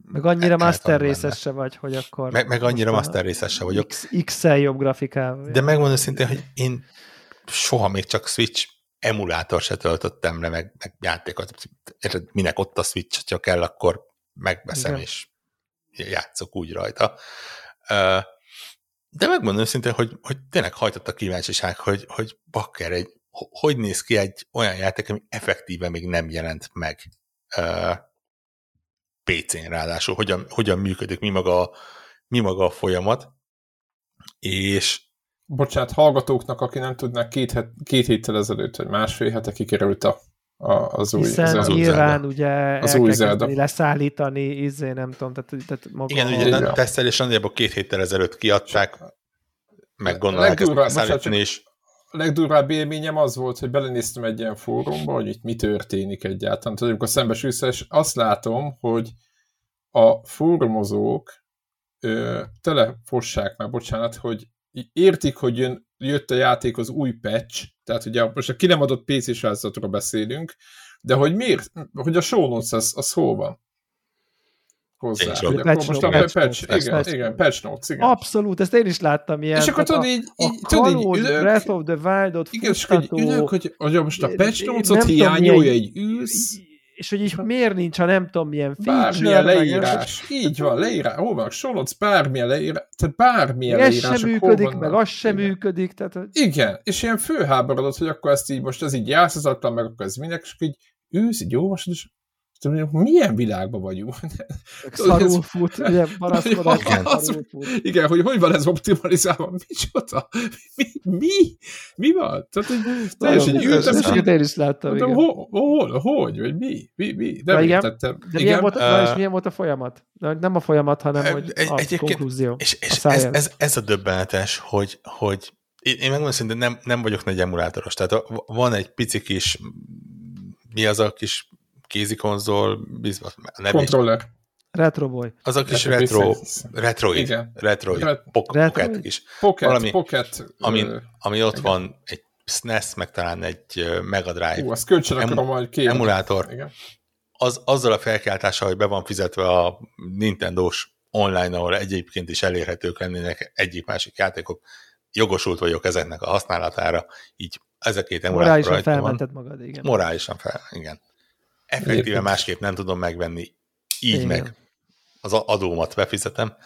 Meg annyira el, master részes se vagy, hogy akkor... Meg, meg annyira master részes se vagyok. X-el jobb grafikával. De megmondom szintén, hogy én soha még csak Switch emulátor se töltöttem le, meg, meg játékot. Érted, minek ott a Switch, hogyha kell, akkor megveszem, igen, és játszok úgy rajta. Uh, De megmondom szintén, hogy, hogy tényleg hajtott a kíváncsiság, hogy, hogy bakker, egy, hogy néz ki egy olyan játék, ami effektíve még nem jelent meg uh, pé cén ráadásul, hogyan, hogyan működik, mi maga, a, mi maga a folyamat, és... Bocsánat, hallgatóknak, aki nem tudnák, két, het, két héttel ezelőtt, vagy másfél hete kikerült a, a, az új Zelda. Hiszen nyilván ugye el kell leszállítani, izé, nem tudom, tehát, tehát maga... Igen, ugye a tesztelés nagyjából két héttel ezelőtt kiadták, meg gondolják ezt leszállítani is. A legdurvább élményem az volt, hogy belenéztem egy ilyen fórumba, hogy itt mi történik egyáltalán. Tehát amikor szembesülsz, és azt látom, hogy a fórumozók ö, telefossák már, bocsánat, hogy értik, hogy jön, jött a játék az új patch, tehát ugye most a ki nem adott pé cés változatról beszélünk, de hogy miért, hogy a show notes az, az hol van hozzá. Én én patch most notes, a patch, patch, igen, igen, patch notes, igen. Abszolút, ezt én is láttam ilyen. És akkor tudod így, tudod így, Breath of the Wild-ot igen, futtató, és ülök, hogy, hogy most a patch notes-ot hiányolja, egy ülsz. És hogy így miért nincs, ha nem tudom, milyen feature. Bármilyen leírás. Így van, leírás. Hol van, Solodz, bármilyen leírás. Tehát bármilyen leírás. Ez sem működik, meg az sem működik. Tehát... Igen, és ilyen főháborodott, hogy akkor ezt így most ez így játszatlan, meg akkor ez minek, és így ülsz, így olvasod, és milyen világban vagyunk? Szarul fut, ugye, baraszkodás. Igen, hogy hogy van ez optimalizálva? Micsoda? Mi? Mi, mi van? Tehát, hogy teljesen ültem. Ezt én is láttam, igen. Hol? Hogy? Vagy mi? Mi? De milyen volt a folyamat? Nem a folyamat, hanem hogy a konklúzió. És ez a döbbenetes, hogy én megmondom, szerintem nem vagyok nagy emulátoros. Tehát van egy pici kis, mi az a kis kézikonzol, biztos, nem controller. Retroboy. Az a kis retro, retroid, igen. retroid, pok, retroid? Pocket is. Pocket, valami, pocket. Ami, ami ott igen. van, egy es en e es, meg talán egy Mega Drive. Hú, azt kölcsön akarom, hogy emulátor. Igen. az, azzal a felkiáltással, hogy be van fizetve a Nintendo-s online, ahol egyébként is elérhetők lennének egyéb másik játékok, jogosult vagyok ezeknek a használatára, így ezekét emulátor rajta van. Morálisan felmented magad, igen. Morálisan fel, igen. Effektíve másképp nem tudom megvenni, így igen. Meg az adómat befizetem.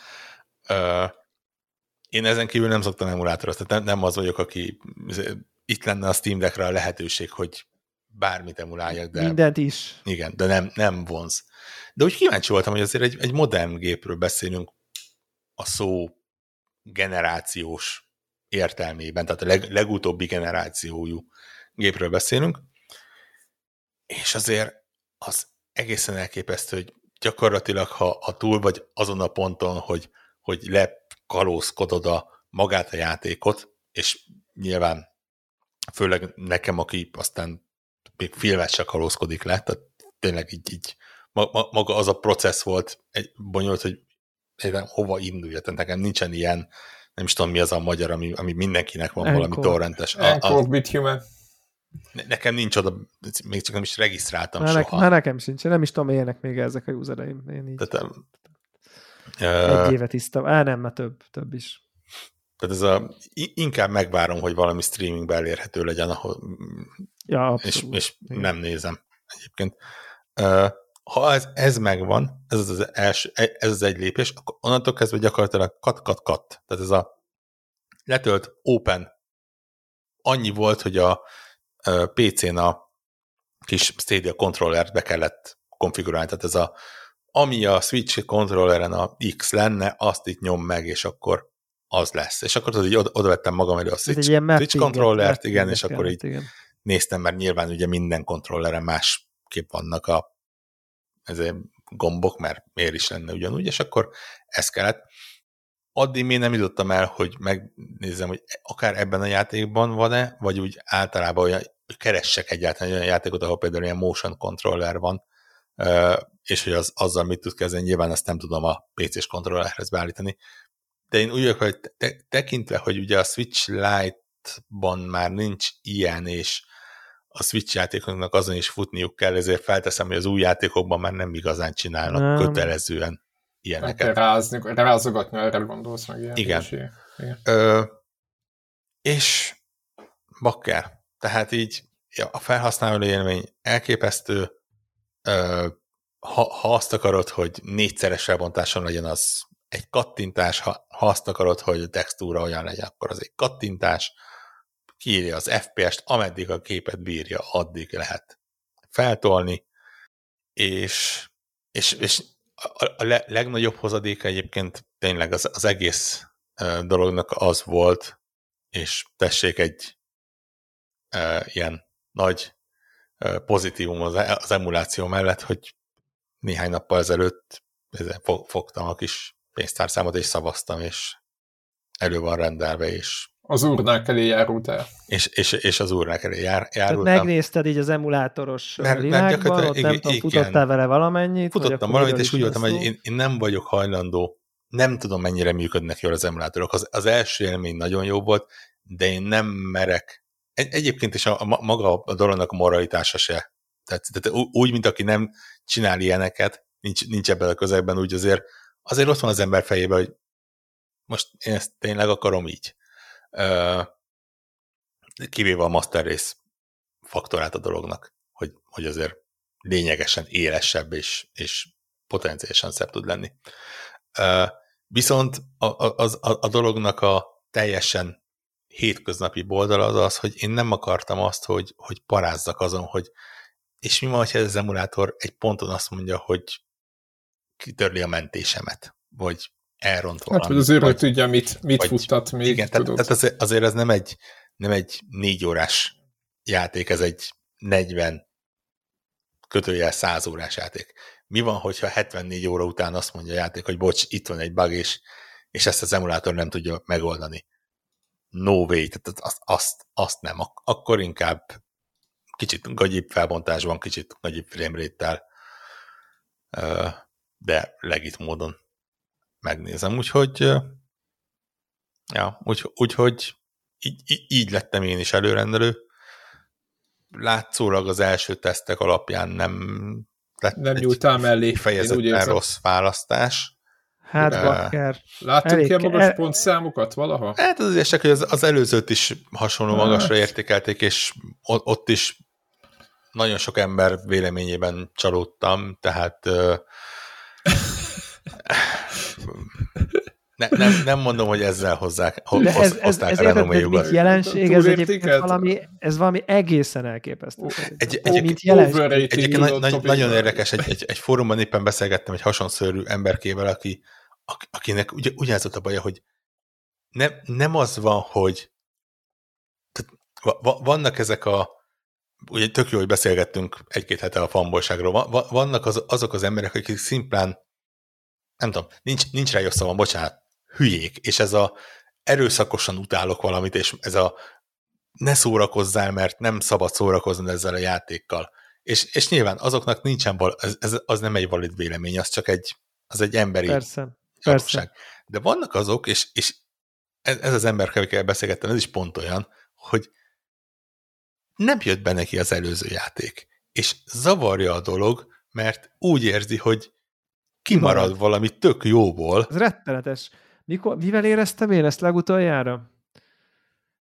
Én ezen kívül nem szoktam emulátorozni, tehát nem az vagyok, aki itt lenne a Steam Deckre a lehetőség, hogy bármit emuláljak, de... Mindent is. Igen, de nem, nem vonz. De úgy kíváncsi voltam, hogy azért egy, egy modern gépről beszélünk a szó generációs értelmében, tehát a leg, legutóbbi generációjú gépről beszélünk, és azért az egészen elképesztő, hogy gyakorlatilag, ha, ha túl vagy azon a ponton, hogy, hogy lekalózkodod a magát a játékot, és nyilván főleg nekem, aki aztán még filmet se kalózkodik le, tehát tényleg így, így maga az a processz volt egy bonyolult, hogy hova indulja, tehát nekem nincsen ilyen, nem is tudom mi az a magyar, ami, ami mindenkinek van Elkor. valami torrentes. Elkorbit human. Nekem nincs oda, még csak nem is regisztráltam már soha. Ne, már nekem sincs, nem is tudom, élnek még ezek a usereim. Én így. Tehát, tehát, egy évet isztam. Á, nem, már több, több is. Tehát ez a, inkább megvárom, hogy valami streamingbe elérhető legyen, ahol, ja, és, és nem nézem egyébként. Ha ez, ez megvan, ez az, első, ez az egy lépés, akkor onnantól kezdve gyakorlatilag cut, cut, cut. Tehát ez a letölt open annyi volt, hogy a pé cén a kis Stadia controllert be kellett konfigurálni, tehát ez a ami a Switch controlleren a X lenne, azt itt nyom meg, és akkor az lesz. És akkor tudod, így oda, oda vettem magam elő a Switch, Switch controllert, igen, igen, és akkor így igen. Néztem, mert nyilván ugye minden controlleren másképp vannak a ezért gombok, mert miért is lenne ugyanúgy, és akkor ez kellett. Addig még nem jutottam el, hogy megnézem, hogy akár ebben a játékban van-e, vagy úgy általában olyan, hogy keressek egyáltalán olyan játékot, ahol például ilyen motion controller van, és hogy az, azzal mit tud kezdeni, nyilván ezt nem tudom a pé cés kontrollerhez beállítani. De én úgy vagyok, hogy te, tekintve, hogy ugye a Switch Lite-ban már nincs ilyen, és a Switch játékoknak azon is futniuk kell, ezért felteszem, hogy az új játékokban már nem igazán csinálnak nem. kötelezően ilyeneket. De rázogatni, erre gondolsz meg ilyen. Igen. Ilyen. Igen. Ö, és bakker. Tehát így ja, a felhasználó élmény elképesztő. Ö, ha, ha azt akarod, hogy négyszeres felbontáson legyen, az egy kattintás, ha, ha azt akarod, hogy a textúra olyan legyen, akkor az egy kattintás, kiírja az ef pé est, ameddig a képet bírja, addig lehet feltolni, és, és, és a, a le, legnagyobb hozadéka egyébként tényleg az, az egész dolognak az volt, és tessék egy e, ilyen nagy e, pozitívum az, az emuláció mellett, hogy néhány nappal ezelőtt fogtam a kis pénztárszámot, és szavaztam, és elő van rendelve, és az urnák elé járultál. És, és, és az urnák elé jár, járultam. Tehát megnézted így az emulátoros mert, világban, mert ott nem tudom, futottál vele valamennyit? Futottam valamit, és úgy voltam, hogy én, én nem vagyok hajlandó, nem tudom, mennyire működnek jól az emulátorok. Az, az első élmény nagyon jó volt, de én nem merek. Egy, egyébként is a, a maga a dolognak a moralitása se. Tehát, tehát úgy, mint aki nem csinál ilyeneket, nincs, nincs ebben a közegben, úgy azért, azért ott van az ember fejében, hogy most én ezt tényleg akarom így. Kivéve a master race faktorát a dolognak, hogy, hogy azért lényegesen élesebb és, és potenciálisan szebb tud lenni. Viszont a, a, a, a dolognak a teljesen hétköznapi oldala az az, hogy én nem akartam azt, hogy, hogy parázzak azon, hogy és mi van, ha ez az emulátor egy ponton azt mondja, hogy kitörli a mentésemet, vagy elront valami. Hát, hogy azért, hogy tudja, mit, mit vagy, futtat még. Igen, tehát, tehát azért, azért ez nem egy, nem egy négy órás játék, ez egy negyven kötőjel száz órás játék. Mi van, hogyha hetvennégy óra után azt mondja a játék, hogy bocs, itt van egy bug, és, és ezt az emulátor nem tudja megoldani. No way, tehát azt, azt, azt nem. Akkor inkább kicsit gagyibb felbontásban, kicsit gagyibb framerate-tel, de legit módon megnézem, úgyhogy ja, úgy, úgyhogy így, így lettem én is előrendelő. Látszólag az első tesztek alapján nem lett nem nyújtál mellé. Kifejezetten rossz választás. Hát, uh, bakker. Láttunk ilyen magas el... pontszámokat valaha? Hát az azért csak, hogy az, az előzőt is hasonló hát. magasra értékelték, és ott is nagyon sok ember véleményében csalódtam, tehát uh, ne, nem, nem mondom, hogy ezzel hozzák, ho, ez, hozták ez, ez a renomé jugat. Jelenség, ez egyébként valami, ez valami egészen elképesztő. Egy, egy, egyébként nagy, nagy, nagyon érdekes, egy, egy, egy fórumban éppen beszélgettem egy hasonszörű emberkével, aki, akinek ugye, ugyanaz volt a baja, hogy nem, nem az van, hogy tehát vannak ezek a ugye tök jó, hogy beszélgettünk egy-két hete a fanbolságról, vannak az, azok az emberek, akik szimplán nem tudom, nincs, nincs rá jó szavam, bocsánat, hülyék, és ez a erőszakosan utálok valamit, és ez a ne szórakozzál, mert nem szabad szórakozni ezzel a játékkal. És, és nyilván azoknak nincsen, val, ez, ez, az nem egy valid vélemény, az csak egy, az egy emberi szakosság. De vannak azok, és, és ez, ez az ember, akikkel beszélgettem, ez is pont olyan, hogy nem jött be neki az előző játék, és zavarja a dolog, mert úgy érzi, hogy kimarad Marad. valami tök jóból. Ez rettenetes. Mikor, mivel éreztem én ezt legutoljára?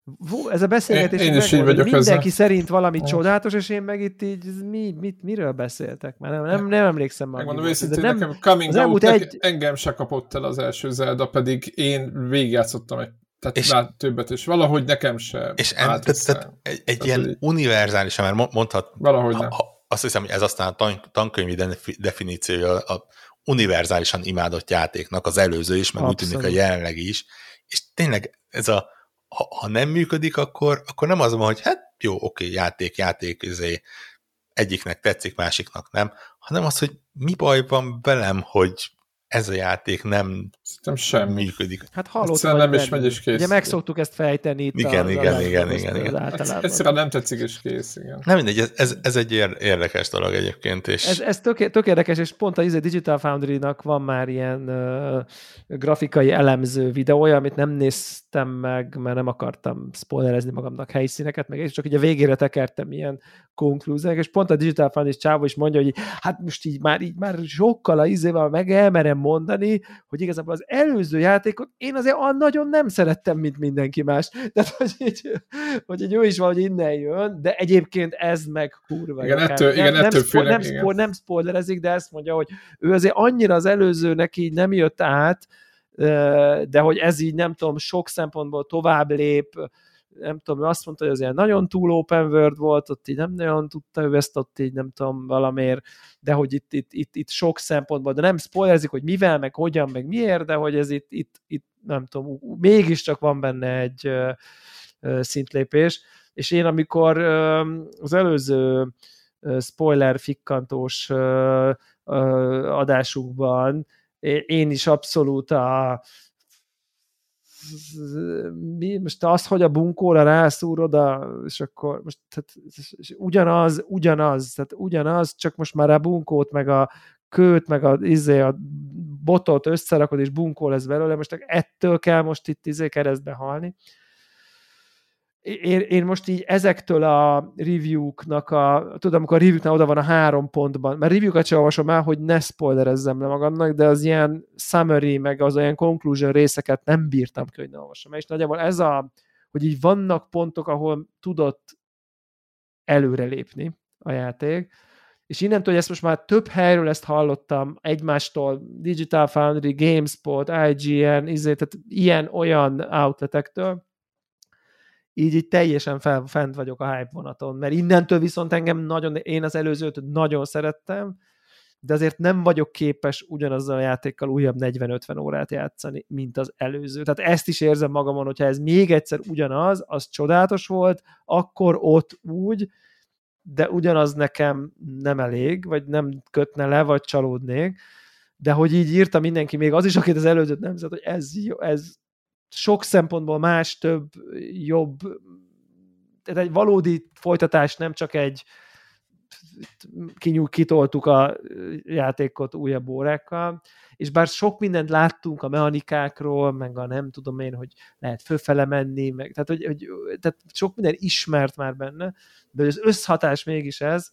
Vú, ez a beszélgetés én, én is így vagyok mindenki ezzel. Szerint valami oh. csodálatos, és én meg itt így mi, mit, miről beszéltek? Már nem, nem, nem emlékszem már. Megmondom őszintén, nekem coming out, egy... engem se kapott el az első Zelda, pedig én végigjátszottam egy Tehát és, lát többet, és valahogy nekem sem. És en, tehát, tehát egy, egy tehát ilyen univerzális, már mondhat, valahogy nem. Ha, azt hiszem, hogy ez aztán a tan, tankönyvi definíciója a univerzálisan imádott játéknak, az előző is, meg úgy tűnik a jelenlegi is. És tényleg ez a, ha, ha nem működik, akkor, akkor nem az van, hogy hát jó, oké, játék, játék, ezért egyiknek tetszik, másiknak nem, hanem az, hogy mi baj van velem, hogy ez a játék nem, nem működik. Hát hallottam, nem is megy, és kész. Ugye megszoktuk ezt fejteni itt. Igen, a, igen, a igen, igen, igen. Egyszerűen nem tetszik, és kész, igen. Nem mindegy, ez, ez, ez egy érdekes dolog egyébként. És... Ez, ez tök, tök érdekes, és pont a Digital Foundry-nak van már ilyen ö, grafikai elemző videója, amit nem néztem meg, mert nem akartam spoilerezni magamnak helyszíneket, meg és csak ugye végére tekertem ilyen konklúziók, és pont a Digital Foundry csávó is mondja, hogy hát most így már, így már sokkal a izével meg elmerem mondani, hogy igazából az előző játékot én azért nagyon nem szerettem, mint mindenki más. Tehát, hogy így, hogy így ő is valahogy innen jön, de egyébként ez meg kurva. Igen, ettől, nem, igen, nem, ettől spoil, félek, nem, igen. Spoil, nem spoilerezik, de ezt mondja, hogy ő azért annyira az előzőnek így nem jött át, de hogy ez így nem tudom, sok szempontból tovább lép, nem tudom, azt mondta, hogy az ilyen nagyon túl open world volt, ott így nem nagyon tudta ő ezt, ott így nem tudom valamiért, de hogy itt, itt, itt, itt sok szempontból, de nem spoilerzik, hogy mivel, meg hogyan, meg miért, de hogy ez itt, itt, itt nem tudom, mégiscsak van benne egy ö, ö, szintlépés, és én amikor ö, az előző ö, spoiler fikkantós ö, ö, adásukban én is abszolút a mi, most az, hogy a bunkóra rászúrod, a, és akkor most tehát, és ugyanaz, ugyanaz, tehát ugyanaz, csak most már a bunkót, meg a kőt, meg a, izé, a botot összerakod, és bunkó lesz belőle, most ettől kell most itt izé keresztbe halni. Én, én most így ezektől a review-knak a, tudom, amikor a review-knál oda van a három pontban, mert review-kat sem olvasom el, hogy ne spoilerezzem le magamnak, de az ilyen summary, meg az olyan conclusion részeket nem bírtam ki, hogy ne olvasom el. És nagyjából ez a, hogy így vannak pontok, ahol tudott előrelépni a játék, és innentől, hogy ezt most már több helyről ezt hallottam egymástól, Digital Foundry, GameSpot, I G N, izé, tehát ilyen-olyan outletektől, így, így teljesen fel, fent vagyok a hype vonaton, mert innentől viszont engem nagyon, én az előzőt nagyon szerettem, de azért nem vagyok képes ugyanazzal a játékkal újabb negyven-ötven órát játszani, mint az előző. Tehát ezt is érzem magamon, hogyha ez még egyszer ugyanaz, az csodálatos volt, akkor ott úgy, de ugyanaz nekem nem elég, vagy nem kötne le, vagy csalódnék, de hogy így írta mindenki, még az is, akit az előzőt nem szeret, hogy ez jó, ez sok szempontból más, több, jobb, tehát egy valódi folytatás, nem csak egy kinyúl, kitoltuk a játékot újabb órákkal, és bár sok mindent láttunk a mechanikákról, meg a nem tudom én, hogy lehet fölfele menni, meg, tehát, hogy, hogy, tehát sok minden ismert már benne, de hogy az összhatás mégis ez,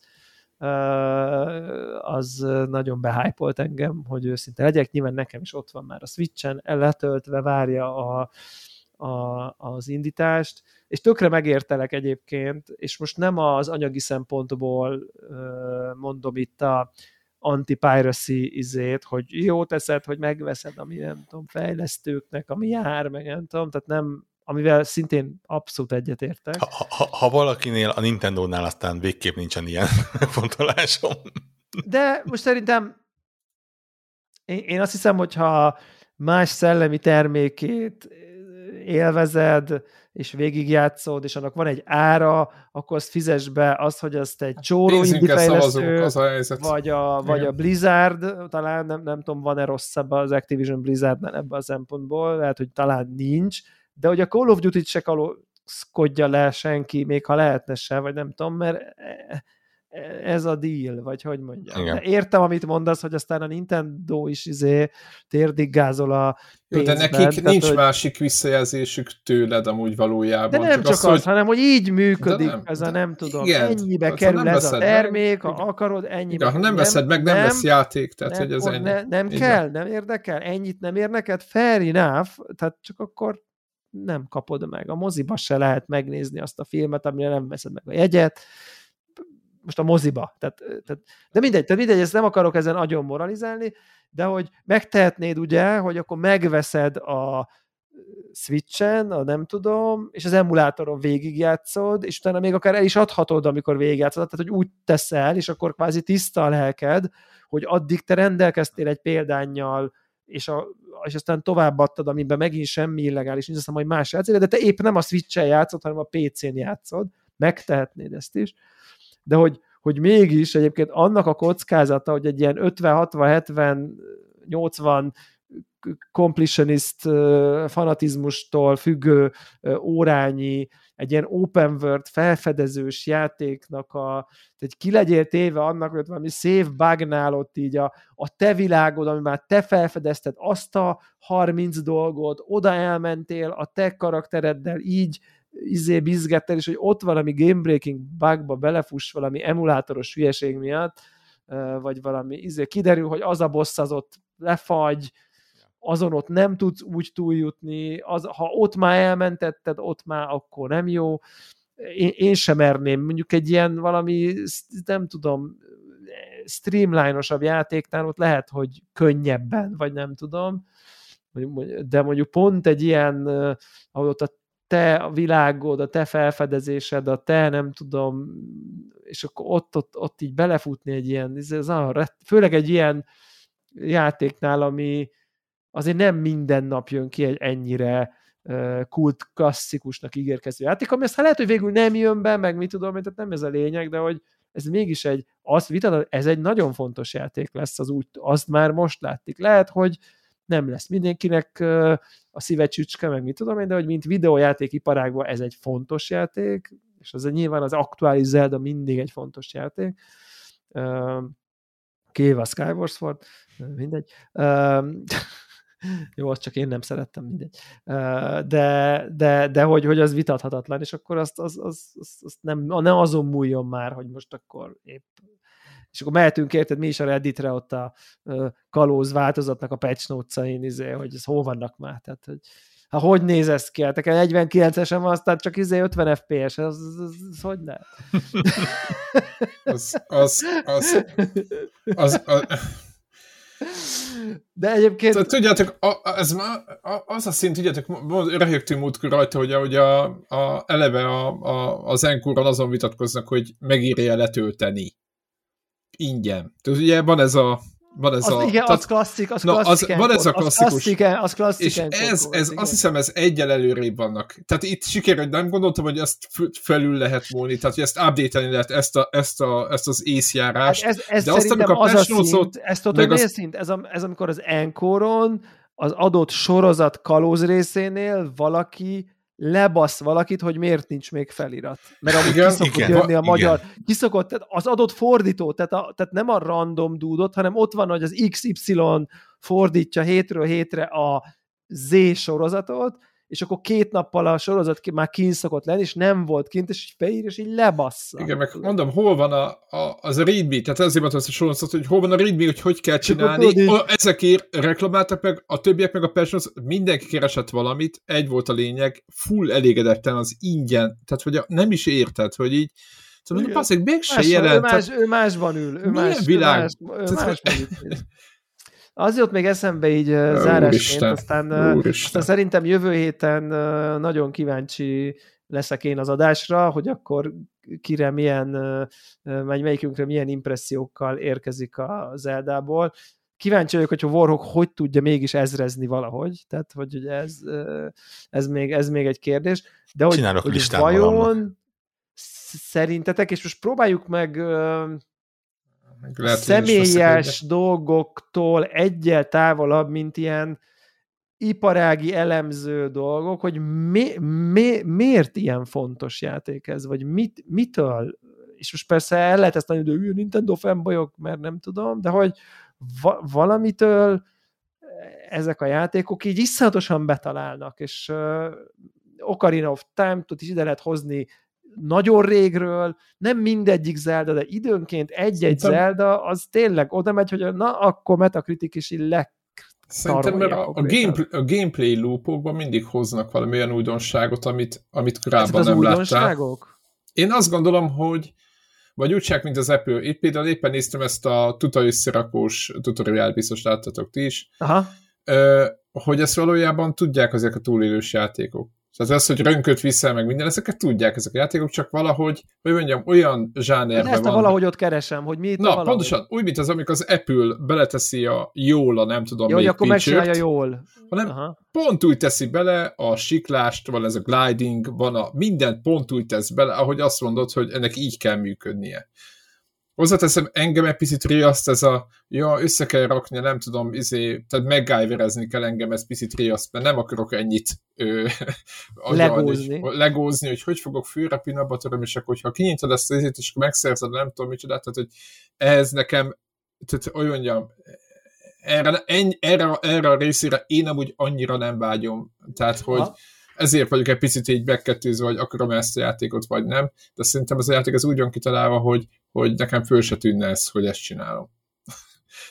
az nagyon behypolt engem, hogy őszinte legyek, nyilván nekem is ott van már a Switchen, letöltve várja a, a, az indítást, és tökre megértelek egyébként, és most nem az anyagi szempontból mondom itt a anti-piracy izét, hogy jó teszed, hogy megveszed, ami nem tudom, fejlesztőknek, ami jár, meg nem tudom, tehát nem, amivel szintén abszolút egyetértek. Ha, ha, ha valakinél, a Nintendónál aztán végképp nincsen ilyen megfontolásom. De most szerintem én, én azt hiszem, hogyha más szellemi termékét élvezed, és végigjátszod, és annak van egy ára, akkor azt fizess be azt, hogy azt egy csóró indie fejlesztő, vagy a, vagy a Blizzard, talán nem, nem tudom, van-e rosszabb az Activision Blizzardnál ebben a szempontból, lehet, hogy talán nincs, de hogy a Call of Duty-t se kalózkodja le senki, még ha lehetne se, vagy nem tudom, mert ez a deal, vagy hogy mondjam. Igen. Értem, amit mondasz, hogy aztán a Nintendo is izé térdig gázol a pénzben. De nekik tehát, nincs hogy... másik visszajelzésük tőled amúgy valójában. De nem csak, csak az, az hogy... hanem hogy így működik nem, ez a nem tudom, igen, ennyibe kerül ez a termék, meg, ha akarod, ennyibe igen, kerül. Ha nem veszed meg, nem, nem lesz játék. Tehát, nem, hogy ez ennyi. Ne, nem kell, nem érdekel, ennyit nem ér neked, fair enough, tehát csak akkor nem kapod meg. A moziba se lehet megnézni azt a filmet, amire nem veszed meg a jegyet. Most a moziba. Tehát, tehát, de mindegy, tehát mindegy, ezt nem akarok ezen agyon moralizálni, de hogy megtehetnéd ugye, hogy akkor megveszed a Switchen, a nem tudom, és az emulátoron végigjátszod, és utána még akár el is adhatod, amikor végigjátszod, tehát hogy úgy teszel, és akkor kvázi tiszta a lelked, hogy addig te rendelkeztél egy példánnyal, és, a, és aztán továbbadtad, amiben megint semmi illegális, nincs aztán majd más játszél, de te épp nem a Switchen játszod, hanem a pé cén játszod, megtehetnéd ezt is, de hogy, hogy mégis egyébként annak a kockázata, hogy egy ilyen ötven, hatvan, hetven, nyolcvan completionist fanatizmustól függő órányi, egy ilyen open world felfedezős játéknak a, tehát ki legyél téve annak, hogy valami save bugnál ott így a, a te világod, ami már te felfedezted azt a harminc dolgot, oda elmentél a te karaktereddel így, izé bizgettel, és hogy ott valami game-breaking bugba belefuss valami emulátoros hülyeség miatt, vagy valami izé kiderül, hogy az a boss az ott lefagy, azon ott nem tudsz úgy túljutni, az, ha ott már elmentetted, ott már akkor nem jó. Én, én sem merném, mondjuk egy ilyen valami, nem tudom, streamline-osabb játéknál ott lehet, hogy könnyebben, vagy nem tudom, de mondjuk pont egy ilyen, ahol ott a te a világod, a te felfedezésed, a te nem tudom, és akkor ott, ott, ott így belefutni egy ilyen, ez főleg egy ilyen játéknál, ami azért nem minden nap jön ki egy ennyire uh, kult klasszikusnak ígérkező játék, ami aztán lehet, hogy végül nem jön be, meg mit tudom, tehát nem ez a lényeg, de hogy ez mégis egy, azt vitatod, ez egy nagyon fontos játék lesz, az úgy, azt már most láttik. Lehet, hogy nem lesz mindenkinek uh, a szíve csücske, meg mit tudom én, de hogy mint videójáték iparágban ez egy fontos játék, és az nyilván az aktuális Zelda mindig egy fontos játék, uh, kéve a Skywars Sword, mindegy, uh, jó, azt csak én nem szerettem, mindegy. De, de, de hogy, hogy az vitathatatlan, és akkor azt, azt, azt, azt nem, nem azon múljon már, hogy most akkor épp... És akkor mehetünk, érted, mi is a Redditre ott a kalóz változatnak a patch notes-ain, izé, hogy ez hol vannak már, tehát hogy ha hogy néz ez ki? Te negyvenkilencesen van, aztán csak izé ötven ef pé es, az, az, az, az hogy lehet? az, az, az, az, az... De egyébként... Tehát, tudjátok, a, ez már, a, az a szint, tudjátok, röhögtünk múltkor rajta, hogy ahogy a, a, eleve a, a, az Enkóron azon vitatkoznak, hogy megírja letölteni. Ingyen. Tehát ugye van ez a... Van ez az, a igen, tehát, az klasszik, az na, klasszik az, van ez a klasszikus. Az klasszik, az klasszik és enkor, ez, ez azt hiszem, ez egyel előrébb vannak. Tehát itt sikerül, nem gondoltam, hogy ezt felül lehet múlni, tehát hogy ezt update-elni lehet, ezt, a, ezt, a, ezt az észjárást. Hát ez, ez de azt, amikor a patch ezt tudod, hogy az... szint? Ez, a, ez amikor az Encore-on, az adott sorozat kalóz részénél valaki lebasz valakit, hogy miért nincs még felirat. Mert amúgy igen, kiszokott igen, jönni a magyar. Igen. Kiszokott, tehát az adott fordító, tehát, a, tehát nem a random dúdot, hanem ott van, hogy az iksz ipszilon fordítja hétről hétre a Z sorozatot, és akkor két nappal a sorozat már kint szokott lenni, és nem volt kint, és beír, és így lebassza. Igen, meg mondom, hol van a, a, az a readme, tehát ezért mondtam azt a sorozatot, hogy hol van a readme, hogy hogy kell csinálni. Ezekért reklamáltak meg, a többiek meg a personals, mindenki keresett valamit, egy volt a lényeg, full elégedetten az ingyen, tehát hogy a, nem is érted, hogy így, szóval mondom, passzeg, még se jelent. Más, tehát, ő másban ül, ő más, ő más, ő másban ül. Azért ott még eszembe így zárásként, aztán, aztán szerintem jövő héten nagyon kíváncsi leszek én az adásra, hogy akkor kire milyen, vagy melyikünkre milyen impressziókkal érkezik a Zeldából. Kíváncsi vagyok, hogyha Warhawk hogy tudja mégis ezrezni valahogy, tehát hogy ugye ez, ez, még, ez még egy kérdés. De hogy, hogy vajon magamnak. Szerintetek, és most próbáljuk meg... Lehet, személyes dolgoktól egyel távolabb, mint ilyen iparági elemző dolgok, hogy mi, mi, miért ilyen fontos játék ez, vagy mit, mitől, és most persze el lehet ezt nagyon, hogy Nintendo fanboyok, mert nem tudom, de hogy va- valamitől ezek a játékok így iszonyatosan betalálnak, és uh, Ocarina of Time-t is ide lehet hozni nagyon régről, nem mindegyik Zelda, de időnként egy-egy szerintem... Zelda, az tényleg oda megy, hogy na, akkor Metacritic is így le. Szerintem, mert a, a, gameplay, a gameplay loopokban mindig hoznak valami olyan újdonságot, amit, amit korábban nem láttál. Én azt gondolom, hogy vagy úgy csak, mint az Apple. Itt például éppen néztem ezt a tuta összerakós tutorial, biztos láttatok ti is, aha. Hogy ezt valójában tudják ezek a túlélős játékok. Tehát az, hogy rönköt viszel, meg minden, ezeket tudják ezek a játékok, csak valahogy, hogy mondjam, olyan zsánerben van. Ezt a valahogy ott keresem, hogy mi itt. Na, pontosan, úgy, mint az, amikor az Apple beleteszi a jól, a nem tudom, jó, még akkor feature-t, megcsinálja jól. Hanem aha. Pont úgy teszi bele a siklást, van ez a gliding, van a minden pont úgy tesz bele, ahogy azt mondod, hogy ennek így kell működnie. Hozzáteszem, engem egy picit riaszt ez a, ja, össze kell rakni, nem tudom, izé, tehát MacGyverezni kell engem, ez picit riaszt, mert nem akarok ennyit ö, legózni. És, legózni, hogy hogy fogok főrepülni, abba töröm, és akkor, hogyha kinyitod ezt az izét, és megszerzed, nem tudom, micsodát, tehát, hogy ehhez nekem, tehát, hogy mondjam, erre, en, erre, erre a részére én amúgy annyira nem vágyom, tehát, hogy ha. Ezért vagyok egy picit így bekettőzve, hogy akarom ezt a játékot, vagy nem, de szerintem ez a játék ez úgy van kitalálva, hogy hogy nekem föl se tűnne ez, hogy ezt csinálom.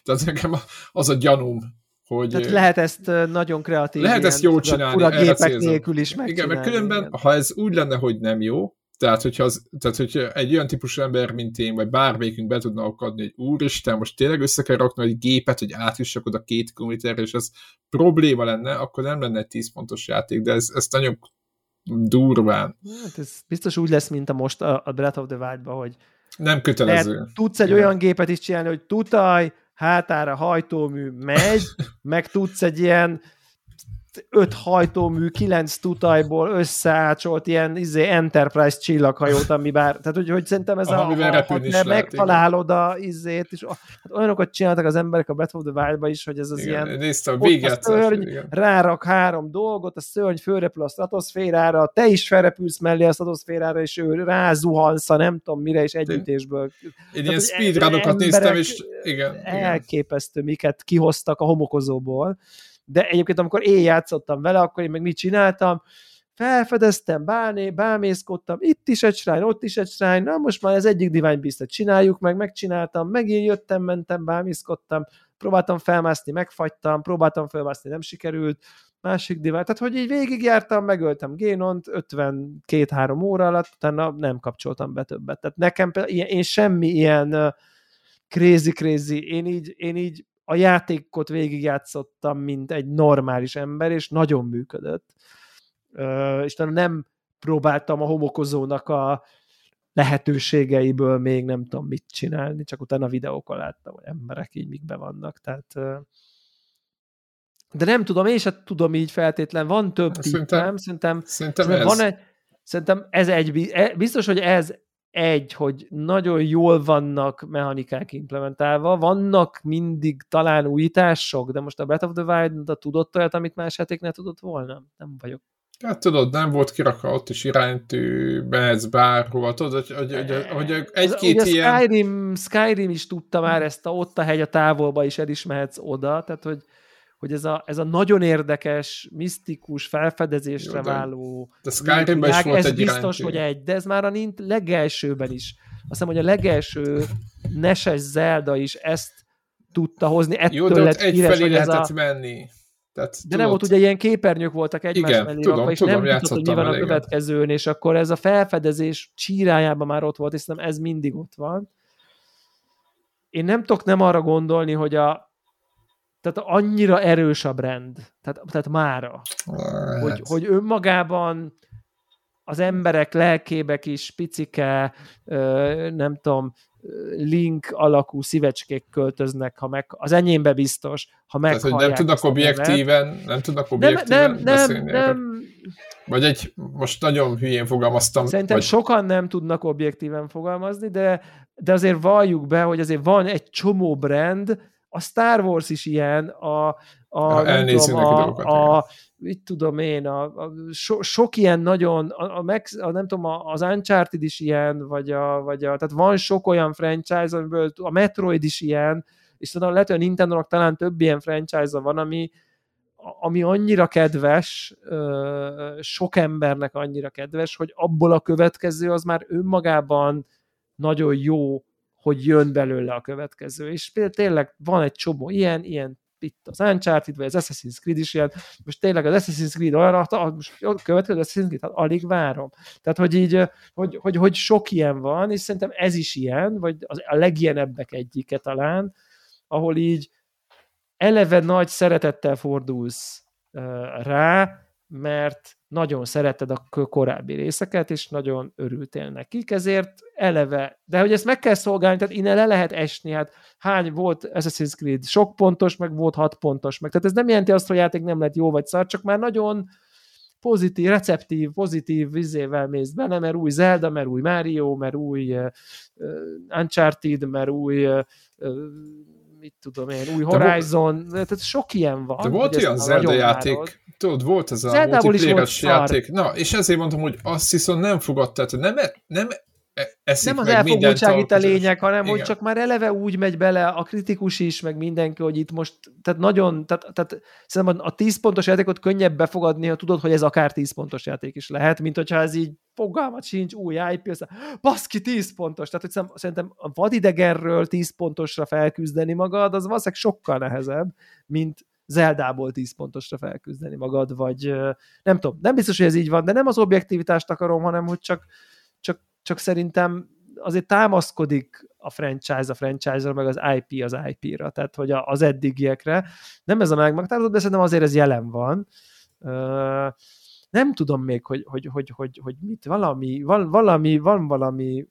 Tehát nekem az a gyanúm, hogy... Tehát lehet ezt nagyon kreatív, lehet ilyen, ezt jól csinálni, a gépek nélkül is megcsinálni. Igen, mert különben, igen. Ha ez úgy lenne, hogy nem jó, tehát hogyha, az, tehát hogyha egy olyan típusú ember, mint én, vagy bármelyikünk be tudna akadni, hogy úristen, most tényleg össze kell rakni egy gépet, hogy átüssak oda két kilométerre, és ez probléma lenne, akkor nem lenne egy tíz pontos játék, de ez, ez nagyon durván. Hát ez biztos úgy lesz, mint a most a Breath of the Wild-ban, hogy nem kötelező. Lehet, tudsz egy ja. olyan gépet is csinálni, hogy tutaj, hátára hajtómű megy, meg tudsz egy ilyen öt hajtómű, kilenc tutajból összeácsolt ilyen izé, Enterprise csillaghajót, ami bár, tehát hogy, hogy szerintem ez aha, a, ha te megtalálod a izét, és hát olyanokat csináltak az emberek a Breath of the Wild-ba is, hogy ez az igen, ilyen, a ott a szörny, igen. Rárak három dolgot, a szörny fölrepül a stratoszférára, te is felrepülsz mellé a stratoszférára, és ő rázuhansz a nem tudom mire, és együttésből. Én ilyen speedrunokat néztem, és igen. Elképesztő, igen. Miket kihoztak a homokozóból. De egyébként, amikor én játszottam vele, akkor én meg mit csináltam? Felfedeztem, bálné, bálmészkodtam, itt is egy shrine, ott is egy shrine, na most már az egyik divine beast-et csináljuk, meg megcsináltam, megint jöttem, mentem, bálmészkodtam, próbáltam felmászni, megfagytam, próbáltam felmászni, nem sikerült, másik divine, tehát hogy így végigjártam, megöltem Génont, ötvenkét-három óra alatt, utána nem kapcsoltam be többet. Tehát nekem például, én semmi ilyen crazy-crazy, én így, én így a játékot végigjátszottam, mint egy normális ember, és nagyon működött. Ö, és nem próbáltam a homokozónak a lehetőségeiből még nem tudom mit csinálni, csak utána videókon láttam, hogy emberek így mikbe vannak. Tehát, ö, de nem tudom, én sem tudom így feltétlen, van több tippem, szerintem, szerintem, szerintem, van egy, szerintem ez egy, biztos, hogy ez egy, hogy nagyon jól vannak mechanikák implementálva, vannak mindig talán újítások, de most a Breath of the Wild-da tudott olyat, amit más játéknál tudott volna? Nem vagyok. Hát tudod, nem volt kirakva, ott is iránytű, behetsz bárhova, tudod, hogy, hogy, hogy egy-két ilyen... Skyrim, Skyrim is tudta már ezt, a, ott a hegy a távolba is elismerhetsz oda, tehát hogy hogy ez a, ez a nagyon érdekes, misztikus, felfedezésre jó, de, váló de világ, is volt ez egy biztos, iránytű. Hogy egy, de ez már a Nint legelsőben is. Azt hiszem, hogy a legelső neses Zelda is ezt tudta hozni, ettől jó, de lett híres, hogy ez a... menni. Tehát, de tudod, nem volt, ugye ilyen képernyők voltak egymás igen, mellé, tudom, rakva, és tudom, nem tudod, hogy mi van a következőn, és akkor ez a felfedezés csírájában már ott volt, és nem ez mindig ott van. Én nem tudok nem arra gondolni, hogy a tehát annyira erős a brand, tehát, tehát mára, right. hogy, hogy önmagában az emberek lelkébe kis picike, nem tudom, link alakú szívecskék költöznek, ha meg, az enyémbe biztos, ha meghallják. Tehát, hogy nem tudnak objektíven, nem tudnak objektíven nem, nem, beszélni. Nem, nem. Vagy egy, most nagyon hülyén fogalmaztam. Szerintem vagy... sokan nem tudnak objektíven fogalmazni, de, de azért valljuk be, hogy azért van egy csomó brand, a Star Wars is ilyen, a, a elnézőnek dolgokat. A, a, mit tudom én, a, a so, sok ilyen nagyon, a, a, Max, a nem tudom, a, az Uncharted is ilyen, vagy a, vagy a, tehát van sok olyan franchise, amiből a Metroid is ilyen, és tudom, lehet, hogy a Nintendo-nak talán több ilyen franchise-a van, ami, ami annyira kedves, sok embernek annyira kedves, hogy abból a következő az már önmagában nagyon jó, hogy jön belőle a következő. És például tényleg van egy csomó ilyen, ilyen itt az Uncharted, vagy az Assassin's Creed is ilyen. Most tényleg az Assassin's Creed olyan, most a következő Assassin's Creed, hát alig várom. Tehát, hogy így, hogy, hogy, hogy sok ilyen van, és szerintem ez is ilyen, vagy az, a legilyenebbek egyike talán, ahol így eleve nagy szeretettel fordulsz uh, rá, mert nagyon szereted a korábbi részeket, és nagyon örültél nekik, ezért eleve, de hogy ezt meg kell szolgálni, tehát innen le lehet esni, hát hány volt Assassin's Creed, sok pontos, meg volt hat pontos, meg tehát ez nem jelenti azt, hogy a játék nem lett jó vagy szar, csak már nagyon pozitív, receptív, pozitív vizével mész bele, mert új Zelda, mert új Mario, mert új uh, Uncharted, mert új uh, mit tudom én, új Horizon, de tehát sok ilyen van. De volt olyan Zelda játék, várod. Tudod, volt ez a multiplayer-es játék. Szar. Na, és ezért mondtam, hogy azt viszont nem fogadta, tehát nem, nem eszik nem meg mindent. Nem az elfogultság itt a lényeg, hanem igen. Hogy csak már eleve úgy megy bele a kritikus is, meg mindenki, hogy itt most, tehát nagyon, tehát, tehát szerintem a tíz pontos játékot könnyebb befogadni, ha tudod, hogy ez akár tíz pontos játék is lehet, mint hogyha ez így fogalmat sincs, új i pé, aztán baszki, tíz pontos, tehát hogy szerintem a vadidegenről tíz pontosra felküzdeni magad, az valószínűleg sokkal nehezebb, mint Zeldából tíz pontosra felküzdeni magad, vagy nem tudom, nem biztos, hogy ez így van, de nem az objektivitást akarom, hanem hogy csak, csak, csak szerintem azért támaszkodik a franchise a franchise-ra, meg az i pé az i pé-ra, tehát hogy az eddigiekre. Nem ez a megmagtározott, de szerintem azért ez jelen van. Nem tudom még, hogy, hogy, hogy, hogy, hogy mit, valami, van valami, van valami,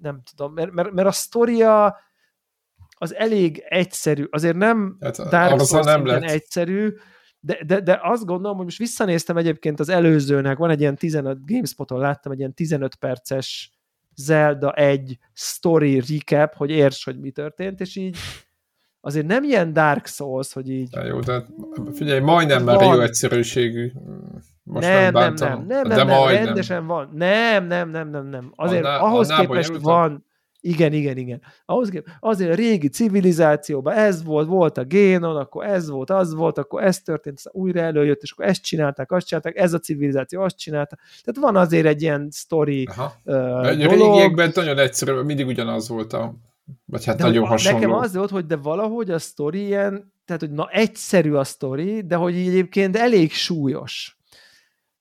nem tudom, mert, mert, mert a sztoria az elég egyszerű, azért nem hát, Dark Souls nem egyszerű, de, de, de azt gondolom, hogy most visszanéztem egyébként az előzőnek, van egy ilyen tizenöt, GameSpot-on láttam egy ilyen tizenöt perces Zelda egy story recap, hogy érts, hogy mi történt, és így azért nem ilyen Dark Souls, hogy így... De jó, de figyelj, majdnem van. Már jó egyszerűségű. Most nem, nem, nem, nem, nem, de nem, nem rendesen van. Nem, nem, nem, nem, nem. Azért annál, ahhoz annál képest van... Igen, igen, igen. Ahhoz képest, azért a régi civilizációban ez volt, volt a génon, akkor ez volt, az volt, akkor ez történt, újra előjött, és akkor ezt csinálták, azt csinálták, ez a civilizáció, azt csinálta. Tehát van azért egy ilyen sztori uh, dolog. A régiekben nagyon egyszerű, mindig ugyanaz volt a... Vagy hát de nagyon hasonló. Nekem az volt, hogy de valahogy a sztori ilyen, tehát hogy na egyszerű a sztori, de hogy egyébként elég súlyos.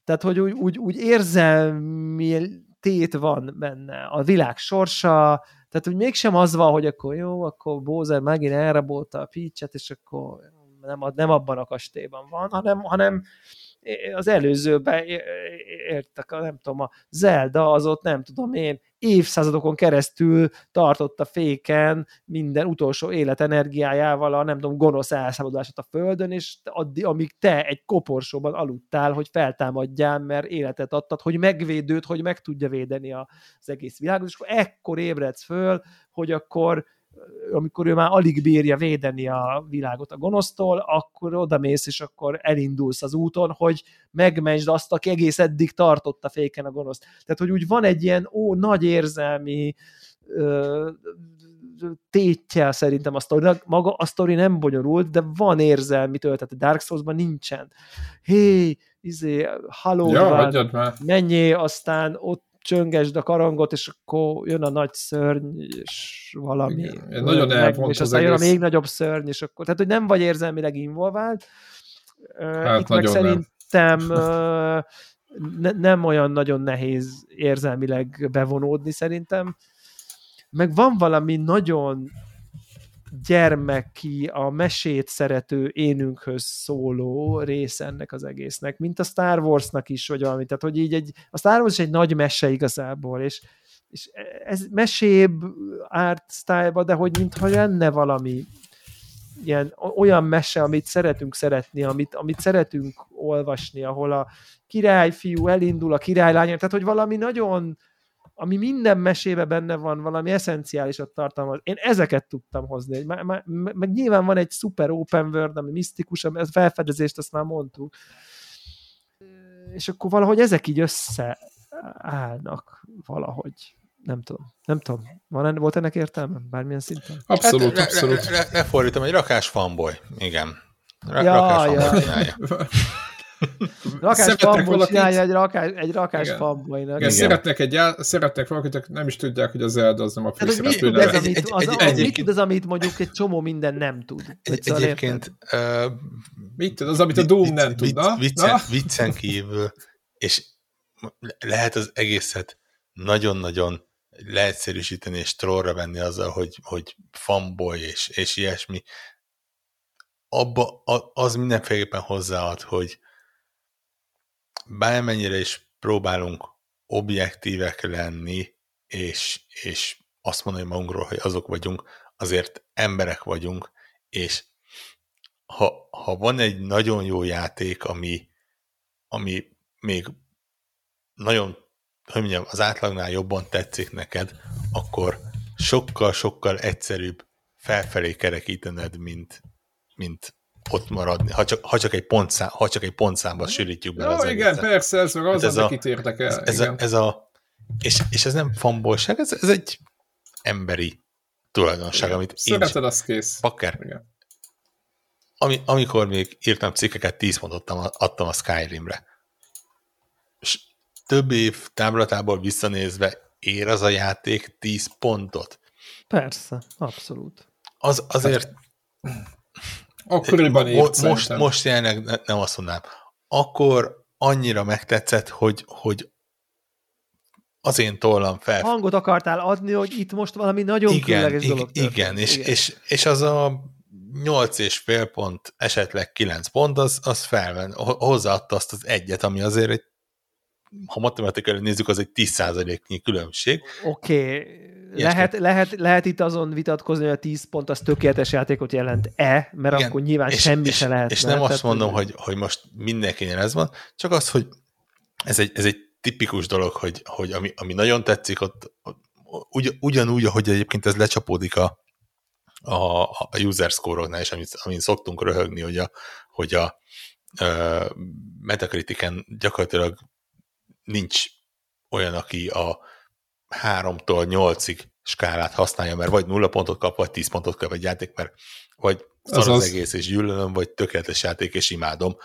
Tehát, hogy úgy, úgy, úgy érzelmi tét van benne, a világ sorsa, tehát, hogy mégsem az van, hogy akkor jó, akkor Bowser megint elrabolta a Peach-et, és akkor nem, nem abban a kastélyban van, hanem, hanem az előzőben értek, nem tudom, a Zelda az ott, nem tudom én, évszázadokon keresztül tartott a féken minden utolsó életenergiájával a, nem tudom, gonosz elszabadulását a földön, és addig, amíg te egy koporsóban aludtál, hogy feltámadjál, mert életet adtad, hogy megvédőd, hogy meg tudja védeni az egész világot, és akkor ekkor ébredsz föl, hogy akkor amikor ő már alig bírja védeni a világot a gonosztól, akkor odamész, és akkor elindulsz az úton, hogy megmentsd azt, aki egész eddig tartotta féken a gonoszt. Tehát, hogy úgy van egy ilyen ó, nagy érzelmi ö, tétje szerintem a sztorinak. Maga a sztori nem bonyolult, de van érzelmi töltet, a Dark Souls-ban nincsen. Hé, izé, halódván, menjél, aztán ott csöngesd a karangot, és akkor jön a nagy szörny, és valami. Igen, olyan, nagyon elvont és az aztán egész. Jön a még nagyobb szörny, és akkor, tehát, hogy nem vagy érzelmileg involvált. Hát itt meg szerintem nem. Ne, nem olyan nagyon nehéz érzelmileg bevonódni szerintem. Meg van valami nagyon gyermeki, a mesét szerető énünkhöz szóló rész ennek az egésznek, mint a Star Warsnak is, vagy valami. Tehát, hogy így egy, a Star Wars is egy nagy mese igazából, és, és ez mesébb art style-ba, de hogy mintha lenne valami ilyen, olyan mese, amit szeretünk szeretni, amit, amit szeretünk olvasni, ahol a királyfiú elindul a királylány, tehát, hogy valami nagyon, ami minden mesébe benne van, valami eszenciálisat tartalmaz. Én ezeket tudtam hozni. Már, már, meg nyilván van egy szuper open world, ami misztikus, ami, ez felfedezést, azt már mondtuk. És akkor valahogy ezek így összeállnak valahogy. Nem tudom. Nem tudom. Van, volt ennek értelme? Bármilyen szinten? Abszolút, hát, abszolút. Le, le, lefordítom, egy rakás fanboy. Igen. Ra, ja, rakás ja. fanboy. Rakás fanboy csinálja egy rakás, egy rakás fanboynak. Igen, szeretnek, egy, szeretnek valakit, akik nem is tudják, hogy a Zelda az nem a főszereplő neve. Mit tud az, amit mondjuk egy csomó minden nem tud? Egy, egyébként... Uh, mit tud az, amit a Doom nem tud? Viccen kívül, és lehet az egészet nagyon-nagyon leegyszerűsíteni és trollra venni azzal, hogy, hogy fanboy és, és ilyesmi. Abba a, az mindenféleképpen hozzáad, hogy bármennyire is próbálunk objektívek lenni, és, és azt mondani magunkról, hogy azok vagyunk, azért emberek vagyunk, és ha, ha van egy nagyon jó játék, ami, ami még nagyon, hogy mondjam, az átlagnál jobban tetszik neked, akkor sokkal-sokkal egyszerűbb felfelé kerekítened, mint, mint ott maradni, ha csak, ha csak egy pontszám, ha csak egy pontszámba sűrítjük be. No, az igen, egészet. Persze, ez meg az, amit értek el. Ez, ez a, ez a, és, és ez nem fanbolság, ez, ez egy emberi tulajdonság, igen. Amit én... Szereted, az kész. Pakker. Igen. Ami, amikor még írtam cikkeket, tíz pontot adtam a Skyrimre. És több év táblatából visszanézve ér az a játék tíz pontot. Persze, abszolút. Az, azért... Hát... Akkoriban ért, most, most jelenleg nem azt mondanám. Akkor annyira megtetszett, hogy, hogy az én tollam fel. Hangot akartál adni, hogy itt most valami nagyon különleges dolog történt. Igen, és, igen. És, és az a nyolc és fél pont, esetleg kilenc pont, az, az felven, hozzáadta azt az egyet, ami azért egy, ha matematikai nézzük, az egy tíz százaléknyi különbség. Oké. Okay. Lehet, lehet, lehet itt azon vitatkozni, hogy a tíz pont az tökéletes játékot jelent-e, mert igen, akkor nyilván és, semmi és, se lehet. És nem azt mondom, hogy, hogy, hogy most mindenkinél ez van, csak az, hogy ez egy, ez egy tipikus dolog, hogy, hogy ami, ami nagyon tetszik, ott, ugy, ugyanúgy, ahogy egyébként ez lecsapódik a, a, a user score-oknál, és amit, amit szoktunk röhögni, hogy a, hogy a, a Metacritiken gyakorlatilag nincs olyan, aki a háromtól nyolcig skálát használja, mert vagy nulla pontot kap, vagy tíz pontot kap egy játék, mert vagy szar az egész és gyűlölöm, vagy tökéletes játék és imádom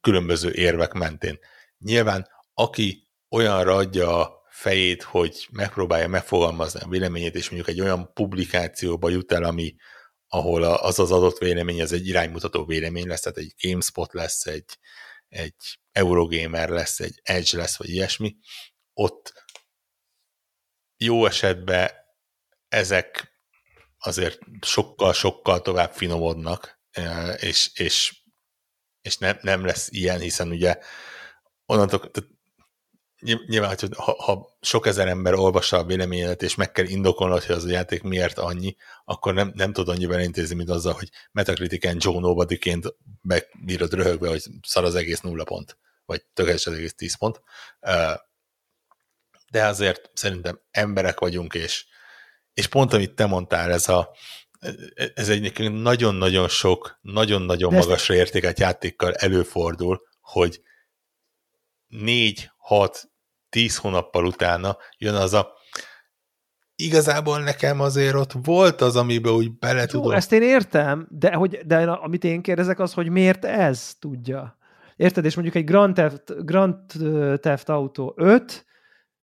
különböző érvek mentén. Nyilván, aki olyanra adja a fejét, hogy megpróbálja megfogalmazni a véleményét, és mondjuk egy olyan publikációba jut el, ami, ahol az az adott vélemény, az egy iránymutató vélemény lesz, tehát egy GameSpot lesz, egy, egy Eurogamer lesz, egy Edge lesz, vagy ilyesmi, ott jó esetben ezek azért sokkal-sokkal tovább finomodnak, és, és, és nem, nem lesz ilyen, hiszen ugye onnantól, nyilván, hogy ha, ha sok ezer ember olvassa a véleményedet, és meg kell indokolnod, hogy az a játék miért annyi, akkor nem, nem tudod annyiban intézni, mint azzal, hogy Metacritiken Joe Nobody-ként megírod röhögve, hogy szar az egész nulla pont, vagy tökéletes az egész tíz pont. De azért szerintem emberek vagyunk, és, és pont amit te mondtál, ez, a, ez egy nagyon-nagyon sok, nagyon-nagyon de magasra értéket játékkal előfordul, hogy négy, hat, tíz hónappal utána jön az a igazából nekem azért ott volt az, amiben úgy bele tudom. Jó, ezt én értem, de, hogy, de amit én kérdezek az, hogy miért ez tudja. Érted? És mondjuk egy Grand Theft, Grand Theft Auto öt,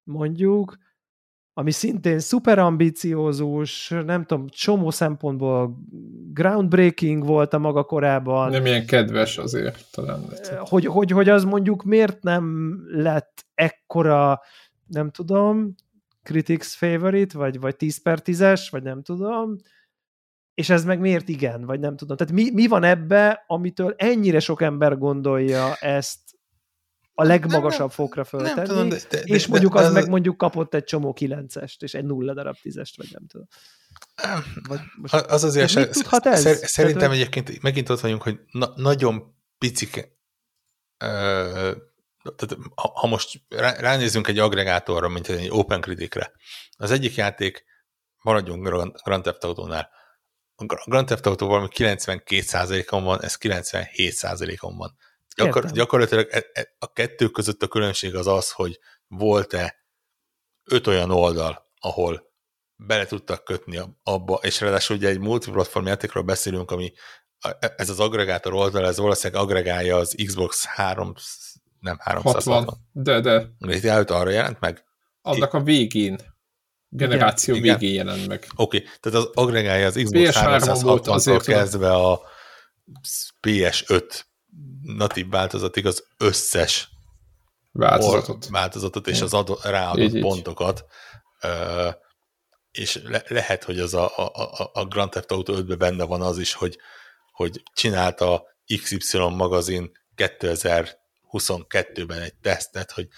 mondjuk, ami szintén szuper ambiciózus, nem tudom, csomó szempontból groundbreaking volt a maga korában. Nem ilyen kedves azért talán. Hogy, hogy, hogy az mondjuk miért nem lett ekkora, nem tudom, critics favorite, vagy, vagy tíz per tízes, vagy nem tudom, és ez meg miért igen, vagy nem tudom. Tehát mi, mi van ebbe, amitől ennyire sok ember gondolja ezt a legmagasabb fokra föltenni, és mondjuk az meg mondjuk kapott egy csomó kilencest, és egy nulla darab tízest, vagy nem tudom. Vagy most, az azért se, tudhat ez? Szerintem tehát, egyébként megint ott vagyunk, hogy na, nagyon picike uh, tehát, ha, ha most ránézzünk egy aggregátorra, mint egy Open Critic-re, az egyik játék, maradjunk Grand Theft Autónál, a Grand Theft Auto valami kilencvenkét százalékon van, ez kilencvenhét százalékon van. Gyakor- gyakorlatilag a kettő között a különbség az az, hogy volt-e öt olyan oldal, ahol bele tudtak kötni abba, és ráadásul ugye egy multiplatform játékról beszélünk, ami ez az aggregátor oldal, ez valószínűleg aggregálja az Xbox három, nem háromszázhatvan. De, de. Itt előtt arra jelent meg? Annak a végén. Generáció igen, végén igen. jelent meg. Oké, okay. Tehát az aggregálja az Xbox háromszázhattantól kezdve a pé es öt natív változatig az összes változatot, változatot és az adott, ráadott így, pontokat. Így. És le, lehet, hogy az a, a, a Grand Theft Auto ötben benne van az is, hogy, hogy csinálta iksz ipszilon magazin kétezer-huszonkettőben egy tesztet, hogy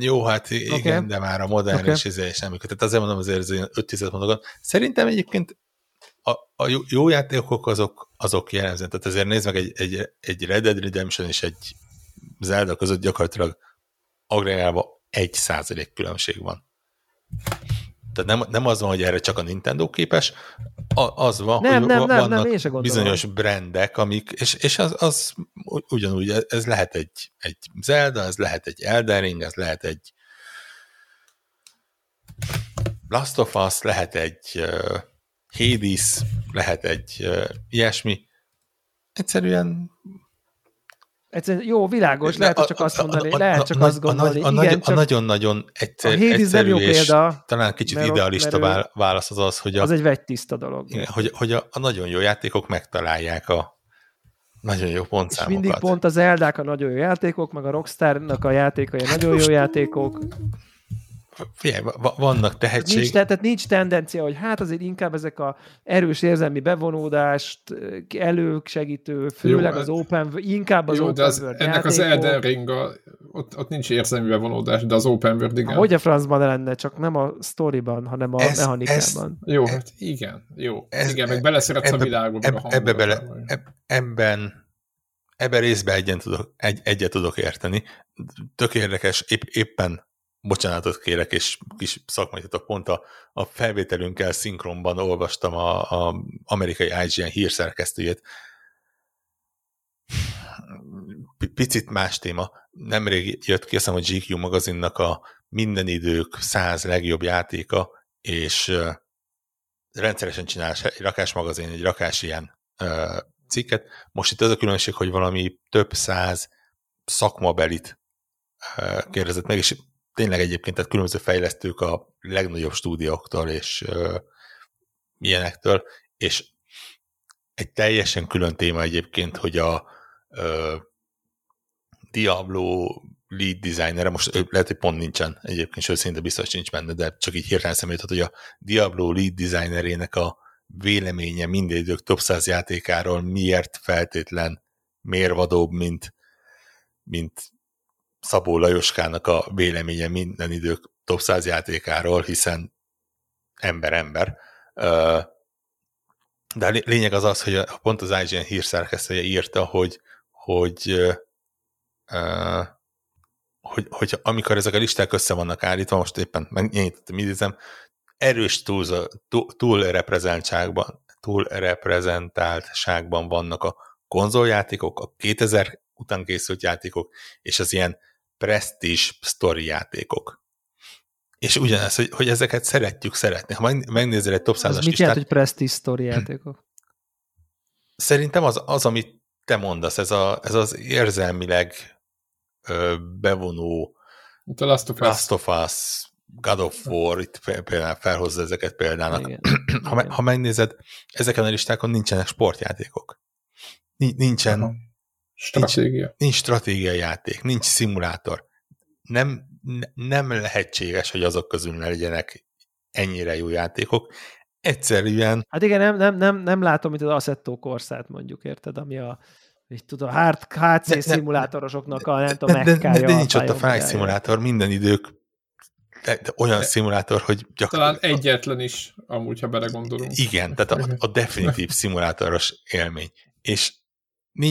jó, hát igen, okay. De már a modern okay. és izé is nem működik. Tehát azért mondom, azért az ilyen öt-tíz mondokat. Szerintem egyébként a, a jó, jó játékok azok, azok jellemzően. Tehát azért nézd meg egy, egy, egy Red Dead Redemption és egy Zelda között gyakorlatilag agregálva egy százalék különbség van. Tehát nem, nem az van, hogy erre csak a Nintendo képes, a, az van, nem, hogy nem, vannak nem, nem, bizonyos brandek, amik, és, és az, az ugyanúgy, ez lehet egy, egy Zelda, ez lehet egy Elden Ring, ez lehet egy Last of Us, lehet egy uh, Hades, lehet egy uh, ilyesmi. Egyszerűen Egyszerűen, jó, világos, lehet, hogy csak azt mondani, a, a, lehet csak a, azt gondolni. A, a, igen, a nagyon-nagyon egyszer, egyszerű és példa, talán kicsit mert, idealista mert válasz az az, hogy a, az egy vegytiszta dolog. Igen, hogy, hogy a, a nagyon jó játékok megtalálják a nagyon jó pontszámokat. És mindig pont az Eldák a nagyon jó játékok, meg a Rockstarnak a játékai hát nagyon jó játékok. Figyelj, vannak tehetség. Nincs, tehát nincs tendencia, hogy hát azért inkább ezek a erős érzelmi bevonódást elősegítő, főleg jó, az open, inkább az jó, open az, world ennek játékok. Az Elden Ring, ott, ott nincs érzelmi bevonódás, de az open world igen. Hogy a francban lenne, csak nem a sztoriban, hanem a ez, mechanikában. Ez, jó, ez, hát igen. Jó, ez, igen, meg beleszeretsz ebbe, a világba. Ebbe, a ebbe bele, eb, ebben ebben részben egyen tudok, egy, egyet tudok érteni. Tök érdekes, épp, éppen bocsánatot kérek, és kis szakmaitok pont a, a felvételünkkel szinkronban olvastam a, a amerikai i gé en hírszerkesztőjét. P- picit más téma. Nemrég jött ki, azt hiszem, a gé kú magazinnak a minden idők száz legjobb játéka, és uh, rendszeresen csinál egy rakásmagazin, egy rakás ilyen uh, cikket. Most itt az a különbség, hogy valami több száz szakmabelit uh, kérdezett meg, és tényleg egyébként, tehát különböző fejlesztők a legnagyobb stúdióktól és ö, ilyenektől, és egy teljesen külön téma egyébként, hogy a ö, Diablo lead designer, most lehet, hogy pont nincsen egyébként, sőt, szinte biztos nincs benne, de csak így hirtelen személyt, hogy a Diablo lead designerének a véleménye minden idők több száz játékáról miért feltétlen mérvadóbb, mint mint Szabó Lajoskának a véleménye minden idők top száz játékáról, hiszen ember-ember. De a lényeg az az, hogy pont az i gé en hírszerkesztője írta, hogy, hogy, hogy, hogy amikor ezek a listák össze vannak állítva, most éppen megnyitottam, idézem, erős túlreprezentáltságban túl vannak a konzoljátékok, a kétezer után készült játékok, és az ilyen presztízs sztori játékok. És ugyanaz, hogy, hogy ezeket szeretjük szeretni. Ha megnézel egy top százas listát... mit jelent, hogy presztízs sztori játékok? Szerintem az, az, amit te mondasz, ez, a, ez az érzelmileg ö, bevonó Last of, Last of Us, God of War, itt például felhozza ezeket példának. Igen. Ha, me, ha megnézed, ezeken a listákon nincsenek sportjátékok. Nincsen... Aha. Stratégia. Nincs, nincs stratégia játék, nincs szimulátor. Nem, nem lehetséges, hogy azok közül ne legyenek ennyire jó játékok. Egyszerűen... Hát igen, nem, nem, nem, nem látom itt az Assetto Corsát mondjuk, érted, ami a, tudom, hard há cé szimulátorosoknak a, nem tudom, megkárja. De, de nincs ott a Flight Simulator, minden idők olyan de, szimulátor, hogy gyakorlatilag... Talán egyetlen is, amúgy, ha belegondolunk. Igen, tehát a, a definitív szimulátoros élmény. És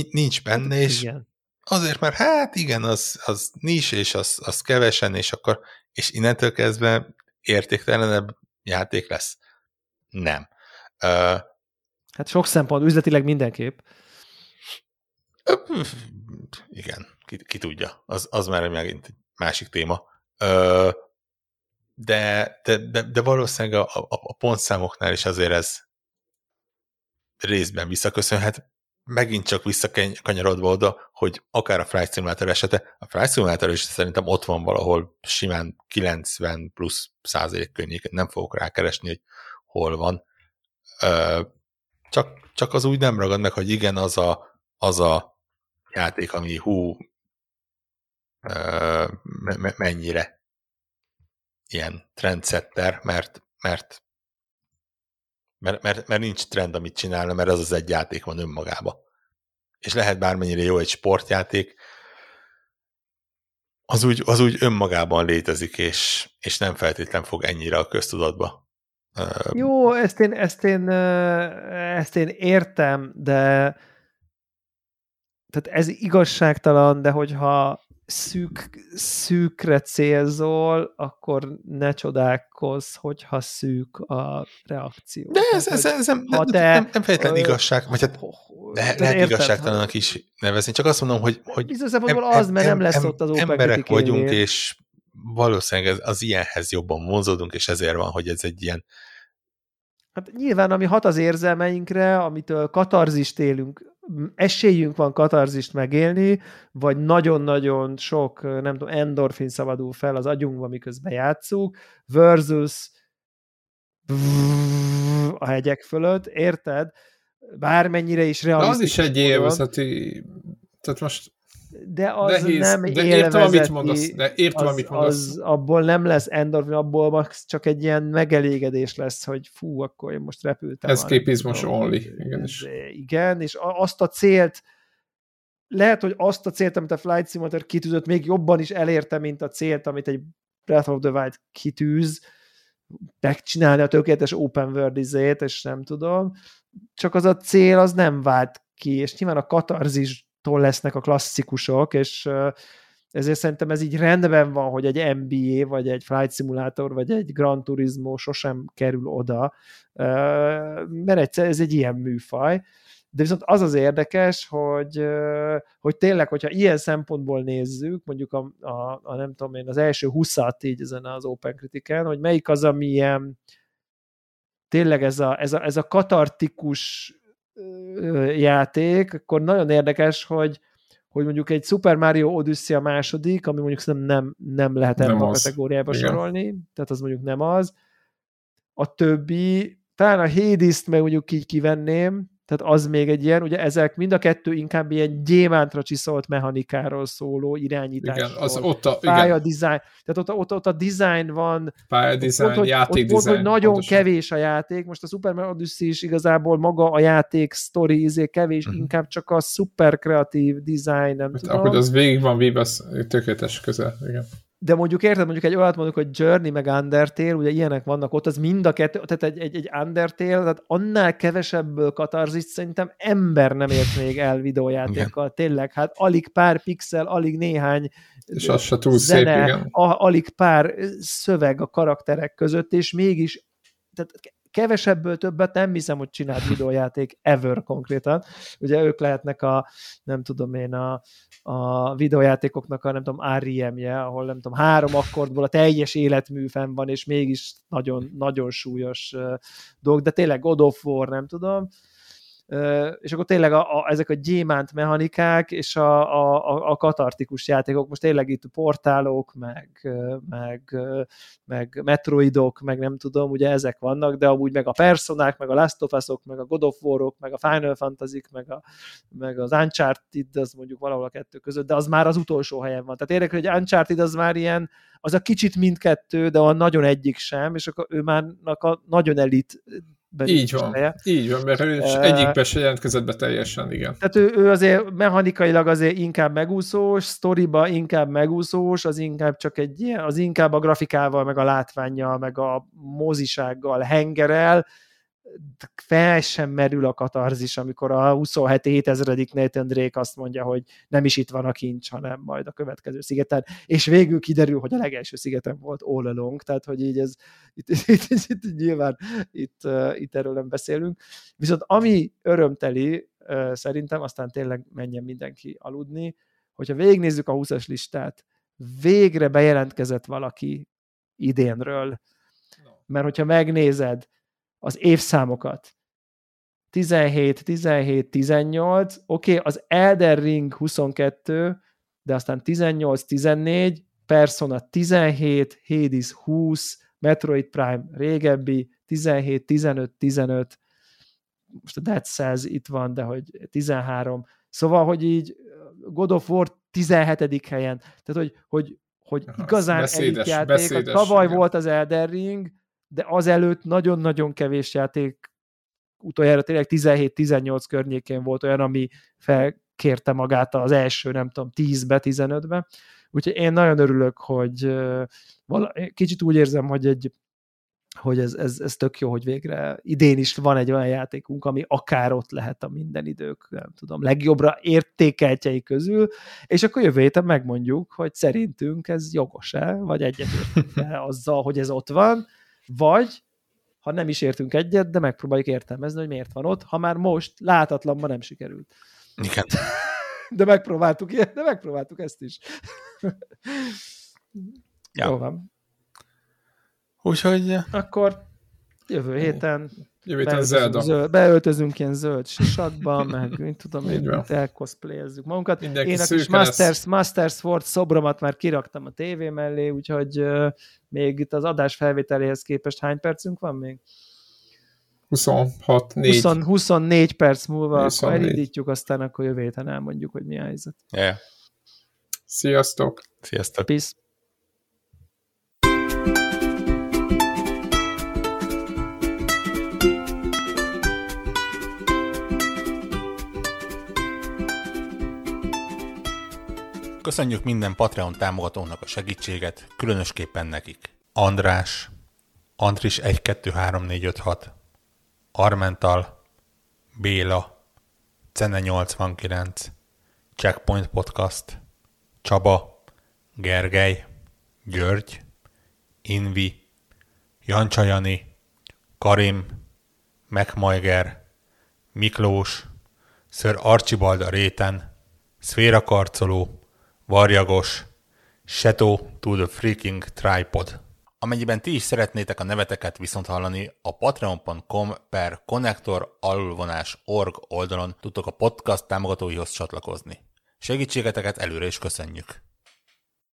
nincs benne, hát, és igen. Azért, mert hát igen, az, az nincs, és az, az kevesen, és akkor, és innentől kezdve értéktelenebb játék lesz. Nem. Uh, hát sok szempont, üzletileg mindenképp. Uh, igen, ki, ki tudja. Az, az már megint egy másik téma. Uh, de, de, de, de valószínűleg a, a, a pontszámoknál is azért ez részben visszaköszönhet. Megint csak visszakanyarodva oda, hogy akár a Flight Simulator esete, a Flight Simulator is szerintem ott van valahol simán kilencven plusz százalék környéken, nem fogok rákeresni, hogy hol van. Csak, csak az úgy nem ragad meg, hogy igen, az a, az a játék, ami hú, mennyire ilyen trendsetter, mert, mert Mert, mert, mert nincs trend, amit csinálna, mert az az egy játék van önmagába. És lehet bármennyire jó egy sportjáték, az úgy, az úgy önmagában létezik, és, és nem feltétlenül fog ennyire a köztudatba. Jó, ezt én, ezt én, ezt én értem, de tehát ez igazságtalan, de hogyha szűk, szűkre célzol, akkor ne csodálkozz, hogyha szűk a reakció. De ez, ez, ez nem, nem, te, nem, nem feltétlenül igazság, vagy hát le, lehet igazságtalannak is nevezni, csak azt mondom, hogy, hogy bizonyos szempontból az, mert nem lesz ott az open emberek vagyunk, és valószínűleg az ilyenhez jobban vonzódunk, és ezért van, hogy ez egy ilyen... Hát nyilván, ami hat az érzelmeinkre, amitől katarzist élünk, esélyünk van katarzist megélni, vagy nagyon-nagyon sok, nem tudom, endorfin szabadul fel az agyunkba, miközben játszunk, versus a hegyek fölött, érted? Bármennyire is realisztikus. De az is egy élvezeti, tehát most de az nehéz, nem de értem, amit mondasz, de értem, az, amit mondasz. Az, abból nem lesz endorfin, abból csak egy ilyen megelégedés lesz, hogy fú, akkor én most repültem. Escapismus only. Igenis. Igen, és azt a célt, lehet, hogy azt a célt, amit a Flight Simulator kitűzött, még jobban is elérte, mint a célt, amit egy Breath of the Wild kitűz, megcsinálni a tökéletes open world izét, és nem tudom, csak az a cél, az nem vált ki, és nyilván a katarzis lesznek a klasszikusok, és ezért szerintem ez így rendben van, hogy egy en bé á, vagy egy Flight Simulator, vagy egy Gran Turismo sosem kerül oda, mert egyszer ez egy ilyen műfaj. De viszont az az érdekes, hogy, hogy tényleg, hogyha ilyen szempontból nézzük, mondjuk a, a, a nem tudom én, az első huszat így ezen az Open Criticen, hogy melyik az, ami ilyen tényleg ez a, ez a, ez a katartikus játék, akkor nagyon érdekes, hogy, hogy mondjuk egy Super Mario Odyssey a második, ami mondjuk szerintem nem, nem lehet ebben a kategóriába sorolni, tehát az mondjuk nem az. A többi, talán a Hades-t meg mondjuk így kivenném, tehát az még egy ilyen, ugye ezek mind a kettő inkább ilyen gyémántra csiszolt mechanikáról szóló irányításról. Igen, az ott a... Pálya design, tehát ott a, ott, ott a design van. Pálya design, ott, játék ott, design. Ott, hogy nagyon pontosan. Kevés a játék, most a Super Mario Odyssey is igazából maga a játék sztori, izé kevés, mm-hmm. inkább csak a szuper kreatív design, nem hát, tudom. Akkor az végig van vív, az tökéletes közel, igen. De mondjuk érted, mondjuk egy olyat mondjuk, hogy Journey meg Undertale, ugye ilyenek vannak ott, az mind a kettő, tehát egy, egy, egy Undertale, tehát annál kevesebb katarzist szerintem ember nem ért még el videójátékkal, igen. Tényleg, hát alig pár pixel, alig néhány és az se túl zene, szép, igen. A, alig pár szöveg a karakterek között, és mégis tehát kevesebből többet nem hiszem, hogy csinált videójáték ever konkrétan. Ugye ők lehetnek a, nem tudom én, a, a videójátékoknak a, nem tudom, er em-je, ahol nem tudom, három akkordból a teljes életmű fenn van, és mégis nagyon, nagyon súlyos uh, dolog, de tényleg God of War, nem tudom, Uh, és akkor tényleg a, a, ezek a gyémánt mechanikák és a, a, a katartikus játékok, most tényleg itt portálok, meg, meg, meg metroidok, meg nem tudom, ugye ezek vannak, de amúgy meg a personák, meg a Last of Us-ok, meg a God of War-ok, meg a Final Fantasy-k, meg, a, meg az Uncharted, az mondjuk valahol a kettő között, de az már az utolsó helyen van. Tehát érdekes, hogy Uncharted az már ilyen, az a kicsit mindkettő, de a nagyon egyik sem, és akkor ő már a nagyon elit. Így van, helye. Így van, mert ő uh, egyikben se jelentkezett be teljesen, igen. Tehát ő, ő azért mechanikailag azért inkább megúszós, sztoriba inkább megúszós, az inkább csak egy ilyen, az inkább a grafikával, meg a látvánnyal, meg a mozisággal hengerel, fel sem merül a katarzis, amikor a huszonhét ezeredik Nathan Drake azt mondja, hogy nem is itt van a kincs, hanem majd a következő szigeten, és végül kiderül, hogy a legelső szigeten volt all along, tehát hogy így ez, itt, itt, itt, itt, itt nyilván itt, uh, itt erről nem beszélünk, viszont ami örömteli uh, szerintem, aztán tényleg menjen mindenki aludni, hogyha végignézzük a húszas listát, végre bejelentkezett valaki idénről, mert hogyha megnézed az évszámokat. tizenhét, tizenhét, tizennyolc, oké, okay, az Elden Ring huszonkettő, de aztán tizennyolc, tizennégy, Persona tizenhét, Hades húsz, Metroid Prime régebbi, tizenhét, tizenöt, tizenöt, most a Dead Cells itt van, de hogy tizenhárom. Szóval, hogy így God of War tizenhetedik helyen. Tehát, hogy, hogy, hogy igazán elit játék. A tavaly igen. Volt az Elden Ring, de azelőtt nagyon-nagyon kevés játék, utoljára tényleg tizenhét-tizennyolc környékén volt olyan, ami felkérte magát az első, nem tudom, tízbe, tizenötbe. Úgyhogy én nagyon örülök, hogy vala, kicsit úgy érzem, hogy, egy, hogy ez, ez, ez tök jó, hogy végre idén is van egy olyan játékunk, ami akár ott lehet a minden idők, nem tudom, legjobbra értékeltjei közül, és akkor jövő héten megmondjuk, hogy szerintünk ez jogos-e, vagy egyetértünk-e azzal, hogy ez ott van, vagy, ha nem is értünk egyet, de megpróbáljuk értelmezni, hogy miért van ott, ha már most látatlanban nem sikerült. Igen. De megpróbáltuk, de megpróbáltuk ezt is. Ja. Jó van. Úgyhogy... Akkor jövő héten, jövő héten beöltözünk, zöld, beöltözünk ilyen zöld sisakba, meg mint tudom, én elkoszplézzük magunkat. Mindenki én a kis Masters, Masters Sword szobromat már kiraktam a tévé mellé, úgyhogy... Még itt az adás felvételéhez képest hány percünk van még? huszonhat, négy. huszonnégy perc múlva, huszonnégy. Akkor elindítjuk, aztán akkor jövő héten elmondjuk, hogy mi a helyzet. Yeah. Sziasztok! Sziasztok! Peace. Köszönjük minden Patreon támogatónak a segítséget, különösképpen nekik. András, Andris egy kettő három négy öt hat, Armental, Béla, Cene nyolcvankilenc, Checkpoint Podcast, Csaba, Gergely, György, Invi, Jancsajani, Karim, Megmajger, Miklós, Sir Archibald a réten, Szféra Karcoló, Varjagos, Seto to the freaking tripod. Amennyiben ti is szeretnétek a neveteket viszont hallani, a patreon.com per Connector alulvonás org oldalon tudtok a podcast támogatóihoz csatlakozni. Segítségeteket előre is köszönjük!